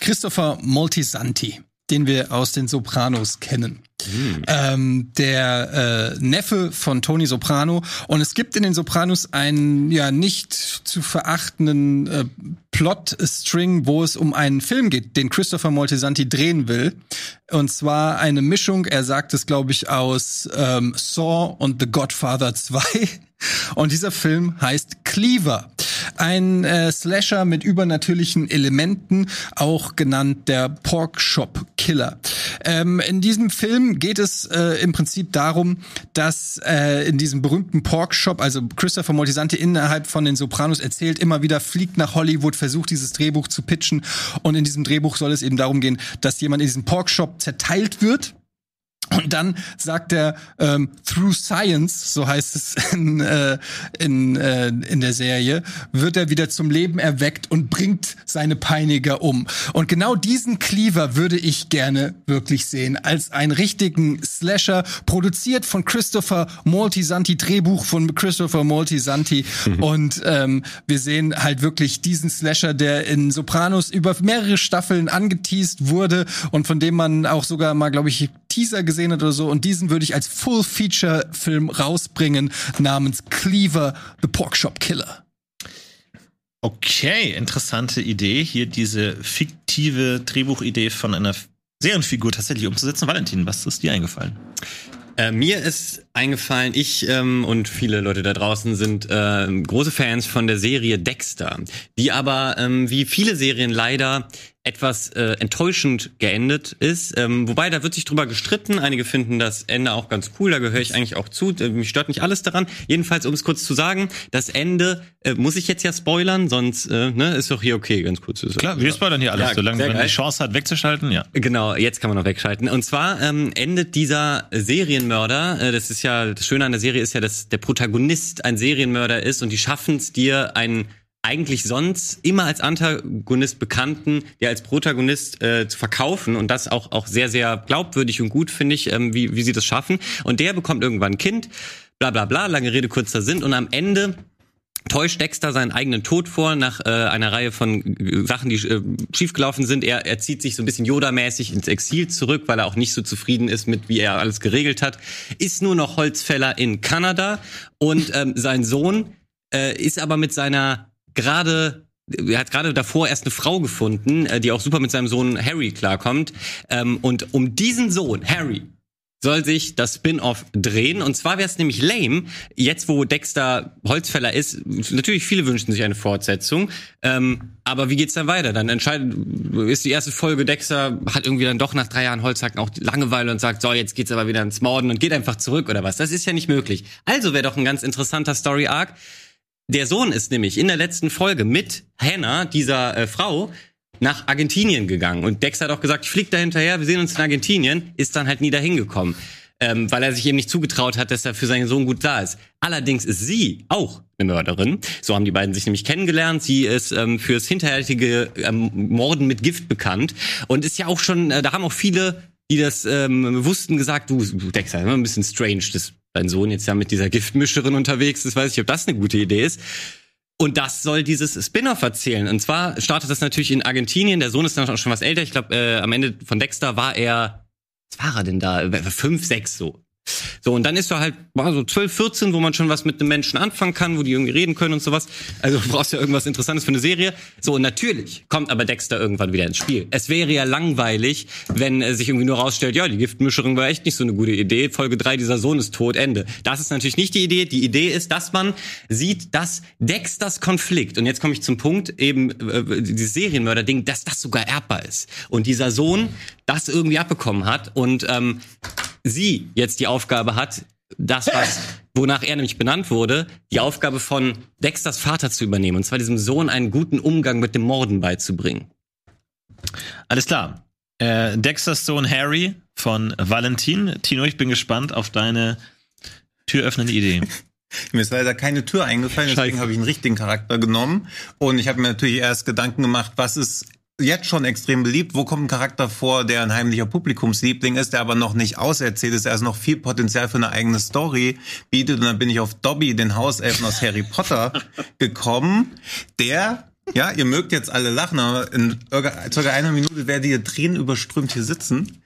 Christopher Moltisanti, den wir aus den Sopranos kennen. Der Neffe von Tony Soprano. Und es gibt in den Sopranos einen ja nicht zu verachtenden Plot-String, wo es um einen Film geht, den Christopher Moltisanti drehen will. Und zwar eine Mischung, er sagt es, glaube ich, aus Saw und The Godfather 2. Und dieser Film heißt Cleaver. Ein Slasher mit übernatürlichen Elementen, auch genannt der Porkshop-Killer. In diesem Film geht es im Prinzip darum, dass in diesem berühmten Porkshop, also Christopher Moltisanti innerhalb von den Sopranos erzählt, immer wieder fliegt nach Hollywood, versucht dieses Drehbuch zu pitchen. Und in diesem Drehbuch soll es eben darum gehen, dass jemand in diesem Porkshop zerteilt wird. Und dann sagt er, through science, so heißt es in der Serie, wird er wieder zum Leben erweckt und bringt seine Peiniger um. Und genau diesen Cleaver würde ich gerne wirklich sehen, als einen richtigen Slasher, produziert von Christopher Moltisanti, Drehbuch von Christopher Moltisanti. Und wir sehen halt wirklich diesen Slasher, der in Sopranos über mehrere Staffeln angeteased wurde und von dem man auch sogar mal, glaube ich, Teaser gesehen hat oder so. Und diesen würde ich als Full-Feature-Film rausbringen, namens Cleaver, The Porkshop Killer. Okay, interessante Idee, hier diese fiktive Drehbuchidee von einer Serienfigur tatsächlich umzusetzen. Valentin, was ist dir eingefallen? Mir ist eingefallen, ich und viele Leute da draußen sind große Fans von der Serie Dexter, die aber wie viele Serien leider etwas enttäuschend geendet ist. Wobei, da wird sich drüber gestritten. Einige finden das Ende auch ganz cool, da gehöre ich eigentlich auch zu. Mich stört nicht alles daran. Jedenfalls, um es kurz zu sagen, das Ende muss ich jetzt ja spoilern, sonst ist doch hier okay, ganz kurz. Klar, wir spoilern hier alles, solange man die Chance hat, wegzuschalten, ja. Genau, jetzt kann man noch wegschalten. Und zwar endet dieser Serienmörder, das ist ja, das Schöne an der Serie ist ja, dass der Protagonist ein Serienmörder ist und die schaffen es dir, einen eigentlich sonst immer als Antagonist Bekannten, der als Protagonist zu verkaufen, und das auch sehr, sehr glaubwürdig und gut, finde ich, wie sie das schaffen. Und der bekommt irgendwann ein Kind, bla bla bla, lange Rede, kurzer Sinn, und am Ende täuscht Dexter seinen eigenen Tod vor nach einer Reihe von Sachen, die schiefgelaufen sind. Er zieht sich so ein bisschen Yoda-mäßig ins Exil zurück, weil er auch nicht so zufrieden ist mit, wie er alles geregelt hat. Ist nur noch Holzfäller in Kanada und sein Sohn ist aber mit seiner er hat gerade davor erst eine Frau gefunden, die auch super mit seinem Sohn Harry klarkommt. Und um diesen Sohn, Harry, soll sich das Spin-Off drehen. Und zwar wäre es nämlich lame, jetzt wo Dexter Holzfäller ist, natürlich viele wünschen sich eine Fortsetzung, aber wie geht's dann weiter? Dann entscheidet, ist die erste Folge, Dexter hat irgendwie dann doch nach 3 Jahren Holzhacken auch Langeweile und sagt, so, jetzt geht's aber wieder ins Morden und geht einfach zurück oder was. Das ist ja nicht möglich. Also wäre doch ein ganz interessanter Story-Arc. Der Sohn ist nämlich in der letzten Folge mit Hannah, dieser Frau, nach Argentinien gegangen. Und Dexter hat auch gesagt, ich flieg da hinterher, wir sehen uns in Argentinien. Ist dann halt nie dahin gekommen, weil er sich eben nicht zugetraut hat, dass er für seinen Sohn gut da ist. Allerdings ist sie auch eine Mörderin. So haben die beiden sich nämlich kennengelernt. Sie ist fürs hinterhältige Morden mit Gift bekannt. Und ist ja auch schon, da haben auch viele, die das wussten, gesagt, du Dexter, das ist ein bisschen strange, dass dein Sohn jetzt ja mit dieser Giftmischerin unterwegs ist. Weiß ich, ob das eine gute Idee ist. Und das soll dieses Spin-off erzählen. Und zwar startet das natürlich in Argentinien. Der Sohn ist dann auch schon was älter. Ich glaube, am Ende von Dexter war er, was war er denn da? 5, 6 so. So, und dann ist er halt so 12, 14, wo man schon was mit einem Menschen anfangen kann, wo die irgendwie reden können und sowas. Also du brauchst ja irgendwas Interessantes für eine Serie. So, und natürlich kommt aber Dexter irgendwann wieder ins Spiel. Es wäre ja langweilig, wenn sich irgendwie nur rausstellt, ja, die Giftmischerin war echt nicht so eine gute Idee. Folge 3, dieser Sohn ist tot, Ende. Das ist natürlich nicht die Idee. Die Idee ist, dass man sieht, dass Dexters Konflikt, und jetzt komme ich zum Punkt, eben dieses Serienmörder-Ding, dass das sogar erbbar ist. Und dieser Sohn das irgendwie abbekommen hat und sie jetzt die Aufgabe hat, das, was, wonach er nämlich benannt wurde, die Aufgabe von Dexters Vater zu übernehmen. Und zwar diesem Sohn einen guten Umgang mit dem Morden beizubringen. Alles klar. Dexters Sohn Harry von Valentin. Tino, ich bin gespannt auf deine türöffnende Idee. Mir ist leider keine Tür eingefallen, deswegen habe ich einen richtigen Charakter genommen. Und ich habe mir natürlich erst Gedanken gemacht, was ist jetzt schon extrem beliebt. Wo kommt ein Charakter vor, der ein heimlicher Publikumsliebling ist, der aber noch nicht auserzählt ist, der also noch viel Potenzial für eine eigene Story bietet? Und dann bin ich auf Dobby, den Hauselfen aus Harry Potter, gekommen, der, ja, ihr mögt jetzt alle lachen, aber in circa einer Minute werdet ihr tränenüberströmt hier sitzen,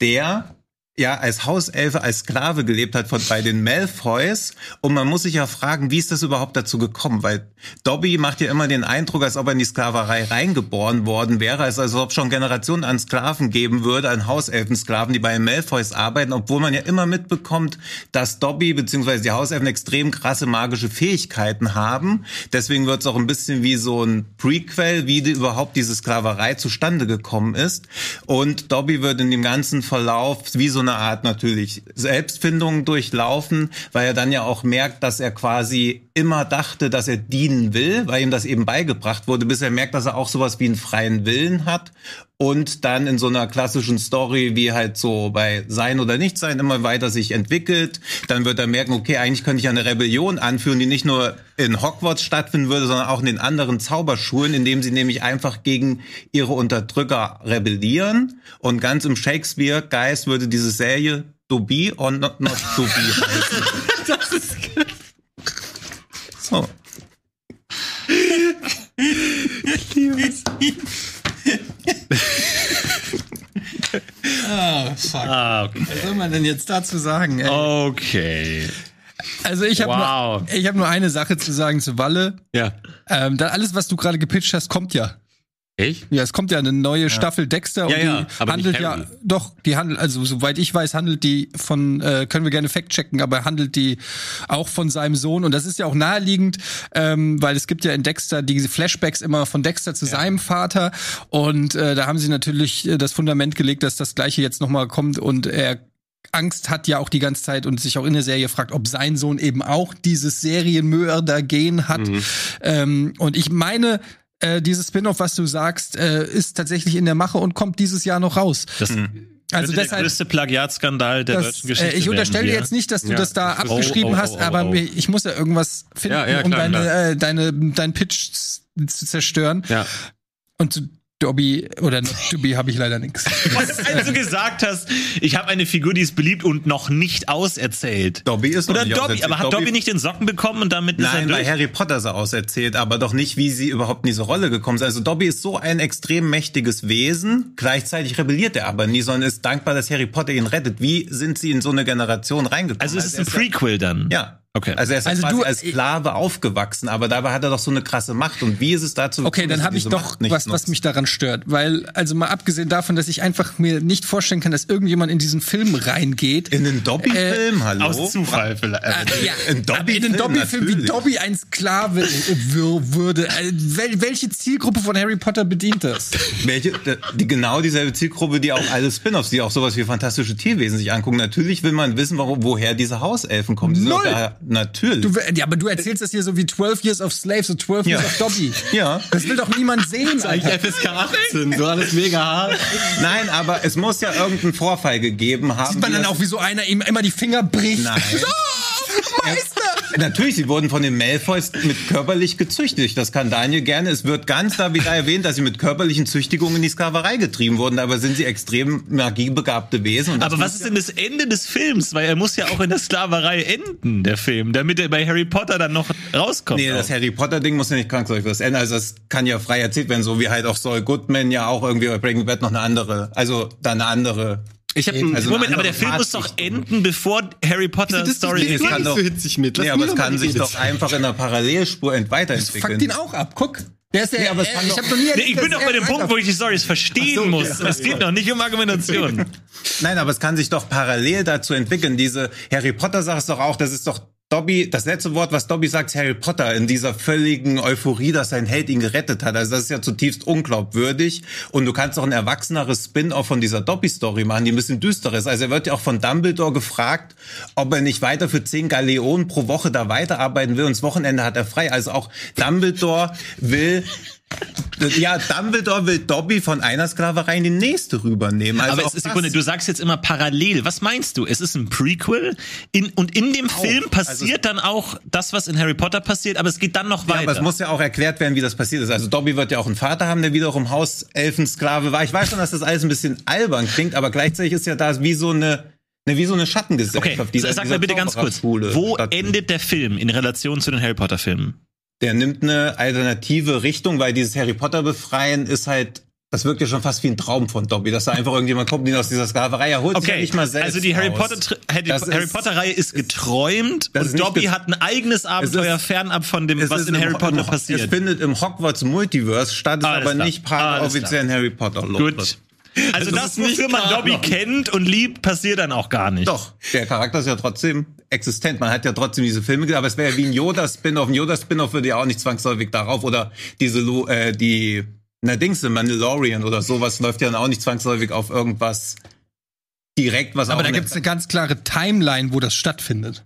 der ja als Hauselfe, als Sklave gelebt hat bei den Malfoys. Und man muss sich ja fragen, wie ist das überhaupt dazu gekommen? Weil Dobby macht ja immer den Eindruck, als ob er in die Sklaverei reingeboren worden wäre, als ob es schon Generationen an Sklaven geben würde, an Hauselfensklaven, die bei den Malfoys arbeiten, obwohl man ja immer mitbekommt, dass Dobby bzw. die Hauselfen extrem krasse magische Fähigkeiten haben. Deswegen wird es auch ein bisschen wie so ein Prequel, wie überhaupt diese Sklaverei zustande gekommen ist. Und Dobby wird in dem ganzen Verlauf wie so eine Art natürlich Selbstfindung durchlaufen, weil er dann ja auch merkt, dass er quasi immer dachte, dass er dienen will, weil ihm das eben beigebracht wurde, bis er merkt, dass er auch sowas wie einen freien Willen hat und dann in so einer klassischen Story, wie halt so bei Sein oder Nichtsein immer weiter sich entwickelt. Dann wird er merken, okay, eigentlich könnte ich eine Rebellion anführen, die nicht nur in Hogwarts stattfinden würde, sondern auch in den anderen Zauberschulen, indem sie nämlich einfach gegen ihre Unterdrücker rebellieren. Und ganz im Shakespeare-Geist würde diese Serie Dobby or not Dobby heißen. Das ist so. Ich liebe es. Ah, fuck. Ah, okay. Was soll man denn jetzt dazu sagen? Ey? Okay. Also ich habe nur eine Sache zu sagen zu Walle. Ja. Da alles, was du gerade gepitcht hast, kommt ja. Echt? Ja, es kommt ja eine neue Staffel Dexter und die handelt ja doch, die handelt, also soweit ich weiß, handelt die von, können wir gerne fact-checken, aber handelt die auch von seinem Sohn. Und das ist ja auch naheliegend, weil es gibt ja in Dexter diese Flashbacks immer von Dexter zu seinem Vater. Und da haben sie natürlich das Fundament gelegt, dass das Gleiche jetzt nochmal kommt und er Angst hat ja auch die ganze Zeit und sich auch in der Serie fragt, ob sein Sohn eben auch dieses Serienmörder-Gen hat. Mhm. Und ich meine, dieses Spin-off, was du sagst, ist tatsächlich in der Mache und kommt dieses Jahr noch raus. Das also deshalb der größte Plagiatskandal der deutschen Geschichte. Ich unterstelle dir jetzt nicht, dass du das da abgeschrieben hast, aber ich muss ja irgendwas finden, um deinen Pitch zu zerstören. Ja. Und zu Dobby oder Not Dobby habe ich leider nichts. Als du gesagt hast, ich habe eine Figur, die ist beliebt und noch nicht auserzählt. Dobby ist noch oder nicht Dobby, auserzählt. Aber hat Dobby nicht den Socken bekommen und damit ist er durch? Nein, bei Harry Potter ist er auserzählt, aber doch nicht, wie sie überhaupt in diese Rolle gekommen ist. Also Dobby ist so ein extrem mächtiges Wesen, gleichzeitig rebelliert er aber nie, sondern ist dankbar, dass Harry Potter ihn rettet. Wie sind sie in so eine Generation reingekommen? Also ist es ein Prequel dann? Ja. Okay. Also er ist quasi als Sklave aufgewachsen, aber dabei hat er doch so eine krasse Macht. Und wie ist es dazu gekommen? Okay, dann habe ich doch was mich daran stört. Weil, also mal abgesehen davon, dass ich einfach mir nicht vorstellen kann, dass irgendjemand in diesen Film reingeht. In einen Dobby-Film? Hallo? Aus Zufall vielleicht. Ja, in einen Dobby-Film, wie Dobby ein Sklave würde. Welche Zielgruppe von Harry Potter bedient das? Genau dieselbe Zielgruppe, die auch alle Spin-Offs, die auch sowas wie fantastische Tierwesen sich angucken. Natürlich will man wissen, woher diese Hauselfen kommen. Natürlich. Aber du erzählst das hier so wie 12 Years of Slave, so 12 Years of Dobby. Ja. Das will doch niemand sehen. Das ist eigentlich FSK 18, so alles mega hart. Nein, aber es muss ja irgendeinen Vorfall gegeben haben. Sieht man dann auch, wie so einer ihm immer die Finger bricht. Nein. So, Meister! Natürlich, sie wurden von den Malfoys mit körperlich gezüchtigt. Das kann Daniel gerne. Es wird ganz da erwähnt, dass sie mit körperlichen Züchtigungen in die Sklaverei getrieben wurden. Dabei sind sie extrem magiebegabte Wesen. Und aber was ist denn das Ende des Films? Weil er muss ja auch in der Sklaverei enden, der Film, damit er bei Harry Potter dann noch rauskommt. Nee, das Harry Potter-Ding muss ja nicht krank sein. Das Ende, also das kann ja frei erzählt werden, so wie halt auch Saul Goodman ja auch irgendwie bei Breaking Bad noch eine andere. Aber der Film muss doch enden, bevor Harry Potter Story ist. Aber es kann sich doch einfach in einer Parallelspur weiterentwickeln. Fuck den auch ab, guck. Ich bin doch bei dem Punkt, wo ich die Storys verstehen muss. Es geht doch nicht um Argumentation. Nein, aber es kann sich doch parallel dazu entwickeln. Diese Harry Potter-Sache ist doch auch, das ist doch Dobby, das letzte Wort, was Dobby sagt, ist Harry Potter in dieser völligen Euphorie, dass sein Held ihn gerettet hat. Also das ist ja zutiefst unglaubwürdig. Und du kannst doch ein erwachseneres Spin-off von dieser Dobby-Story machen, die ein bisschen düster ist. Also er wird ja auch von Dumbledore gefragt, ob er nicht weiter für 10 Galeonen pro Woche da weiterarbeiten will. Und das Wochenende hat er frei. Also auch Dumbledore will... Ja, Dumbledore will Dobby von einer Sklaverei in die nächste rübernehmen. Also aber es ist Sekunde, du sagst jetzt immer parallel. Was meinst du? Es ist ein Prequel und in dem Film passiert dann auch das, was in Harry Potter passiert, aber es geht dann noch weiter. Ja, aber es muss ja auch erklärt werden, wie das passiert ist. Also Dobby wird ja auch einen Vater haben, der wiederum Hauselfensklave war. Ich weiß schon, dass das alles ein bisschen albern klingt, aber gleichzeitig ist ja da wie so eine Schattengesellschaft. Okay, sag mir bitte ganz kurz, wo endet der Film in Relation zu den Harry Potter Filmen? Der nimmt eine alternative Richtung, weil dieses Harry Potter befreien ist halt, das wirkt ja schon fast wie ein Traum von Dobby, dass da einfach irgendjemand kommt, den aus dieser Sklaverei erholt, sich ja nicht mal selbst. Also die Harry Potter Reihe ist geträumt und Dobby hat ein eigenes Abenteuer fernab von dem, was in Harry Potter passiert. Es findet im Hogwarts Multiverse statt, ist aber nicht Part der offiziellen Harry Potter Lore. Gut. Also das, wofür man Dobby kennt und liebt, passiert dann auch gar nicht. Doch, der Charakter ist ja trotzdem existent. Man hat ja trotzdem diese Filme gesehen, aber es wäre ja wie ein Yoda-Spin-Off. Ein Yoda-Spin-Off würde ja auch nicht zwangsläufig darauf oder Mandalorian oder sowas läuft ja dann auch nicht zwangsläufig auf irgendwas direkt, was aber da gibt's eine ganz klare Timeline, wo das stattfindet.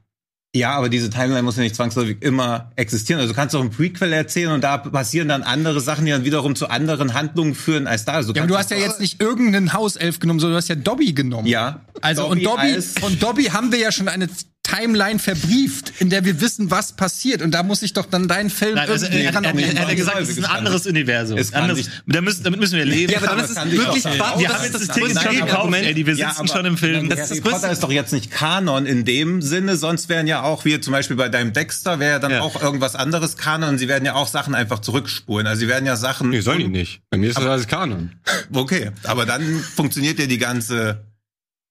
Ja, aber diese Timeline muss ja nicht zwangsläufig immer existieren. Also du kannst doch ein Prequel erzählen und da passieren dann andere Sachen, die dann wiederum zu anderen Handlungen führen als da. Also aber du hast ja jetzt nicht irgendeinen Hauself genommen, sondern du hast ja Dobby genommen. Ja. Also Dobby haben wir ja schon eine Timeline verbrieft, in der wir wissen, was passiert. Und da muss ich doch dann deinen Film... Nein, also er hat gesagt, es ist ein anderes Universum. Damit müssen wir leben. Ja, aber dann ist es wirklich... Wir haben jetzt das Ticket schon gekauft, Eddie. Wir sitzen schon im Film. Harry Potter ist doch jetzt nicht Kanon in dem Sinne, sonst wären ja auch, wie zum Beispiel bei deinem Dexter, wäre ja dann auch irgendwas anderes Kanon und sie werden ja auch Sachen einfach zurückspulen. Also sie werden ja Sachen... Nee, sollen die nicht. Bei mir ist das alles Kanon. Okay, aber dann funktioniert ja die ganze...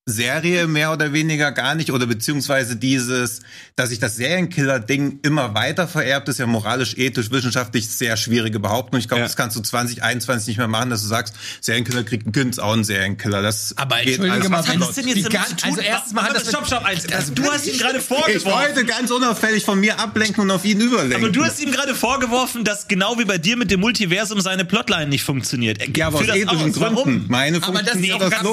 Serie mehr oder weniger gar nicht oder beziehungsweise dieses, dass sich das Serienkiller-Ding immer weiter vererbt, ist ja moralisch, ethisch, wissenschaftlich sehr schwierige Behauptung. Ich glaube, das kannst du 2021 nicht mehr machen, dass du sagst, Serienkiller kriegt ein Kind, ist auch ein Serienkiller. Das aber geht alles. Was hat das denn jetzt damit zu tun? Also erstmal hat das... Du hast ihm gerade vorgeworfen... Ich wollte ganz unauffällig von mir ablenken und auf ihn überlenken. Aber du hast ihm gerade vorgeworfen, dass genau wie bei dir mit dem Multiversum seine Plotline nicht funktioniert. Ja, aber aus ethischen Gründen. Meine funktioniert das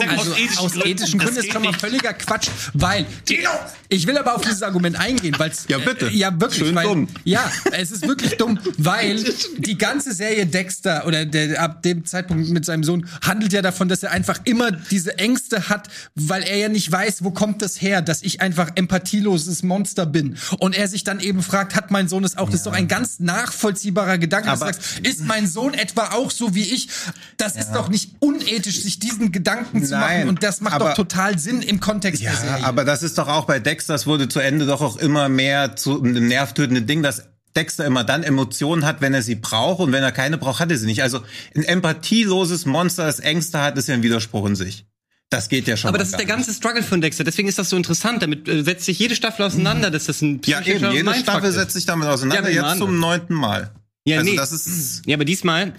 aus ethischen Gründen. ist schon mal völliger Quatsch, weil Tino, ich will aber auf dieses Argument eingehen, weil es dumm. Ja, es ist wirklich dumm, weil die ganze Serie Dexter oder der, ab dem Zeitpunkt mit seinem Sohn handelt ja davon, dass er einfach immer diese Ängste hat, weil er ja nicht weiß, wo kommt das her, dass ich einfach empathieloses Monster bin und er sich dann eben fragt, hat mein Sohn das auch? Das ist doch ein ganz nachvollziehbarer Gedanke, dass du sagst, ist mein Sohn etwa auch so wie ich? Das ist doch nicht unethisch, sich diesen Gedanken zu machen und das macht doch total Sinn im Kontext der Serie. Aber das ist doch auch bei Dexter, das wurde zu Ende doch auch immer mehr zu einem nervtötenden Ding, dass Dexter immer dann Emotionen hat, wenn er sie braucht und wenn er keine braucht, hat er sie nicht. Also ein empathieloses Monster, das Ängste hat, ist ja ein Widerspruch in sich. Das geht ja schon. Aber das ist der ganze Struggle von Dexter. Deswegen ist das so interessant. Damit setzt sich jede Staffel auseinander, dass das ein psychischer Mindfuck ist. Ja eben, jede Staffel setzt sich damit auseinander, jetzt zum 9. Mal. Ja, also das ist aber diesmal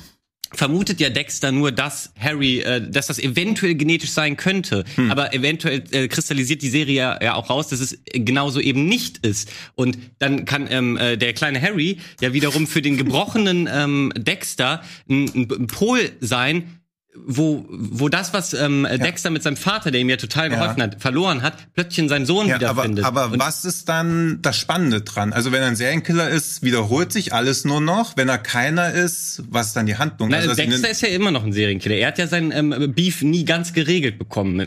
vermutet ja Dexter nur, dass Harry, dass das eventuell genetisch sein könnte. Aber eventuell kristallisiert die Serie ja auch raus, dass es genauso eben nicht ist. Und dann kann der kleine Harry ja wiederum für den gebrochenen Dexter ein Pol sein, wo das, was Dexter mit seinem Vater, der ihm ja total geholfen hat, verloren hat, plötzlich seinen Sohn wiederfindet. Aber was ist dann das Spannende dran? Also wenn er ein Serienkiller ist, wiederholt sich alles nur noch. Wenn er keiner ist, was ist dann die Handlung? Nein, also, Dexter ist ja immer noch ein Serienkiller. Er hat ja seinen Beef nie ganz geregelt bekommen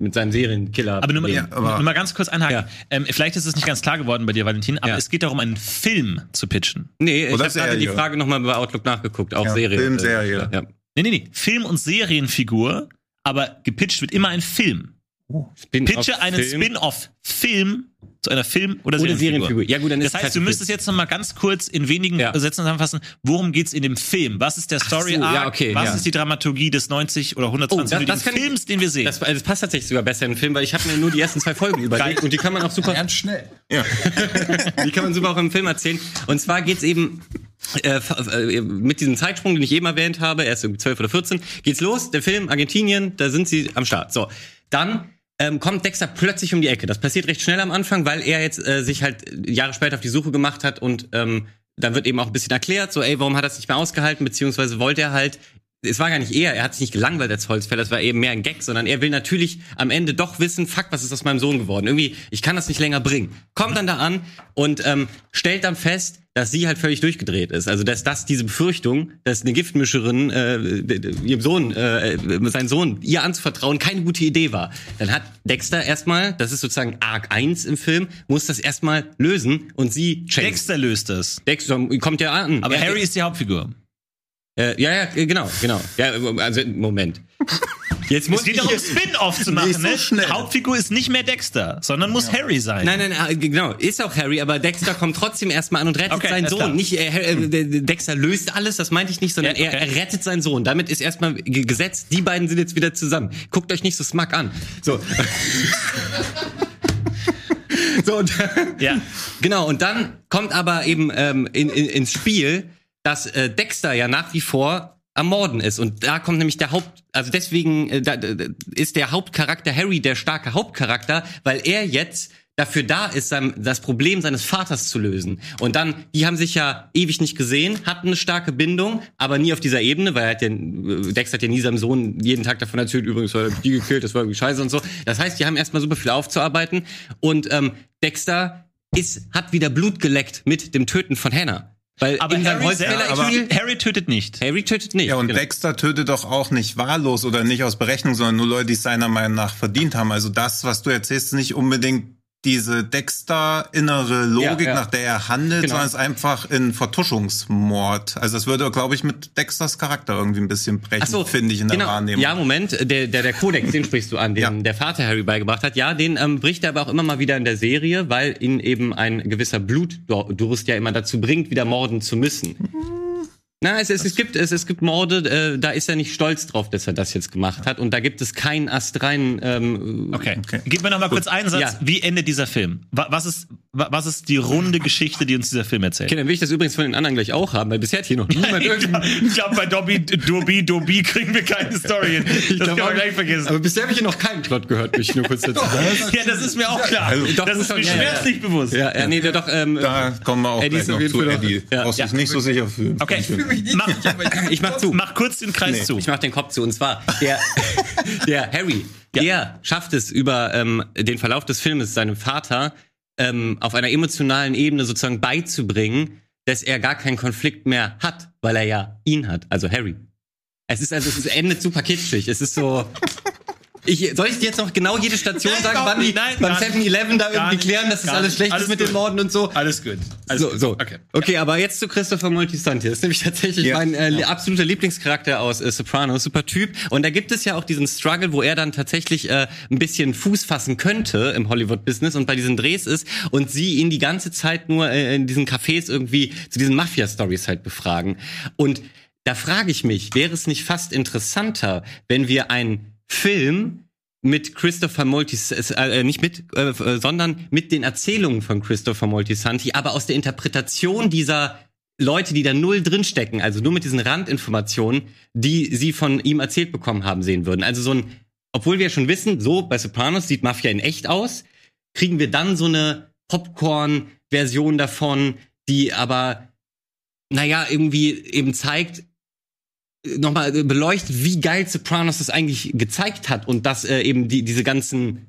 mit seinem Serienkiller. Aber nur mal ganz kurz einhaken. Ja. Vielleicht ist es nicht ganz klar geworden bei dir, Valentin, aber es geht darum, einen Film zu pitchen. Nee, ich habe gerade die Frage nochmal bei Outlook nachgeguckt. Auch Serie. Filmserie. Ja. Nee. Film- und Serienfigur, aber gepitcht wird immer ein Film. Pitche einen Spin-off-Film zu einer Film- oder Serienfigur. Ja, gut, dann ist das heißt, du müsstest jetzt nochmal ganz kurz in wenigen Sätzen zusammenfassen, worum geht's in dem Film? Was ist der Story-Arc? Ja, okay, was ist die Dramaturgie des 90 oder 120 Films, den wir sehen? Das passt tatsächlich sogar besser in den Film, weil ich habe mir nur die ersten 2 Folgen überlegt und die kann man auch super ganz schnell. Ja. Die kann man super auch im Film erzählen. Und zwar geht's eben mit diesem Zeitsprung, den ich eben erwähnt habe, erst 12 oder 14, geht's los, der Film, Argentinien, da sind sie am Start. So, dann kommt Dexter plötzlich um die Ecke. Das passiert recht schnell am Anfang, weil er jetzt sich halt Jahre später auf die Suche gemacht hat und dann wird eben auch ein bisschen erklärt, so, warum hat er es nicht mehr ausgehalten, beziehungsweise wollte er halt, es war gar nicht er hat sich nicht gelangweilt als Holzfäller, das war eben mehr ein Gag, sondern er will natürlich am Ende doch wissen, fuck, was ist aus meinem Sohn geworden? Irgendwie, ich kann das nicht länger bringen. Kommt dann da an und stellt dann fest, dass sie halt völlig durchgedreht ist. Also dass diese Befürchtung, dass eine Giftmischerin ihrem Sohn, sein Sohn, ihr anzuvertrauen, keine gute Idee war. Dann hat Dexter erstmal, das ist sozusagen Arc 1 im Film, muss das erstmal lösen und sie checkt. Dexter löst das. Dexter kommt ja an. Aber Harry ist die Hauptfigur. Genau. Ja, also, Moment. Jetzt muss es geht darum, Spin-off zu machen, ne? So Hauptfigur ist nicht mehr Dexter, sondern muss Harry sein. Nein, genau. Ist auch Harry, aber Dexter kommt trotzdem erstmal an und rettet seinen Sohn. Klar. Nicht Dexter löst alles, das meinte ich nicht, sondern er rettet seinen Sohn. Damit ist erstmal gesetzt, die beiden sind jetzt wieder zusammen. Guckt euch nicht so smug an. So. So, und genau, und dann kommt aber eben ins Spiel, dass Dexter ja nach wie vor am Morden ist. Und da kommt nämlich deswegen ist der Hauptcharakter Harry der starke Hauptcharakter, weil er jetzt dafür da ist, das Problem seines Vaters zu lösen. Und dann, die haben sich ja ewig nicht gesehen, hatten eine starke Bindung, aber nie auf dieser Ebene, weil Dexter hat ja nie seinem Sohn jeden Tag davon erzählt, übrigens, weil er die gekillt, das war irgendwie scheiße und so. Das heißt, die haben erstmal super viel aufzuarbeiten. Und Dexter hat wieder Blut geleckt mit dem Töten von Hannah. Weil aber Harry tötet nicht. Harry tötet nicht. Ja, und Dexter tötet doch auch nicht wahllos oder nicht aus Berechnung, sondern nur Leute, die es seiner Meinung nach verdient haben. Also das, was du erzählst, ist nicht unbedingt diese Dexter-innere Logik, nach der er handelt, sondern es ist einfach ein Vertuschungsmord. Also das würde, glaube ich, mit Dexters Charakter irgendwie ein bisschen brechen, finde ich, in der Wahrnehmung. Ja, Moment, der Kodex, den sprichst du an, den der Vater Harry beigebracht hat. Ja, den bricht er aber auch immer mal wieder in der Serie, weil ihn eben ein gewisser Blutdurst ja immer dazu bringt, wieder morden zu müssen. Na, es gibt Morde, da ist er nicht stolz drauf, dass er das jetzt gemacht hat. Und da gibt es keinen astreinen. Okay. Gib mir noch mal kurz einen Satz. Ja. Wie endet dieser Film? Was ist Was ist die runde Geschichte, die uns dieser Film erzählt? Okay, dann will ich das übrigens von den anderen gleich auch haben, weil bisher hat hier noch niemand irgendein... Ich glaube, bei Dobby kriegen wir keine Story hin. Das kann man gleich vergessen. Aber bisher habe ich hier noch keinen Plot gehört, mich nur kurz dazu sagen. Ja, das ist mir auch klar. Also, das ist mir schmerzlich bewusst. Ja, nee, doch... da kommen wir auch gleich noch zu, Eddie. Du brauchst dich nicht so sicher für... Okay, ich mach zu. Mach kurz den Kreis zu. Ich mach den Kopf zu. Und zwar, der Harry, der schafft es über den Verlauf des Filmes seinem Vater... auf einer emotionalen Ebene sozusagen beizubringen, dass er gar keinen Konflikt mehr hat, weil er ja ihn hat, also Harry. Es endet super kitschig. Es ist so... Soll ich dir jetzt noch genau jede Station sagen, wann die beim 7-Eleven da irgendwie klären, dass das alles schlecht ist mit den Morden und so? Alles gut. Okay, aber jetzt zu Christopher Moltisanti. Das ist nämlich tatsächlich mein absoluter Lieblingscharakter aus Sopranos. Super Typ. Und da gibt es ja auch diesen Struggle, wo er dann tatsächlich ein bisschen Fuß fassen könnte im Hollywood-Business und bei diesen Drehs ist und sie ihn die ganze Zeit nur in diesen Cafés irgendwie zu diesen Mafia-Stories halt befragen. Und da frage ich mich, wäre es nicht fast interessanter, wenn wir einen Film mit Christopher Moltisanti, sondern mit den Erzählungen von Christopher Moltisanti, aber aus der Interpretation dieser Leute, die da null drinstecken, also nur mit diesen Randinformationen, die sie von ihm erzählt bekommen haben, sehen würden. Also obwohl wir ja schon wissen, so bei Sopranos sieht Mafia in echt aus, kriegen wir dann so eine Popcorn-Version davon, die aber, irgendwie eben zeigt, nochmal beleuchtet, wie geil Sopranos das eigentlich gezeigt hat und dass eben diese ganzen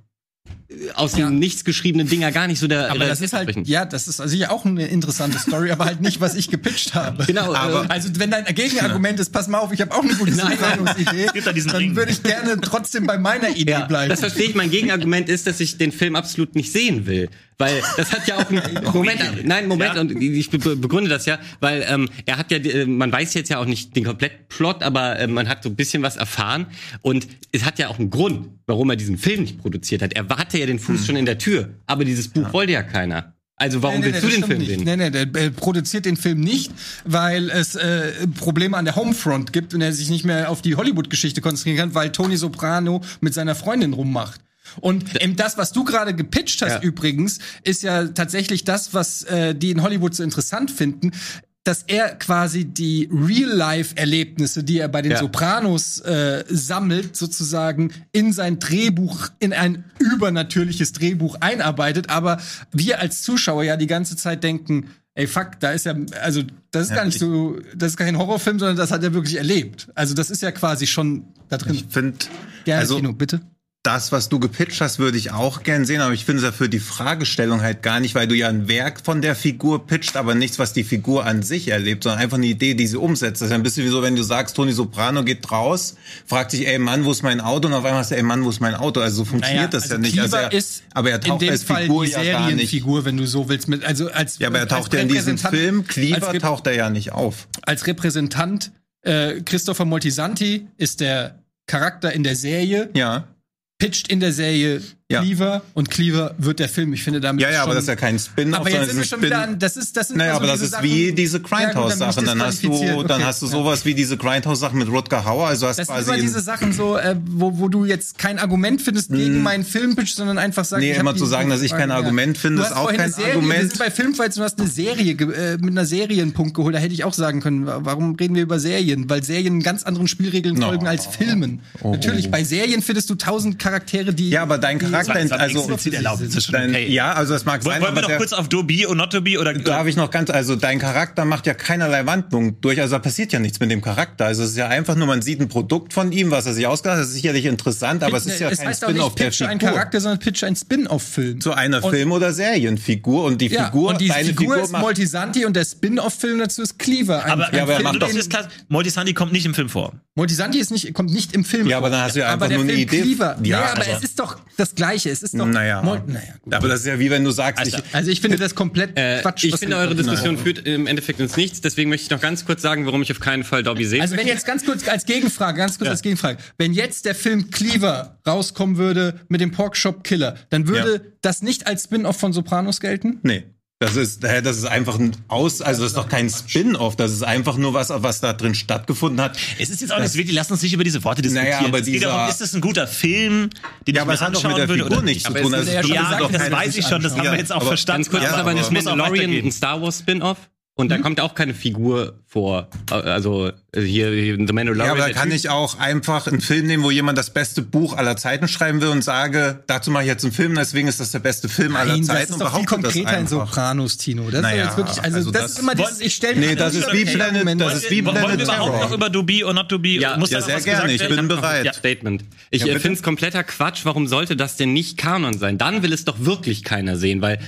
aus dem Nichts geschriebenen Dinger gar nicht so der... Aber das ist halt, das ist also auch eine interessante Story, aber halt nicht, was ich gepitcht habe. Genau. Aber, also wenn dein Gegenargument ist, pass mal auf, ich habe auch eine gute Sopranos-Idee, dann würde ich gerne trotzdem bei meiner Idee bleiben. Das verstehe ich. Mein Gegenargument ist, dass ich den Film absolut nicht sehen will. Weil das hat ja auch einen Moment, und ich begründe das weil er hat man weiß jetzt ja auch nicht den kompletten Plot, aber man hat so ein bisschen was erfahren und es hat ja auch einen Grund, warum er diesen Film nicht produziert hat. Er hatte ja den Fuß schon in der Tür, aber dieses Buch wollte ja keiner. Also warum willst du den Film sehen? Der produziert den Film nicht, weil es Probleme an der Homefront gibt und er sich nicht mehr auf die Hollywood-Geschichte konzentrieren kann, weil Tony Soprano mit seiner Freundin rummacht. Und das, was du gerade gepitcht hast übrigens, ist ja tatsächlich das, was die in Hollywood so interessant finden, dass er quasi die Real-Life-Erlebnisse, die er bei den Sopranos sammelt, sozusagen in sein Drehbuch, in ein übernatürliches Drehbuch einarbeitet. Aber wir als Zuschauer ja die ganze Zeit denken, ey, fuck, da ist ja, also das ist gar nicht so, das ist kein Horrorfilm, sondern das hat er wirklich erlebt. Also das ist ja quasi schon da drin. Ich finde, Tino, bitte. Das, was du gepitcht hast, würde ich auch gern sehen, aber ich finde es ja für die Fragestellung halt gar nicht, weil du ja ein Werk von der Figur pitcht, aber nichts, was die Figur an sich erlebt, sondern einfach eine Idee, die sie umsetzt. Das ist ja ein bisschen wie so, wenn du sagst, Tony Soprano geht raus, fragt sich, ey Mann, wo ist mein Auto? Und auf einmal hast du, ey Mann, wo ist mein Auto? Also so funktioniert das nicht. Cleaver ist aber er taucht in dem als Fall Figur die Serienfigur, wenn du so willst. Aber er taucht ja in diesem Film, Cleaver taucht er ja nicht auf. Als Repräsentant, Christopher Moltisanti ist der Charakter in der Serie. Ja. Pitcht in der Serie Cleaver und Cleaver wird der Film. Ich finde damit aber das ist ja kein Spin-off. Aber jetzt sind wir schon wieder an, das ist wie diese Grindhouse-Sachen. Dann hast du sowas wie diese Grindhouse-Sachen mit Rutger Hauer. Also hast das quasi sind immer diese Sachen so, wo du jetzt kein Argument findest gegen meinen Filmpitch, sondern einfach sagst, ich hab immer zu sagen, dass ich kein Argument finde, ist auch kein Argument. Wir sind bei Filmfights und du hast eine Serie mit einer Serienpunkt geholt. Da hätte ich auch sagen können, warum reden wir über Serien? Weil Serien ganz anderen Spielregeln folgen als Filmen. Natürlich, bei Serien findest du 1000 Charaktere, die... Ja, aber dein Charakter, das mag sein. Wollen wir noch kurz auf Do Be und Not To Be? Oder darf ich noch ganz, dein Charakter macht ja keinerlei Wandlung durch, also da passiert ja nichts mit dem Charakter. Also es ist ja einfach nur, man sieht ein Produkt von ihm, was er sich ausgedacht hat, das ist sicherlich interessant, aber es ist ja kein Spin-off der Figur. Es heißt auch nicht Pitch ein Charakter, sondern Pitch ein Spin-off-Film. Zu einer Film- oder Serienfigur und die Figur... Und die Figur ist Moltisanti und der Spin-off-Film dazu ist Cleaver. Aber er macht doch... Moltisanti kommt nicht im Film vor. Moltisanti kommt nicht im Film vor. Ja, aber dann hast du ja einfach nur eine Idee. Ja, aber es ist doch das Gleiche. Es ist doch... Aber das ist ja wie wenn du sagst... Ich finde das komplett Quatsch. Ich finde, eure Diskussion führt im Endeffekt ins Nichts. Deswegen möchte ich noch ganz kurz sagen, warum ich auf keinen Fall Dobby sehe. Also wenn jetzt ganz kurz als Gegenfrage. Wenn jetzt der Film Cleaver rauskommen würde mit dem Porkshop Killer, dann würde das nicht als Spin-off von Sopranos gelten? Nee. Das ist einfach ein also das ist doch kein Spin-off, das ist einfach nur was da drin stattgefunden hat. Es ist jetzt auch nicht wirklich, lass uns nicht über diese Worte diskutieren. Naja, aber es geht darum, ist das ein guter Film, den ich mir anschauen würde? Oder nicht zu tun. Das weiß ich schon, das haben wir jetzt auch verstanden. Ganz kurz, das ist aber eine Mandalorian, ein Star Wars Spin-off. Und da kommt auch keine Figur vor. Also hier The Mandalorian. Ja, aber da kann ich auch einfach einen Film nehmen, wo jemand das beste Buch aller Zeiten schreiben will und sage, dazu mache ich jetzt einen Film, deswegen ist das der beste Film aller Zeiten. Und behauptet das einfach. Das ist doch viel konkreter in Sopranos, Tino. Das ist jetzt wirklich, also das ist immer dieses, ich stelle mir das ist wie Planet Terror. Wollen wir überhaupt noch über Dobby und Not Dobby? Ja, sehr gerne, ich bin bereit. Statement. Ich finde es kompletter Quatsch, warum sollte das denn nicht Kanon sein? Dann will es doch wirklich keiner sehen, weil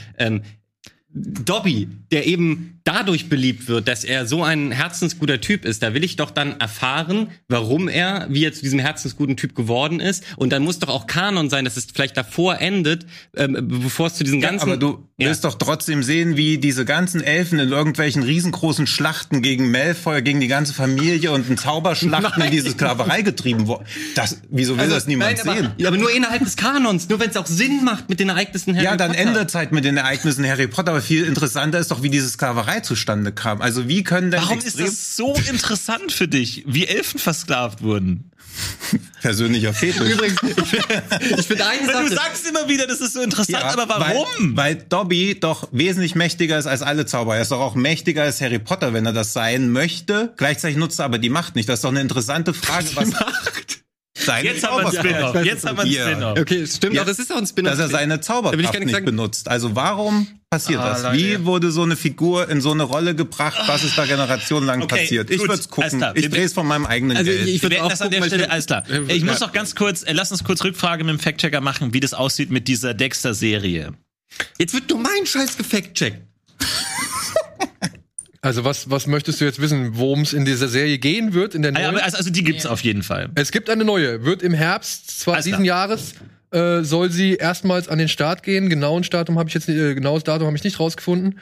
Dobby, der eben dadurch beliebt wird, dass er so ein herzensguter Typ ist, da will ich doch dann erfahren, warum er, wie er zu diesem herzensguten Typ geworden ist. Und dann muss doch auch Kanon sein, dass es vielleicht davor endet, bevor es zu diesen ganzen... Ja, aber du wirst doch trotzdem sehen, wie diese ganzen Elfen in irgendwelchen riesengroßen Schlachten gegen Malfoy, gegen die ganze Familie und in Zauberschlachten in diese Sklaverei getrieben wurden. Wieso will das niemand sehen? Aber nur innerhalb des Kanons, nur wenn es auch Sinn macht mit den Ereignissen Harry Potter. Ja, dann ändert es halt mit den Ereignissen Harry Potter. Viel interessanter ist doch, wie diese Sklaverei zustande kam. Also wie können denn Warum ist das so interessant für dich, wie Elfen versklavt wurden? Persönlicher Fetisch. Übrigens, ich finde eine Sache. Du sagst immer wieder, das ist so interessant, aber warum? Weil Dobby doch wesentlich mächtiger ist als alle Zauberer. Er ist doch auch mächtiger als Harry Potter, wenn er das sein möchte. Gleichzeitig nutzt er aber die Macht nicht. Das ist doch eine interessante Frage, was Macht? Jetzt haben wir Spin-off. Okay, stimmt. Ja, das ist auch ein Spin-off. Dass er seine Zauberkraft nicht benutzt. Also warum passiert das? Leider. Wie wurde so eine Figur in so eine Rolle gebracht? Was ist da generationenlang passiert? Ich würde es gucken. Ich drehe es von meinem eigenen Geld. Ich würde auch das gucken, an der Stelle. Alles klar. Ich muss noch ganz kurz, lass uns kurz Rückfrage mit dem Fact-Checker machen, wie das aussieht mit dieser Dexter-Serie. Jetzt wird nur mein Scheiß gefact-checkt. Also was möchtest du jetzt wissen, worum es in dieser Serie gehen wird? In der neuen? Also die gibt's auf jeden Fall. Es gibt eine neue. Wird im Herbst diesen Jahres soll sie erstmals an den Start gehen. Genaues Datum habe ich nicht rausgefunden.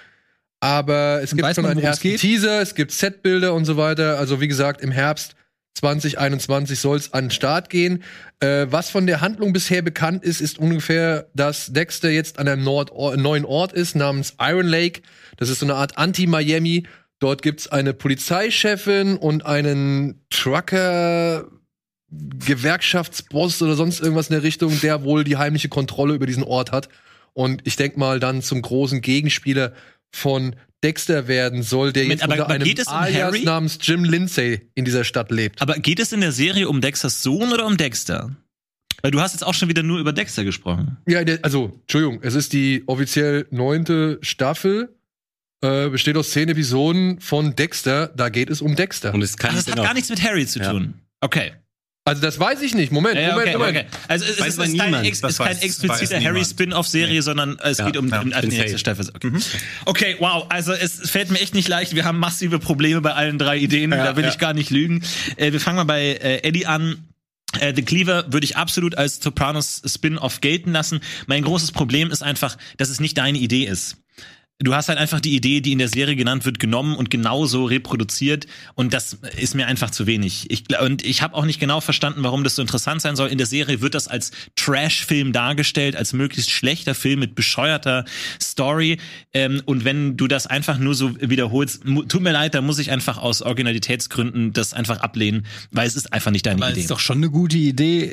Aber es gibt schon einen ersten Teaser. Es gibt Setbilder und so weiter. Also wie gesagt, im Herbst 2021 soll es an den Start gehen. Was von der Handlung bisher bekannt ist ungefähr, dass Dexter jetzt an einem neuen Ort ist namens Iron Lake. Das ist so eine Art Anti-Miami. Dort gibt's eine Polizeichefin und einen Trucker-Gewerkschaftsboss oder sonst irgendwas in der Richtung, der wohl die heimliche Kontrolle über diesen Ort hat. Und ich denk mal dann zum großen Gegenspieler von Dexter werden soll, der jetzt unter einem Alias namens Jim Lindsay in dieser Stadt lebt. Aber geht es in der Serie um Dexters Sohn oder um Dexter? Weil du hast jetzt auch schon wieder nur über Dexter gesprochen. Ja, also, Entschuldigung, es ist die offiziell 9. Staffel. Besteht aus 10 Episoden von Dexter. Da geht es um Dexter. Und das hat gar nichts mit Harry zu tun. Ja. Okay. Also das weiß ich nicht. Moment. Also es ist kein expliziter Harry-Spin-off-Serie, sondern es geht um die Staffel. Okay. Okay, wow. Also es fällt mir echt nicht leicht. Wir haben massive Probleme bei allen 3 Ideen. Da will ich gar nicht lügen. Wir fangen mal bei Eddie an. The Cleaver würde ich absolut als Sopranos Spin-off gelten lassen. Mein großes Problem ist einfach, dass es nicht deine Idee ist. Du hast halt einfach die Idee, die in der Serie genannt wird, genommen und genauso reproduziert. Und das ist mir einfach zu wenig. Ich habe auch nicht genau verstanden, warum das so interessant sein soll. In der Serie wird das als Trash-Film dargestellt, als möglichst schlechter Film mit bescheuerter Story. Und wenn du das einfach nur so wiederholst, tut mir leid, da muss ich einfach aus Originalitätsgründen das einfach ablehnen, weil es ist einfach nicht deine Idee. Es ist doch schon eine gute Idee,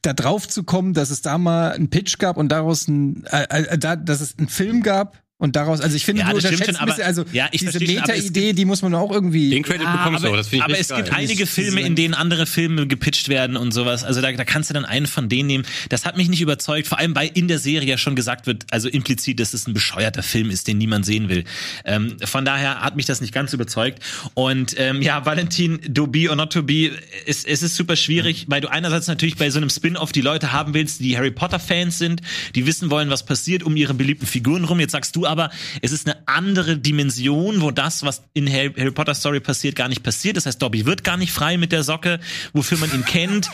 da drauf zu kommen, dass es da mal einen Pitch gab und daraus dass es einen Film gab. Und daraus, also ich finde, du unterschätzt ein bisschen, diese Meta-Idee, die muss man auch irgendwie... Den Credit bekommst du, das finde ich aber nicht geil. Es gibt einige Filme, in denen andere Filme gepitcht werden und sowas, also da kannst du dann einen von denen nehmen. Das hat mich nicht überzeugt, vor allem, weil in der Serie ja schon gesagt wird, also implizit, dass es ein bescheuerter Film ist, den niemand sehen will. Von daher hat mich das nicht ganz überzeugt. Und Valentin, Dobby or Not Dobby, es ist super schwierig, weil du einerseits natürlich bei so einem Spin-off die Leute haben willst, die Harry Potter-Fans sind, die wissen wollen, was passiert um ihre beliebten Figuren rum. Jetzt sagst du aber, es ist eine andere Dimension, wo das, was in Harry Potter Story passiert, gar nicht passiert. Das heißt, Dobby wird gar nicht frei mit der Socke, wofür man ihn kennt.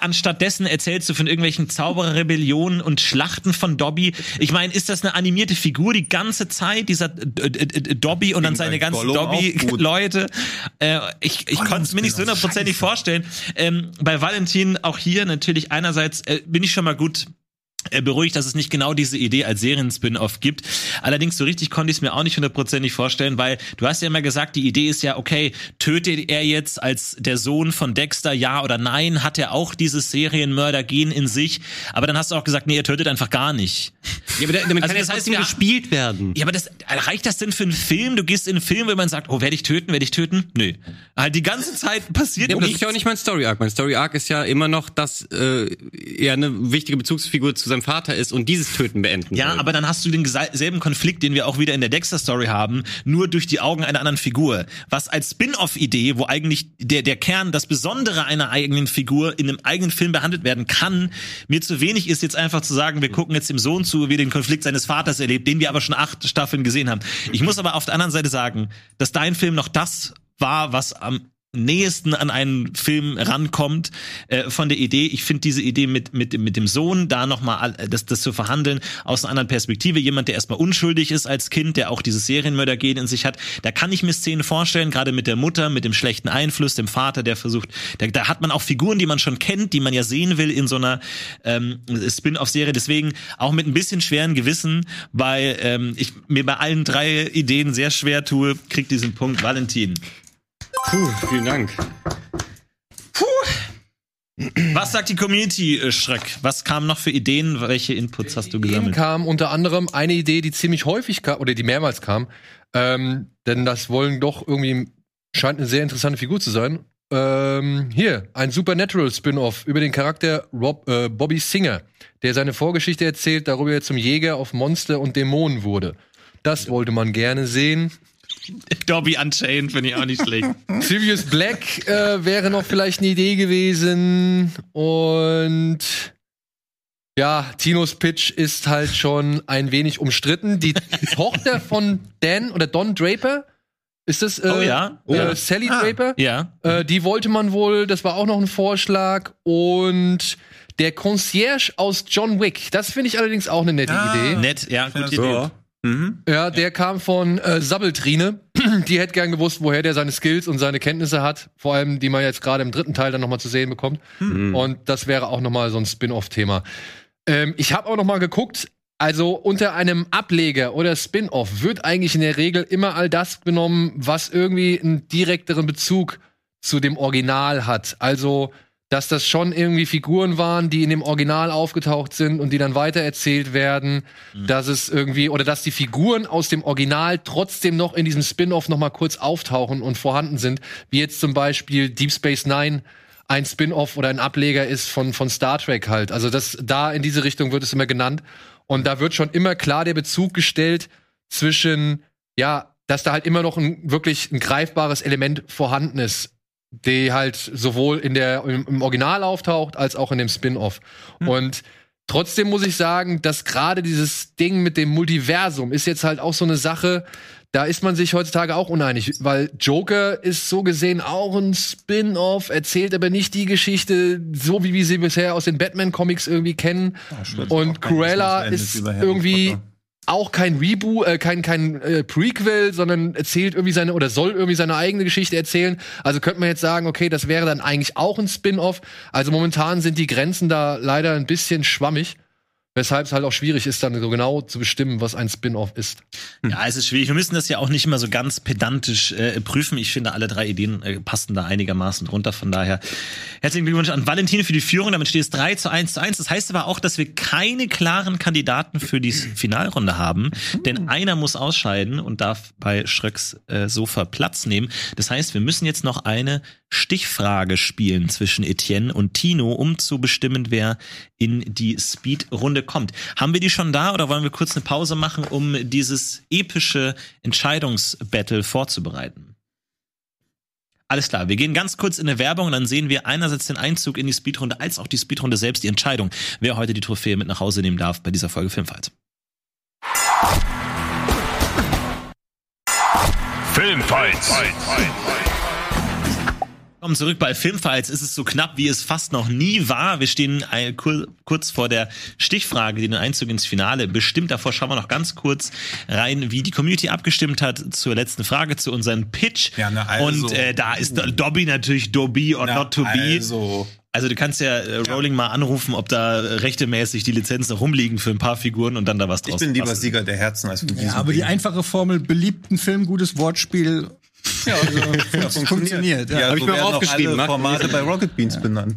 Anstattdessen erzählst du von irgendwelchen Zaubererrebellionen und Schlachten von Dobby. Ich meine, ist das eine animierte Figur die ganze Zeit, dieser Dobby und dann seine ganzen Dobby-Leute? Ich konnte es mir nicht so hundertprozentig vorstellen. Bei Valentin auch hier natürlich einerseits bin ich schon mal gut beruhigt, dass es nicht genau diese Idee als Serien-Spin-Off gibt. Allerdings so richtig konnte ich es mir auch nicht hundertprozentig vorstellen, weil du hast ja immer gesagt, die Idee ist ja, okay, tötet er jetzt als der Sohn von Dexter, ja oder nein? Hat er auch dieses Serienmörder-Gen in sich? Aber dann hast du auch gesagt, nee, er tötet einfach gar nicht. Ja, aber damit kann das trotzdem gespielt werden. Ja, aber das, reicht das denn für einen Film? Du gehst in einen Film, wo man sagt, oh, werde ich töten? Nö. Halt die ganze Zeit passiert nichts. Das ist ja auch nicht mein Story-Arc. Mein Story-Arc ist ja immer noch, dass er eine wichtige Bezugsfigur zu seinem Vater ist und dieses Töten beenden soll. Aber dann hast du den selben Konflikt, den wir auch wieder in der Dexter-Story haben, nur durch die Augen einer anderen Figur. Was als Spin-Off-Idee, wo eigentlich der Kern, das Besondere einer eigenen Figur in einem eigenen Film behandelt werden kann, mir zu wenig ist, jetzt einfach zu sagen, wir gucken jetzt dem Sohn zu, wie er den Konflikt seines Vaters erlebt, den wir aber schon 8 Staffeln gesehen haben. Ich muss aber auf der anderen Seite sagen, dass dein Film noch das war, was am nächsten an einen Film rankommt von der Idee. Ich finde diese Idee mit dem Sohn, da nochmal das zu verhandeln, aus einer anderen Perspektive. Jemand, der erstmal unschuldig ist als Kind, der auch dieses Serienmörder-Gen in sich hat. Da kann ich mir Szenen vorstellen, gerade mit der Mutter, mit dem schlechten Einfluss, dem Vater, der versucht, da hat man auch Figuren, die man schon kennt, die man ja sehen will in so einer Spin-off-Serie. Deswegen auch mit ein bisschen schweren Gewissen, weil ich mir bei allen 3 Ideen sehr schwer tue, kriegt diesen Punkt Valentin. Puh, vielen Dank. Puh. Was sagt die Community, Schreck? Was kam noch für Ideen? Welche Inputs hast du gesammelt? Kam unter anderem eine Idee, die ziemlich häufig kam, oder die mehrmals kam. Denn das wollen doch irgendwie, scheint eine sehr interessante Figur zu sein. Hier, ein Supernatural-Spin-Off über den Charakter Bobby Singer, der seine Vorgeschichte erzählt, darüber er zum Jäger auf Monster und Dämonen wurde. Das wollte man gerne sehen. Dobby Unchained finde ich auch nicht schlecht. Sirius Black wäre noch vielleicht eine Idee gewesen. Und ja, Tinos Pitch ist halt schon ein wenig umstritten. Die Tochter von Don Draper, ist das? Sally Draper? Ja. Die wollte man wohl, das war auch noch ein Vorschlag. Und der Concierge aus John Wick, das finde ich allerdings auch eine nette Idee. Nett, ja, gute Idee. Mhm. Ja, der kam von Sabbeltrine. Die hätte gern gewusst, woher der seine Skills und seine Kenntnisse hat. Vor allem, die man jetzt gerade im 3. Teil dann nochmal zu sehen bekommt. Mhm. Und das wäre auch nochmal so ein Spin-Off-Thema. Ich habe auch nochmal geguckt, also unter einem Ableger oder Spin-Off wird eigentlich in der Regel immer all das genommen, was irgendwie einen direkteren Bezug zu dem Original hat. Also, dass das schon irgendwie Figuren waren, die in dem Original aufgetaucht sind und die dann weitererzählt werden, dass es irgendwie, oder dass die Figuren aus dem Original trotzdem noch in diesem Spin-Off noch mal kurz auftauchen und vorhanden sind, wie jetzt zum Beispiel Deep Space Nine ein Spin-Off oder ein Ableger ist von Star Trek halt. Also das, da in diese Richtung wird es immer genannt. Und da wird schon immer klar der Bezug gestellt zwischen, ja, dass da halt immer noch wirklich ein greifbares Element vorhanden ist, die halt sowohl im Original auftaucht, als auch in dem Spin-Off. Und trotzdem muss ich sagen, dass gerade dieses Ding mit dem Multiversum ist jetzt halt auch so eine Sache, da ist man sich heutzutage auch uneinig, weil Joker ist so gesehen auch ein Spin-Off, erzählt aber nicht die Geschichte, so wie wir sie bisher aus den Batman-Comics irgendwie kennen. Und Cruella ist irgendwie auch kein Reboot, kein Prequel, sondern erzählt irgendwie soll irgendwie seine eigene Geschichte erzählen. Also könnte man jetzt sagen, okay, das wäre dann eigentlich auch ein Spin-Off. Also momentan sind die Grenzen da leider ein bisschen schwammig, weshalb es halt auch schwierig ist, dann so genau zu bestimmen, was ein Spin-Off ist. Ja, es ist schwierig. Wir müssen das ja auch nicht immer so ganz pedantisch prüfen. Ich finde, alle 3 Ideen passen da einigermaßen drunter. Von daher herzlichen Glückwunsch an Valentin für die Führung. Damit steht es 3-1. Das heißt aber auch, dass wir keine klaren Kandidaten für die Finalrunde haben. Denn einer muss ausscheiden und darf bei Schröcks Sofa Platz nehmen. Das heißt, wir müssen jetzt noch eine Stichfrage spielen zwischen Etienne und Tino, um zu bestimmen, wer in die Speed-Runde kommt. Haben wir die schon da oder wollen wir kurz eine Pause machen, um dieses epische Entscheidungsbattle vorzubereiten? Alles klar, wir gehen ganz kurz in eine Werbung und dann sehen wir einerseits den Einzug in die Speedrunde, als auch die Speedrunde selbst, die Entscheidung, wer heute die Trophäe mit nach Hause nehmen darf bei dieser Folge Filmfight. Filmfight. Willkommen zurück bei Filmfights. Es ist so knapp, wie es fast noch nie war. Wir stehen kurz vor der Stichfrage, die den Einzug ins Finale bestimmt. Davor schauen wir noch ganz kurz rein, wie die Community abgestimmt hat zur letzten Frage, zu unserem Pitch. Ja, na also. Und da ist Dobby natürlich not to be. Also du kannst ja Rowling mal anrufen, ob da rechtemäßig die Lizenzen rumliegen für ein paar Figuren und dann da was draus Ich bin lieber passen. Sieger der Herzen als von diesem aber Ding. Die einfache Formel, beliebten Film, gutes Wortspiel. Ja, also funktioniert. Ja, habe so ich mir aufgeschrieben. Alle Formate bei Rocket Beans benannt.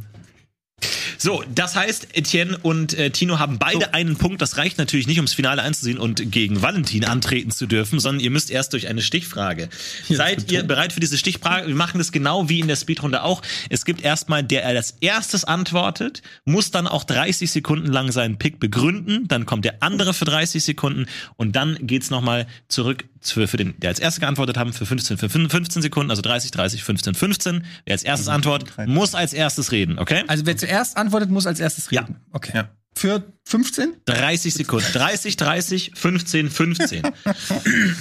So, das heißt, Etienne und Tino haben beide einen Punkt. Das reicht natürlich nicht, ums Finale einzusehen und gegen Valentin antreten zu dürfen, sondern ihr müsst erst durch eine Stichfrage. Ja, seid ihr bereit für diese Stichfrage? Wir machen das genau wie in der Speedrunde auch. Es gibt erstmal, der als erstes antwortet, muss dann auch 30 Sekunden lang seinen Pick begründen. Dann kommt der andere für 30 Sekunden und dann geht's nochmal zurück für den, der als erstes geantwortet haben, für 15 Sekunden, also 30, 30, 15, 15. Wer als erstes antwortet, muss als erstes reden, okay? Also wer zuerst antwortet, muss als erstes reden. Ja. Okay. Ja. Für 15? 30 Sekunden. 30, 30, 15, 15.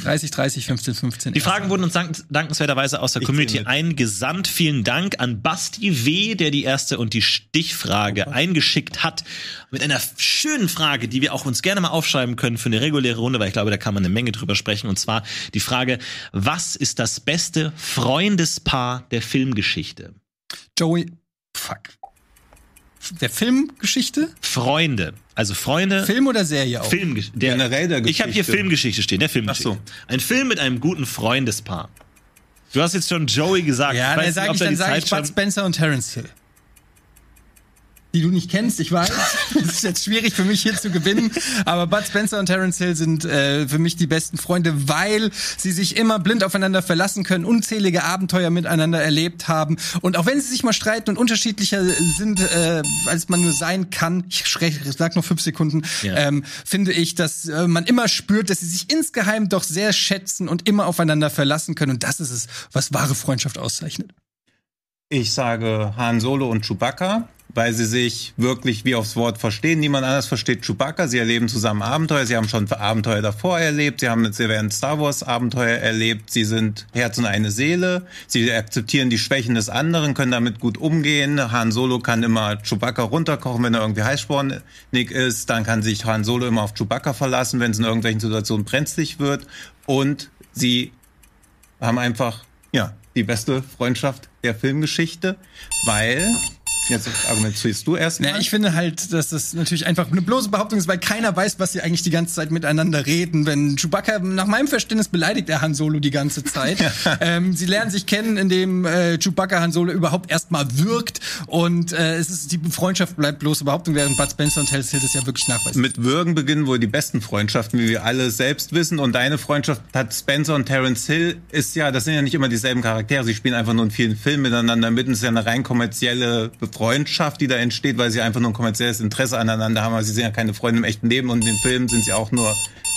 30, 30, 15, 15. Die Fragen wurden uns dankenswerterweise aus der Community eingesandt. Vielen Dank an Basti W., der die erste und die Stichfrage eingeschickt hat. Mit einer schönen Frage, die wir auch uns gerne mal aufschreiben können für eine reguläre Runde, weil ich glaube, da kann man eine Menge drüber sprechen. Und zwar die Frage, was ist das beste Freundespaar der Filmgeschichte? Der Filmgeschichte? Freunde. Also Freunde. Film oder Serie auch? Film. Generell der Geschichte. Ich habe hier Filmgeschichte stehen, der Filmgeschichte. Ach so. Ein Film mit einem guten Freundespaar. Du hast jetzt schon Joey gesagt. Ja, dann sage ich, Bud Spencer und Terence Hill. Die du nicht kennst, ich weiß. Das ist jetzt schwierig für mich hier zu gewinnen. Aber Bud Spencer und Terence Hill sind für mich die besten Freunde, weil sie sich immer blind aufeinander verlassen können, unzählige Abenteuer miteinander erlebt haben. Und auch wenn sie sich mal streiten und unterschiedlicher sind, als man nur sein kann, ich sag nur 5 Sekunden, finde ich, dass man immer spürt, dass sie sich insgeheim doch sehr schätzen und immer aufeinander verlassen können. Und das ist es, was wahre Freundschaft auszeichnet. Ich sage Han Solo und Chewbacca, weil sie sich wirklich wie aufs Wort verstehen. Niemand anders versteht Chewbacca. Sie erleben zusammen Abenteuer. Sie haben schon Abenteuer davor erlebt. Sie werden Star Wars Abenteuer erlebt. Sie sind Herz und eine Seele. Sie akzeptieren die Schwächen des anderen, können damit gut umgehen. Han Solo kann immer Chewbacca runterkochen, wenn er irgendwie heißspornig ist. Dann kann sich Han Solo immer auf Chewbacca verlassen, wenn es in irgendwelchen Situationen brenzlig wird. Und sie haben einfach, die beste Freundschaft der Filmgeschichte, weil... Jetzt argumentierst du erst mal. Ich finde halt, dass das natürlich einfach eine bloße Behauptung ist, weil keiner weiß, was sie eigentlich die ganze Zeit miteinander reden. Wenn Chewbacca, nach meinem Verständnis, beleidigt er Han Solo die ganze Zeit. Sie lernen sich kennen, indem Chewbacca Han Solo überhaupt erstmal wirkt. Und die Freundschaft bleibt bloße Behauptung, während Bud Spencer und Terence Hill das ja wirklich nachweisen. Mit Würgen beginnen wohl die besten Freundschaften, wie wir alle selbst wissen. Und deine Freundschaft hat Spencer und Terence Hill das sind ja nicht immer dieselben Charaktere. Sie spielen einfach nur in vielen Filmen miteinander mit. Und es ist ja eine rein kommerzielle Freundschaft, die da entsteht, weil sie einfach nur ein kommerzielles Interesse aneinander haben, aber sie sind ja keine Freunde im echten Leben und in den Filmen sind sie auch nur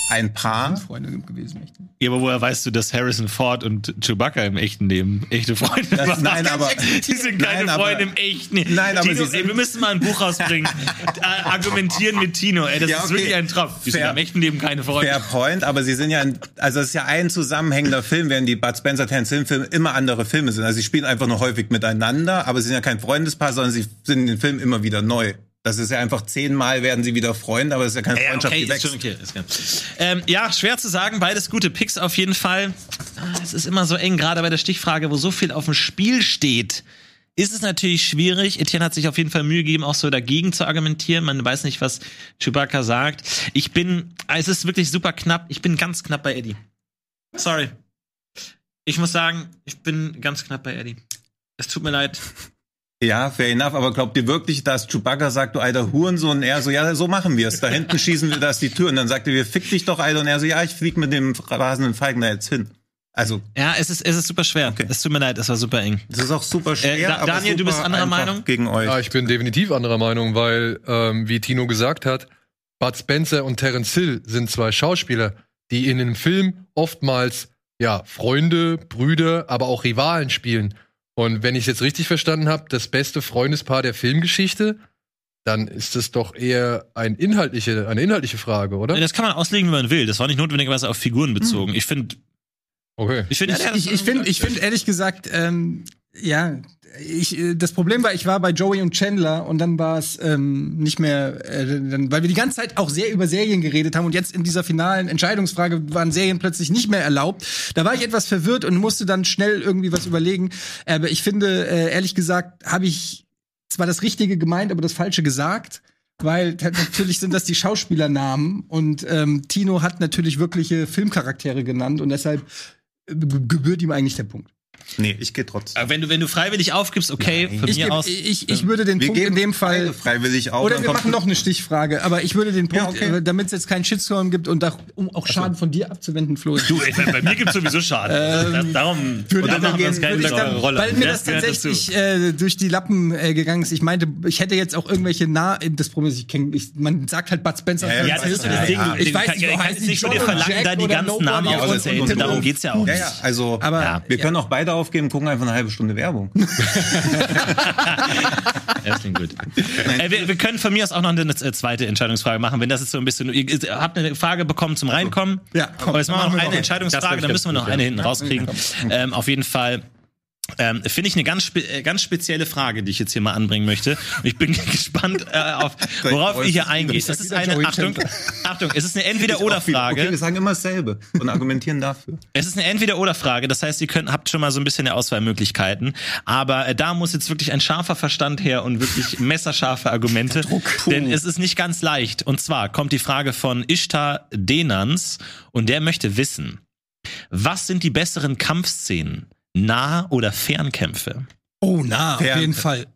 ein Paar. Freunde gewesen, ja, aber woher weißt du, dass Harrison Ford und Chewbacca im echten Leben echte Freunde waren? Nein, aber die sind keine Freunde im echten Leben. Nein, aber Tino, wir müssen mal ein Buch rausbringen. Argumentieren mit Tino. Ey, das ist wirklich ein Tropf. Wir sind im echten Leben keine Freunde. Fair point, aber sie sind ja, es ist ja ein zusammenhängender Film, während die Bud Spencer Terence Hill Filme immer andere Filme sind. Also sie spielen einfach nur häufig miteinander, aber sie sind ja kein Freundespaar, sondern sie sind in den Filmen immer wieder neu. Das ist ja einfach 10-mal werden sie wieder Freunde, aber es ist ja keine Freundschaft, die wächst. Okay. Schwer zu sagen, beides gute Picks auf jeden Fall. Es ist immer so eng, gerade bei der Stichfrage, wo so viel auf dem Spiel steht, ist es natürlich schwierig. Etienne hat sich auf jeden Fall Mühe gegeben, auch so dagegen zu argumentieren. Man weiß nicht, was Chewbacca sagt. Es ist wirklich super knapp. Ich bin ganz knapp bei Eddie. Sorry. Ich muss sagen, ich bin ganz knapp bei Eddie. Es tut mir leid. Ja, fair enough, aber glaubt ihr wirklich, dass Chewbacca sagt, du alter Hurensohn, und er so, ja, so machen wir es. Da hinten schießen wir das die Tür. Und dann sagt er, wir fick dich doch, Alter. Und er so, ja, ich flieg mit dem rasenden Falken da jetzt hin. Also. Ja, es ist super schwer. Okay. Es tut mir leid, es war super eng. Es ist auch super schwer, aber Daniel, super, du bist anderer Meinung? Gegen euch. Ja, ich bin definitiv anderer Meinung, weil, wie Tino gesagt hat, Bud Spencer und Terence Hill sind zwei Schauspieler, die in einem Film oftmals, Freunde, Brüder, aber auch Rivalen spielen. Und wenn ich es jetzt richtig verstanden habe, das beste Freundespaar der Filmgeschichte, dann ist das doch eher eine inhaltliche Frage, oder? Das kann man auslegen, wie man will. Das war nicht notwendigerweise auf Figuren bezogen. Ich finde... Okay. Ich finde ehrlich gesagt, das Problem war, ich war bei Joey und Chandler und dann war es nicht mehr, weil wir die ganze Zeit auch sehr über Serien geredet haben und jetzt in dieser finalen Entscheidungsfrage waren Serien plötzlich nicht mehr erlaubt. Da war ich etwas verwirrt und musste dann schnell irgendwie was überlegen. Aber ich finde, ehrlich gesagt, habe ich zwar das Richtige gemeint, aber das Falsche gesagt, weil natürlich sind das die Schauspielernamen und Tino hat natürlich wirkliche Filmcharaktere genannt und deshalb gebührt ihm eigentlich der Punkt. Nee, ich gehe trotzdem. Aber wenn du freiwillig aufgibst, okay, nein, von mir aus. Ich würde den Punkt in dem Fall freiwillig auf. Oder wir machen noch eine Stichfrage, aber ich würde den Punkt, ja, okay, damit es jetzt keinen Shitstorm gibt und um auch Schaden von dir abzuwenden, Flo. Du, bei mir gibt es sowieso Schaden. Darum würde das keine Rolle. Weil mir das tatsächlich durch die Lappen gegangen ist. Ich meinte, ich hätte jetzt auch irgendwelche das Problem ist, man sagt halt Bud Spencer. Ja, das ist so das Ding. Ich weiß nicht, von dir verlangen, da die ganzen Namen aufzuzählen. Darum geht's ja auch nicht. Also, wir können auch beide aufgeben, gucken einfach eine halbe Stunde Werbung. Das klingt gut. Wir können von mir aus auch noch eine zweite Entscheidungsfrage machen, wenn das jetzt so ein bisschen. Ihr habt eine Frage bekommen zum Reinkommen. Ja, komm, aber jetzt machen wir noch eine Entscheidungsfrage, dann müssen wir noch eine hinten rauskriegen. Ja, auf jeden Fall. Finde ich eine ganz spezielle Frage, die ich jetzt hier mal anbringen möchte. Und ich bin gespannt, worauf ihr hier eingeht. Das ist eine, Achtung, es ist eine Entweder-Oder-Frage. Okay, wir sagen immer dasselbe und argumentieren dafür. Es ist eine Entweder-Oder-Frage, das heißt, ihr habt schon mal so ein bisschen Auswahlmöglichkeiten. Aber da muss jetzt wirklich ein scharfer Verstand her und wirklich messerscharfe Argumente. Denn es ist nicht ganz leicht. Und zwar kommt die Frage von Ishtar Denans und der möchte wissen, was sind die besseren Kampfszenen? Nah- oder Fernkämpfe? Oh, nah, auf jeden Fall.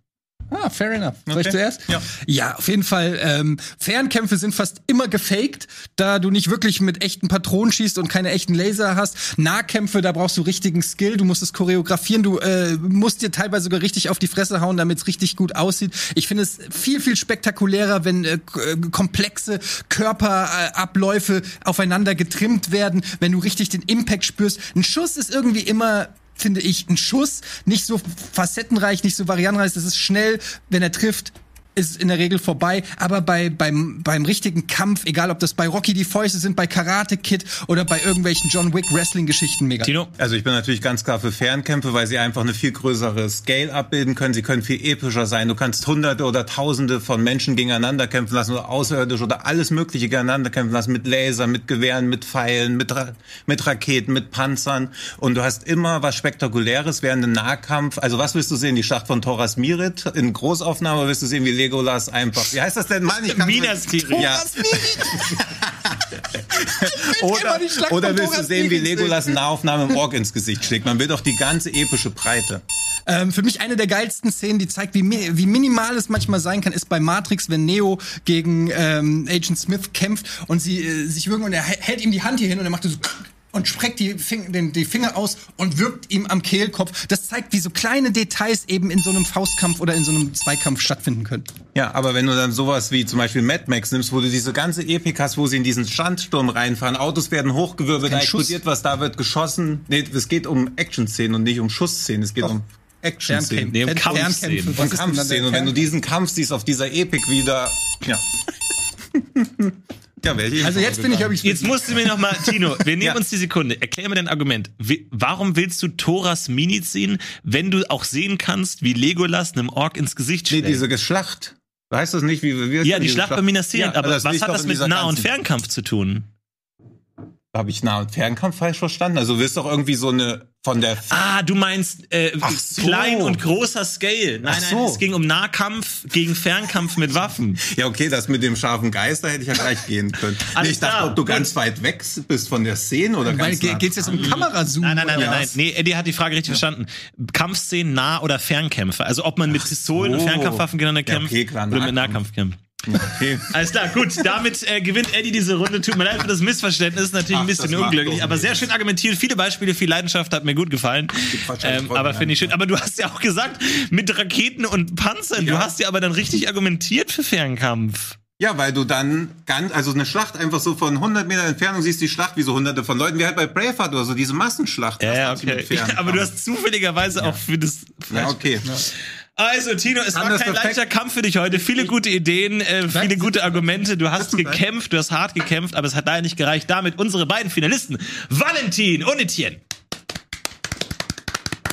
Ah, fair enough. Soll ich zuerst? Ja, auf jeden Fall. Fernkämpfe sind fast immer gefaked, da du nicht wirklich mit echten Patronen schießt und keine echten Laser hast. Nahkämpfe, da brauchst du richtigen Skill, du musst es choreografieren, du musst dir teilweise sogar richtig auf die Fresse hauen, damit es richtig gut aussieht. Ich finde es viel, viel spektakulärer, wenn komplexe Körperabläufe aufeinander getrimmt werden, wenn du richtig den Impact spürst. Ein Schuss ist irgendwie immer... finde ich, ein Schuss, nicht so facettenreich, nicht so variantenreich, das ist schnell, wenn er trifft, ist in der Regel vorbei, aber beim richtigen Kampf, egal ob das bei Rocky die Fäuste sind, bei Karate Kid oder bei irgendwelchen John Wick Wrestling-Geschichten mega. Tino? Also ich bin natürlich ganz klar für Fernkämpfe, weil sie einfach eine viel größere Scale abbilden können, sie können viel epischer sein, du kannst Hunderte oder Tausende von Menschen gegeneinander kämpfen lassen oder außerirdisch oder alles mögliche gegeneinander kämpfen lassen, mit Lasern, mit Gewehren, mit Pfeilen, mit Raketen, mit Panzern und du hast immer was Spektakuläres während dem Nahkampf, also was willst du sehen, die Schlacht von Torres Mirit in Großaufnahme, willst du sehen, wie Legolas einfach. Wie heißt das denn, Mann? Minas Tirith. Ja. oder willst du sehen, wie Legolas Nahaufnahme im Ork ins Gesicht schlägt? Man will doch die ganze epische Breite. Für mich eine der geilsten Szenen, die zeigt, wie minimal es manchmal sein kann, ist bei Matrix, wenn Neo gegen Agent Smith kämpft und sie sich würgen und er hält ihm die Hand hier hin und er macht so und streckt die Finger aus und wirkt ihm am Kehlkopf. Das zeigt, wie so kleine Details eben in so einem Faustkampf oder in so einem Zweikampf stattfinden können. Ja, aber wenn du dann sowas wie zum Beispiel Mad Max nimmst, wo du diese ganze Epik hast, wo sie in diesen Sandsturm reinfahren, Autos werden hochgewirbelt, da explodiert was, da wird geschossen. Nee, es geht um Action-Szenen und nicht um Schussszenen. Es geht um Action-Szenen. Nee, um Kampfszenen. Und wenn du diesen Kampf siehst auf dieser Epik wieder... Ja. Ja, also jetzt bin ich, glaube ich... Jetzt musst du mir noch mal, Tino, wir nehmen uns die Sekunde. Erklär mir dein Argument. Warum willst du Thoras Minit sehen, wenn du auch sehen kannst, wie Legolas einem Ork ins Gesicht schlägt? Nee, diese Schlacht. Weißt du es nicht, wie wir... Ja, die Schlacht bei Minas Tirith. Ja, aber was hat das mit Nah- und Fernkampf zu tun? Habe ich Nah- und Fernkampf falsch verstanden? Also willst du doch irgendwie so eine... Von der du meinst klein und großer Scale. Nein, es ging um Nahkampf gegen Fernkampf mit Waffen. Ja, okay, das mit dem scharfen Geist, da hätte ich ja gleich gehen können. Nee, ich dachte, ob du ganz weit weg bist von der Szene oder ganz nah. Geht's jetzt um Kamerazoom? Nein. Nee, Eddie hat die Frage richtig verstanden. Kampfszenen, Nah- oder Fernkämpfe. Also ob man mit Pistolen und Fernkampfwaffen gegeneinander kämpft oder mit Nahkampf kämpft. Okay. Alles klar, gut. Damit gewinnt Eddie diese Runde. Tut mir leid für das Missverständnis. Natürlich ein bisschen unglücklich, aber sehr schön argumentiert. Viele Beispiele, viel Leidenschaft, hat mir gut gefallen. Aber finde ich schön. Aber du hast ja auch gesagt, mit Raketen und Panzern. Ja. Du hast ja aber dann richtig argumentiert für Fernkampf. Ja, weil du dann eine Schlacht einfach so von 100 Meter Entfernung siehst, die Schlacht wie so hunderte von Leuten, wie halt bei Braveheart oder so, diese Massenschlacht. Ja, okay. Aber du hast zufälligerweise auch für das... Ja, okay. Ja. Also, Tino, es war kein leichter Kampf für dich heute. Viele gute Ideen, viele gute Argumente. Du hast gekämpft, du hast hart gekämpft, aber es hat leider nicht gereicht. Damit unsere beiden Finalisten, Valentin und Etienne.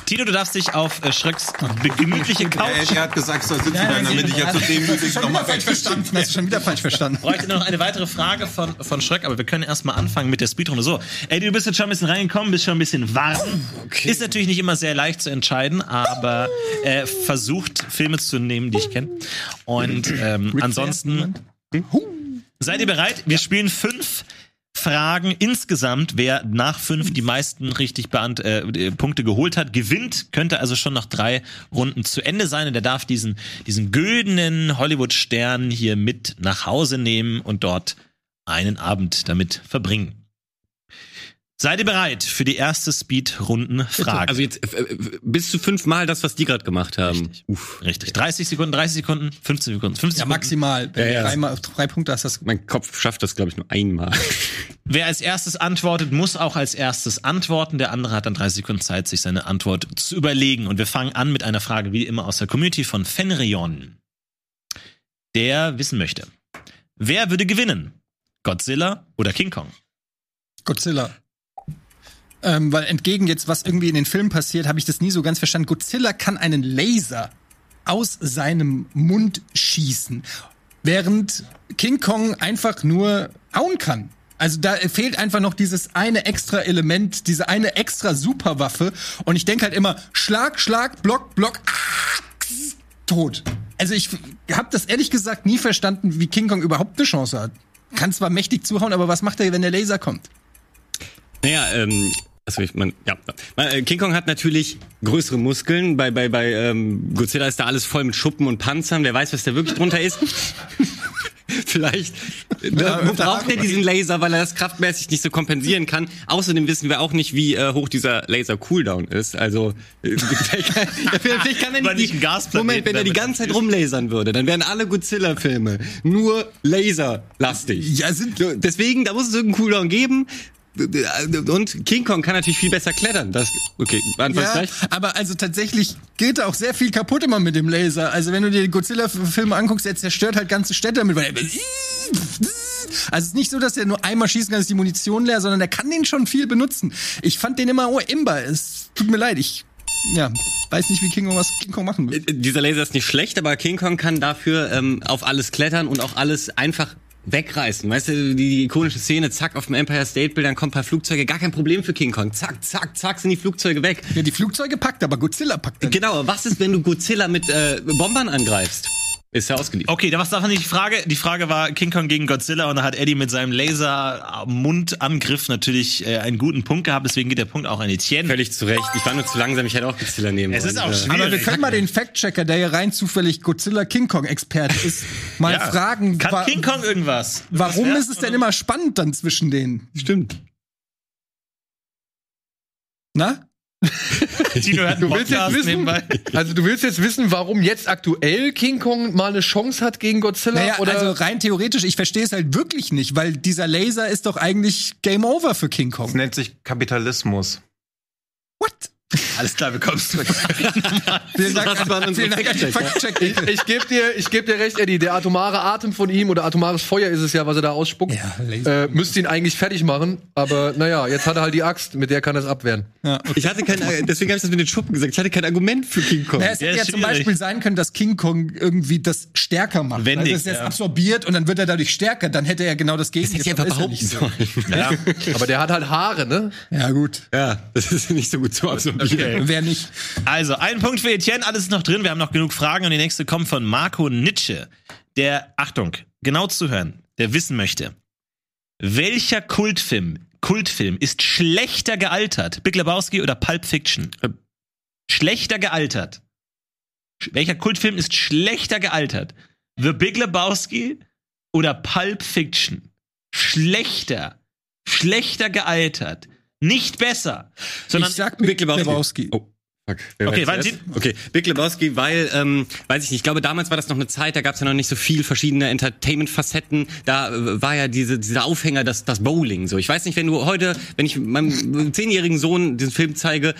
Tino, du darfst dich auf Schröcks gemütliche Couch... Ja, er hat gesagt, da sitzt wieder in der Mitte. Ich habe zu dem Mütig nochmal falsch verstanden. Das ist schon wieder falsch verstanden. Bräuchte noch eine weitere Frage von Schröck, aber wir können erstmal anfangen mit der Speedrunde. So, Eddie, du bist jetzt schon ein bisschen reingekommen, bist schon ein bisschen warm. Okay. Ist natürlich nicht immer sehr leicht zu entscheiden, aber versucht, Filme zu nehmen, die ich kenne. Und ansonsten... Seid ihr bereit? Wir spielen 5 Fragen insgesamt. Wer nach 5 die meisten richtig Punkte geholt hat, gewinnt. Könnte also schon nach 3 Runden zu Ende sein. Und der darf diesen güldenen Hollywood-Stern hier mit nach Hause nehmen und dort einen Abend damit verbringen. Seid ihr bereit für die erste Speed-Runden-Frage? Also jetzt bis zu 5-mal das, was die gerade gemacht haben. Richtig. Uff. Richtig. 30 Sekunden, 15 Sekunden, 50 Sekunden. Ja, maximal. Wenn du dreimal 3 Punkte hast, das... Mein Kopf schafft das, glaube ich, nur einmal. Wer als erstes antwortet, muss auch als erstes antworten. Der andere hat dann 30 Sekunden Zeit, sich seine Antwort zu überlegen. Und wir fangen an mit einer Frage, wie immer, aus der Community von Fenrion. Der wissen möchte: Wer würde gewinnen? Godzilla oder King Kong? Godzilla. Weil entgegen jetzt, was irgendwie in den Filmen passiert, habe ich das nie so ganz verstanden. Godzilla kann einen Laser aus seinem Mund schießen, während King Kong einfach nur hauen kann. Also da fehlt einfach noch dieses eine extra Element, diese eine extra Superwaffe. Und ich denke halt immer, Schlag, Schlag, Block, Block, tot. Also ich habe das ehrlich gesagt nie verstanden, wie King Kong überhaupt eine Chance hat. Kann zwar mächtig zuhauen, aber was macht er, wenn der Laser kommt? Naja, also ich meine, ja. King Kong hat natürlich größere Muskeln. Bei Godzilla ist da alles voll mit Schuppen und Panzern. Wer weiß, was da wirklich drunter ist. Vielleicht braucht er diesen Laser, weil er das kraftmäßig nicht so kompensieren kann. Außerdem wissen wir auch nicht, wie hoch dieser Laser-Cooldown ist. Also vielleicht kann er nicht Moment, wenn er die ganze Zeit rumlasern würde, dann wären alle Godzilla-Filme nur laserlastig. Ja, deswegen, da muss es irgendeinen Cooldown geben. Und King Kong kann natürlich viel besser klettern. Das, okay, anfangs gleich. Aber also tatsächlich geht da auch sehr viel kaputt immer mit dem Laser. Also wenn du dir die Godzilla-Filme anguckst, der zerstört halt ganze Städte damit. Weil es ist nicht so, dass er nur einmal schießen kann, ist die Munition leer, sondern der kann den schon viel benutzen. Ich fand den immer imba. Es tut mir leid, ich weiß nicht, wie King Kong was King Kong machen will. Dieser Laser ist nicht schlecht, aber King Kong kann dafür auf alles klettern und auch alles einfach wegreißen. Weißt du, die ikonische Szene, zack, auf dem Empire State Building kommen ein paar Flugzeuge, gar kein Problem für King Kong. Zack, zack, zack, sind die Flugzeuge weg. Ja, die Flugzeuge packt, aber Godzilla packt dann. Genau, was ist, wenn du Godzilla mit Bombern angreifst? Ist ja ausgeliefert. Okay, da war es davon nicht die Frage. Die Frage war King Kong gegen Godzilla und da hat Eddie mit seinem Laser-Mundangriff natürlich einen guten Punkt gehabt, deswegen geht der Punkt auch an Etienne. Völlig zu Recht. Ich war nur zu langsam, ich hätte auch Godzilla nehmen wollen. Es ist auch schwierig. Aber wir können mal den Fact-Checker, der ja rein zufällig Godzilla-King Kong-Experte ist, mal fragen. Kann King Kong irgendwas? Warum ist es denn immer spannend dann zwischen denen? Stimmt. Na? Du willst jetzt wissen, warum jetzt aktuell King Kong mal eine Chance hat gegen Godzilla? Naja, oder? Also rein theoretisch, ich verstehe es halt wirklich nicht, weil dieser Laser ist doch eigentlich Game Over für King Kong. Das nennt sich Kapitalismus. What? Alles klar, wir kommen zurück. Vielen Dank an den Fact-Check. Ich geb dir recht, Eddie. Der atomare Atem von ihm oder atomares Feuer ist es ja, was er da ausspuckt. Ja, müsste ihn eigentlich fertig machen. Aber naja, jetzt hat er halt die Axt, mit der kann er es abwehren. Ja, okay. Deswegen habe ich das mit den Schuppen gesagt. Ich hatte kein Argument für King Kong. Es hätte ja zum Beispiel sein können, dass King Kong irgendwie das stärker macht. Wenn das jetzt absorbiert und dann wird er dadurch stärker. Dann hätte er genau das Gegenteil. Das hätte ich einfach behaupten sollen. Ja. Aber der hat halt Haare, ne? Ja, gut. Ja, das ist nicht so gut zu absorbieren. Okay. Wer nicht? Also, ein Punkt für Etienne, alles ist noch drin, wir haben noch genug Fragen und die nächste kommt von Marco Nitsche, der, Achtung, genau zuhören, der wissen möchte, welcher Kultfilm ist schlechter gealtert? Big Lebowski oder Pulp Fiction? Schlechter gealtert. Welcher Kultfilm ist schlechter gealtert? The Big Lebowski oder Pulp Fiction? Schlechter gealtert. Nicht besser, sondern ich sag Big Lebowski. Oh, fuck. Okay, Big Lebowski, weil, weiß ich nicht, ich glaube, damals war das noch eine Zeit, da gab es ja noch nicht so viel verschiedene Entertainment-Facetten. Da war ja dieser Aufhänger, das Bowling so. Ich weiß nicht, wenn ich meinem 10-jährigen Sohn diesen Film zeige,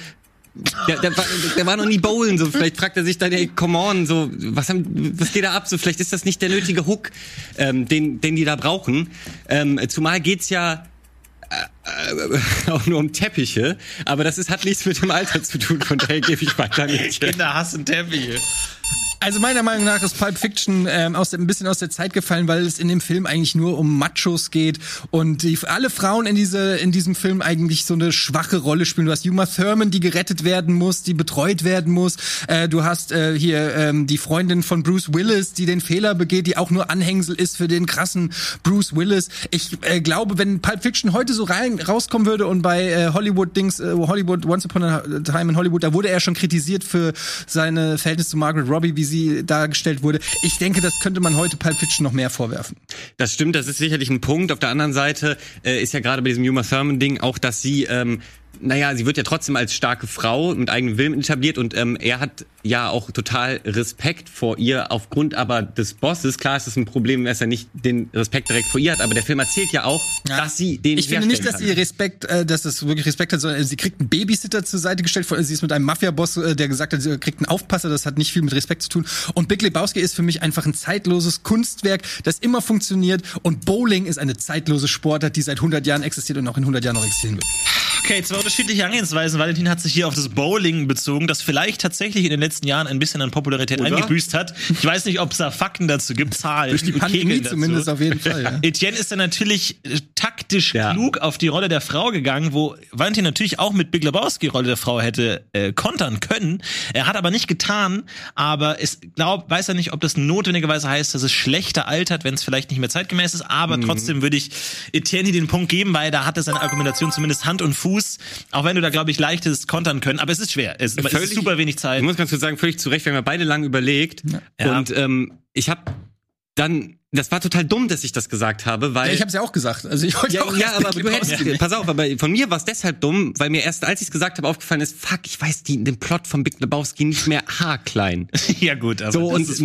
der war noch nie bowlen, so. Vielleicht fragt er sich dann, ey, come on, so, was geht da ab, so, vielleicht ist das nicht der nötige Hook, den die da brauchen. Zumal geht's ja auch nur um Teppiche, aber das ist, hat nichts mit dem Alter zu tun, von daher gebe ich weiter nicht. Kinder hassen Teppiche. Also meiner Meinung nach ist Pulp Fiction ein bisschen aus der Zeit gefallen, weil es in dem Film eigentlich nur um Machos geht und alle Frauen in diesem Film eigentlich so eine schwache Rolle spielen. Du hast Uma Thurman, die gerettet werden muss, die betreut werden muss. Du hast die Freundin von Bruce Willis, die den Fehler begeht, die auch nur Anhängsel ist für den krassen Bruce Willis. Ich glaube, wenn Pulp Fiction heute so rauskommen würde und bei Hollywood Once Upon a Time in Hollywood, da wurde er schon kritisiert für seine Verhältnisse zu Margaret Robbie, wie sie dargestellt wurde. Ich denke, das könnte man heute Pulp Fiction noch mehr vorwerfen. Das stimmt, das ist sicherlich ein Punkt. Auf der anderen Seite ist ja gerade bei diesem Uma Thurman-Ding auch, dass sie, sie wird ja trotzdem als starke Frau mit eigenem Willen etabliert und er hat ja auch total Respekt vor ihr, aufgrund aber des Bosses. Klar ist es ein Problem, dass er nicht den Respekt direkt vor ihr hat, aber der Film erzählt ja auch, dass sie den herstellen kann. Ich finde nicht, dass sie Respekt, dass es wirklich Respekt hat, sondern sie kriegt einen Babysitter zur Seite gestellt. Sie ist mit einem Mafia-Boss, der gesagt hat, sie kriegt einen Aufpasser, das hat nicht viel mit Respekt zu tun. Und Big Lebowski ist für mich einfach ein zeitloses Kunstwerk, das immer funktioniert, und Bowling ist eine zeitlose Sportart, die seit 100 Jahren existiert und auch in 100 Jahren noch existieren wird. Okay, zwei unterschiedliche Herangehensweisen. Valentin hat sich hier auf das Bowling bezogen, das vielleicht tatsächlich in den letzten Jahren ein bisschen an Popularität eingebüßt hat. Ich weiß nicht, ob es da Fakten dazu gibt, Zahlen. Durch die Pandemie zumindest auf jeden Fall. Ja. Etienne ist dann natürlich taktisch klug auf die Rolle der Frau gegangen, wo Valentin natürlich auch mit Big Lebowski Rolle der Frau hätte kontern können. Er hat aber nicht getan, aber weiß er nicht, ob das notwendigerweise heißt, dass es schlechter altert, wenn es vielleicht nicht mehr zeitgemäß ist, aber trotzdem würde ich Etienne hier den Punkt geben, weil da hat er seine Argumentation zumindest Hand und Fuß. Auch wenn du da, glaube ich, leichtes kontern können, aber es ist schwer. Es ist super wenig Zeit. Ich muss ganz kurz sagen, völlig zu Recht, wir haben ja beide lange überlegt. Ja. Und ich habe dann, das war total dumm, dass ich das gesagt habe, weil... Ja, ich habe es ja auch gesagt. Also ich wollte auch... Ja, aber du hättest... Pass auf, aber von mir war es deshalb dumm, weil mir erst, als ich es gesagt habe, aufgefallen ist, fuck, ich weiß den Plot von Big Lebowski nicht mehr haarklein. Ja gut, aber so, und ich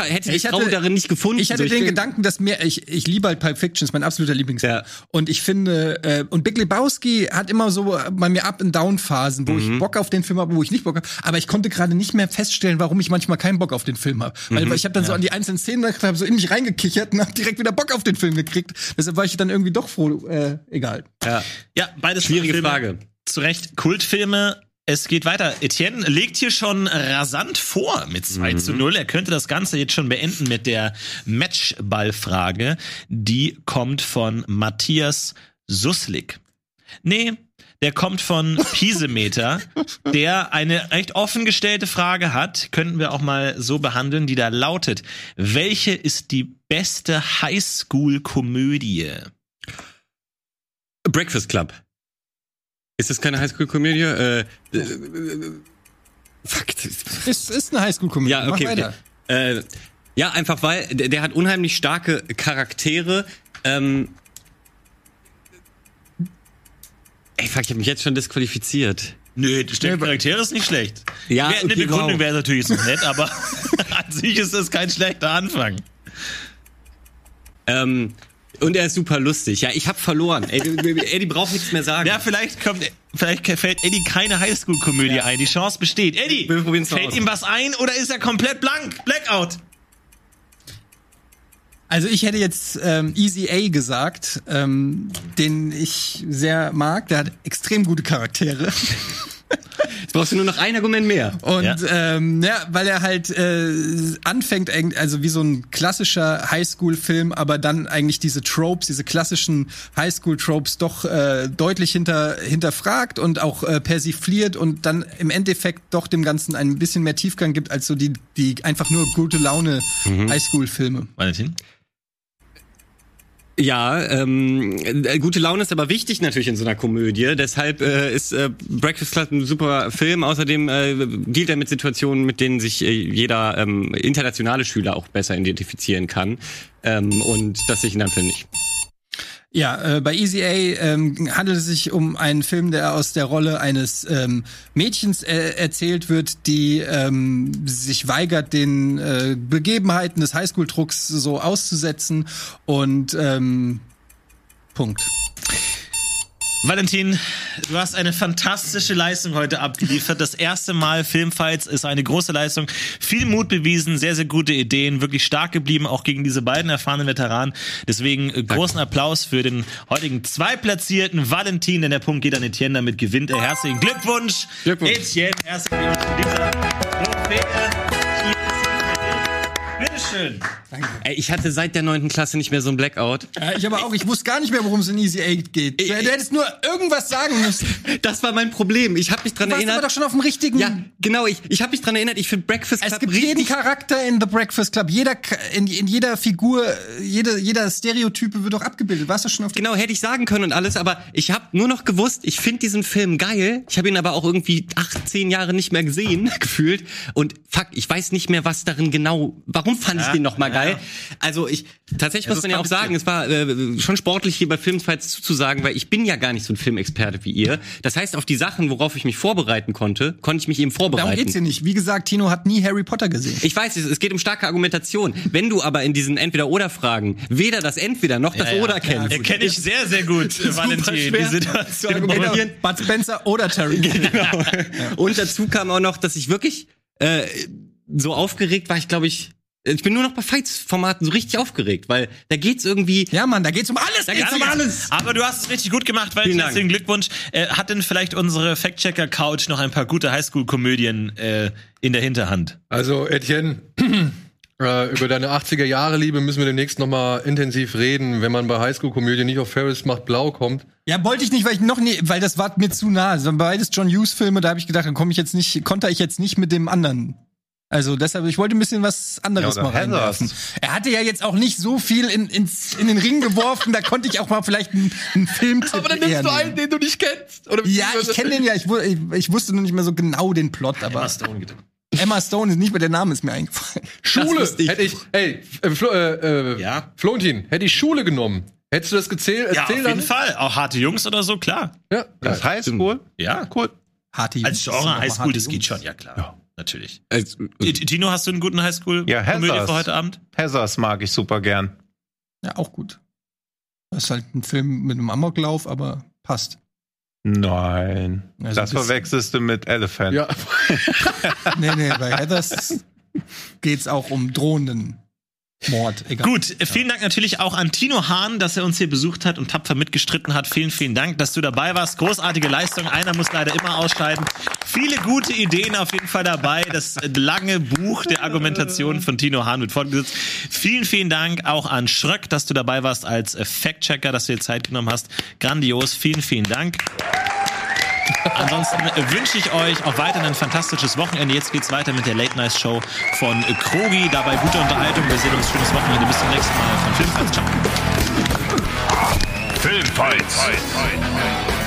hätte die Frau darin nicht gefunden. Ich hatte den Gedanken, dass mir... Ich liebe halt Pulp Fiction, ist mein absoluter Lieblingsfilm. Ja. Und ich finde... und Big Lebowski hat immer so bei mir Up- und Down-Phasen, wo ich Bock auf den Film habe, wo ich nicht Bock habe. Aber ich konnte gerade nicht mehr feststellen, warum ich manchmal keinen Bock auf den Film habe. Weil ich habe dann so an die einzelnen Szenen so in mich reingegangen, gekichert und hab direkt wieder Bock auf den Film gekriegt. Deshalb war ich dann irgendwie doch froh. Egal. Ja, beides schwierige Frage. Zu Recht Kultfilme. Es geht weiter. Etienne legt hier schon rasant vor mit 2:0. Er könnte das Ganze jetzt schon beenden mit der Matchballfrage. Die kommt von Matthias Suslik. Nee, der kommt von Piesemeter, der eine recht offen gestellte Frage hat, könnten wir auch mal so behandeln, die da lautet: Welche ist die beste Highschool-Komödie? Breakfast Club. Ist das keine Highschool-Komödie? Fuck. Ist eine Highschool-Komödie. Ja, okay. Mach weiter. Ja, einfach weil der hat unheimlich starke Charaktere. Ey, fuck, ich hab mich jetzt schon disqualifiziert. Nö, der Charakter ist nicht schlecht. Ja, eine Begründung wäre natürlich so nett, aber an sich ist das kein schlechter Anfang. Und er ist super lustig. Ja, ich hab verloren. Eddie braucht nichts mehr sagen. Ja, vielleicht fällt Eddie keine Highschool-Komödie ein. Die Chance besteht. Eddie, fällt ihm was ein oder ist er komplett blank? Blackout. Also ich hätte jetzt Easy A gesagt, den ich sehr mag. Der hat extrem gute Charaktere. Jetzt brauchst du nur noch ein Argument mehr. Und weil er halt anfängt, also wie so ein klassischer Highschool-Film, aber dann eigentlich diese Tropes, diese klassischen Highschool-Tropes doch deutlich hinterfragt und auch persifliert und dann im Endeffekt doch dem Ganzen ein bisschen mehr Tiefgang gibt als so die einfach nur gute Laune Highschool-Filme. Valentin? Ja, gute Laune ist aber wichtig natürlich in so einer Komödie. Deshalb ist Breakfast Club ein super Film. Außerdem dealt er mit Situationen, mit denen sich jeder internationale Schüler auch besser identifizieren kann. Und das sehe ich in einem Film nicht. Ja, bei Easy A handelt es sich um einen Film, der aus der Rolle eines Mädchens erzählt wird, die sich weigert, den Begebenheiten des Highschool-Drucks so auszusetzen. Und Punkt. Valentin, du hast eine fantastische Leistung heute abgeliefert. Das erste Mal Filmfights ist eine große Leistung. Viel Mut bewiesen, sehr, sehr gute Ideen, wirklich stark geblieben, auch gegen diese beiden erfahrenen Veteranen. Deswegen großen Applaus für den heutigen zweitplatzierten Valentin, denn der Punkt geht an Etienne, damit gewinnt er. Herzlichen Glückwunsch, Etienne. Herzlichen Glückwunsch zu dieser Trophäe. Bitteschön. Danke. Ey, ich hatte seit der 9. Klasse nicht mehr so einen Blackout. Ich aber auch. Ich wusste gar nicht mehr, worum es in Easy 8 geht. Du hättest nur irgendwas sagen müssen. Das war mein Problem. Ich habe mich dran erinnert. Du warst aber doch schon auf dem richtigen... Ja, genau. Ich habe mich dran erinnert. Ich finde Breakfast Club richtig... Es gibt jeden Charakter in The Breakfast Club. In jeder Figur, jeder Stereotype wird doch abgebildet. Warst du schon auf... Genau, hätte ich sagen können und alles. Aber ich habe nur noch gewusst, ich finde diesen Film geil. Ich habe ihn aber auch irgendwie 18 Jahre nicht mehr gesehen, gefühlt. Und fuck, ich weiß nicht mehr, was darin genau... Warum fand ich den nochmal geil? Ja. Also ich tatsächlich muss man ja auch sagen, es war schon sportlich hier bei Filmfights zuzusagen, weil ich bin ja gar nicht so ein Filmexperte wie ihr. Das heißt, auf die Sachen, worauf ich mich vorbereiten konnte, konnte ich mich eben vorbereiten. Darum geht's hier nicht. Wie gesagt, Tino hat nie Harry Potter gesehen. Ich weiß, es geht um starke Argumentation. Wenn du aber in diesen Entweder-Oder-Fragen weder das Entweder noch das Oder kennst. Ja, kenne ich sehr, sehr gut, Valentin. Die Situation. Bud Spencer oder Terry. Genau. Und dazu kam auch noch, dass ich wirklich so aufgeregt war, ich bin nur noch bei Fights-Formaten so richtig aufgeregt, weil da geht's irgendwie... Ja, Mann, da geht's um alles! Da geht's um alles! Aber du hast es richtig gut gemacht, weil deswegen Glückwunsch. Hat denn vielleicht unsere Fact-Checker-Couch noch ein paar gute Highschool-Komödien in der Hinterhand? Also, Etienne, über deine 80er-Jahre-Liebe müssen wir demnächst noch mal intensiv reden, wenn man bei Highschool-Komödien nicht auf Ferris macht blau kommt. Ja, wollte ich nicht, weil das war mir zu nah. Das waren beides John Hughes-Filme, da habe ich gedacht, dann konnte ich jetzt nicht mit dem anderen... Also deshalb, ich wollte ein bisschen was anderes mal reinwerfen. Er hatte ja jetzt auch nicht so viel in den Ring geworfen, da konnte ich auch mal vielleicht einen Filmtipp nehmen. Aber dann nimmst du einen, den du nicht kennst. Oder ja, ich kenne den ja, ich wusste nur nicht mehr so genau den Plot. Aber Emma Stone getan. Emma Stone ist nicht mehr, der Name ist mir eingefallen. Schule, Florentin, hätte ich Schule genommen. Hättest du das gezählt? Ja, auf jeden Fall. Auch Harte Jungs oder so, klar. Ja, das heißt cool. Ja, cool. Harte Jungs. Als Genre heißt cool, das geht schon, ja klar. Ja. Natürlich. Tino, hast du einen guten Highschool-Komödie für heute Abend? Heathers mag ich super gern. Ja, auch gut. Das ist halt ein Film mit einem Amoklauf, aber passt. Nein. Also das verwechselst du mit Elephant. Ja. nee, bei Heathers geht's auch um drohenden Mord, egal. Gut, vielen Dank natürlich auch an Tino Hahn, dass er uns hier besucht hat und tapfer mitgestritten hat. Vielen, vielen Dank, dass du dabei warst. Großartige Leistung. Einer muss leider immer ausscheiden. Viele gute Ideen auf jeden Fall dabei. Das lange Buch der Argumentation von Tino Hahn wird fortgesetzt. Vielen, vielen Dank auch an Schröck, dass du dabei warst als Fact-Checker, dass du dir Zeit genommen hast. Grandios. Vielen, vielen Dank. Ansonsten wünsche ich euch auch weiterhin ein fantastisches Wochenende. Jetzt geht's weiter mit der Late-Night-Show von Krogi. Dabei gute Unterhaltung. Wir sehen uns. Schönes Wochenende. Bis zum nächsten Mal von Filmfights. Ciao. Filmfights.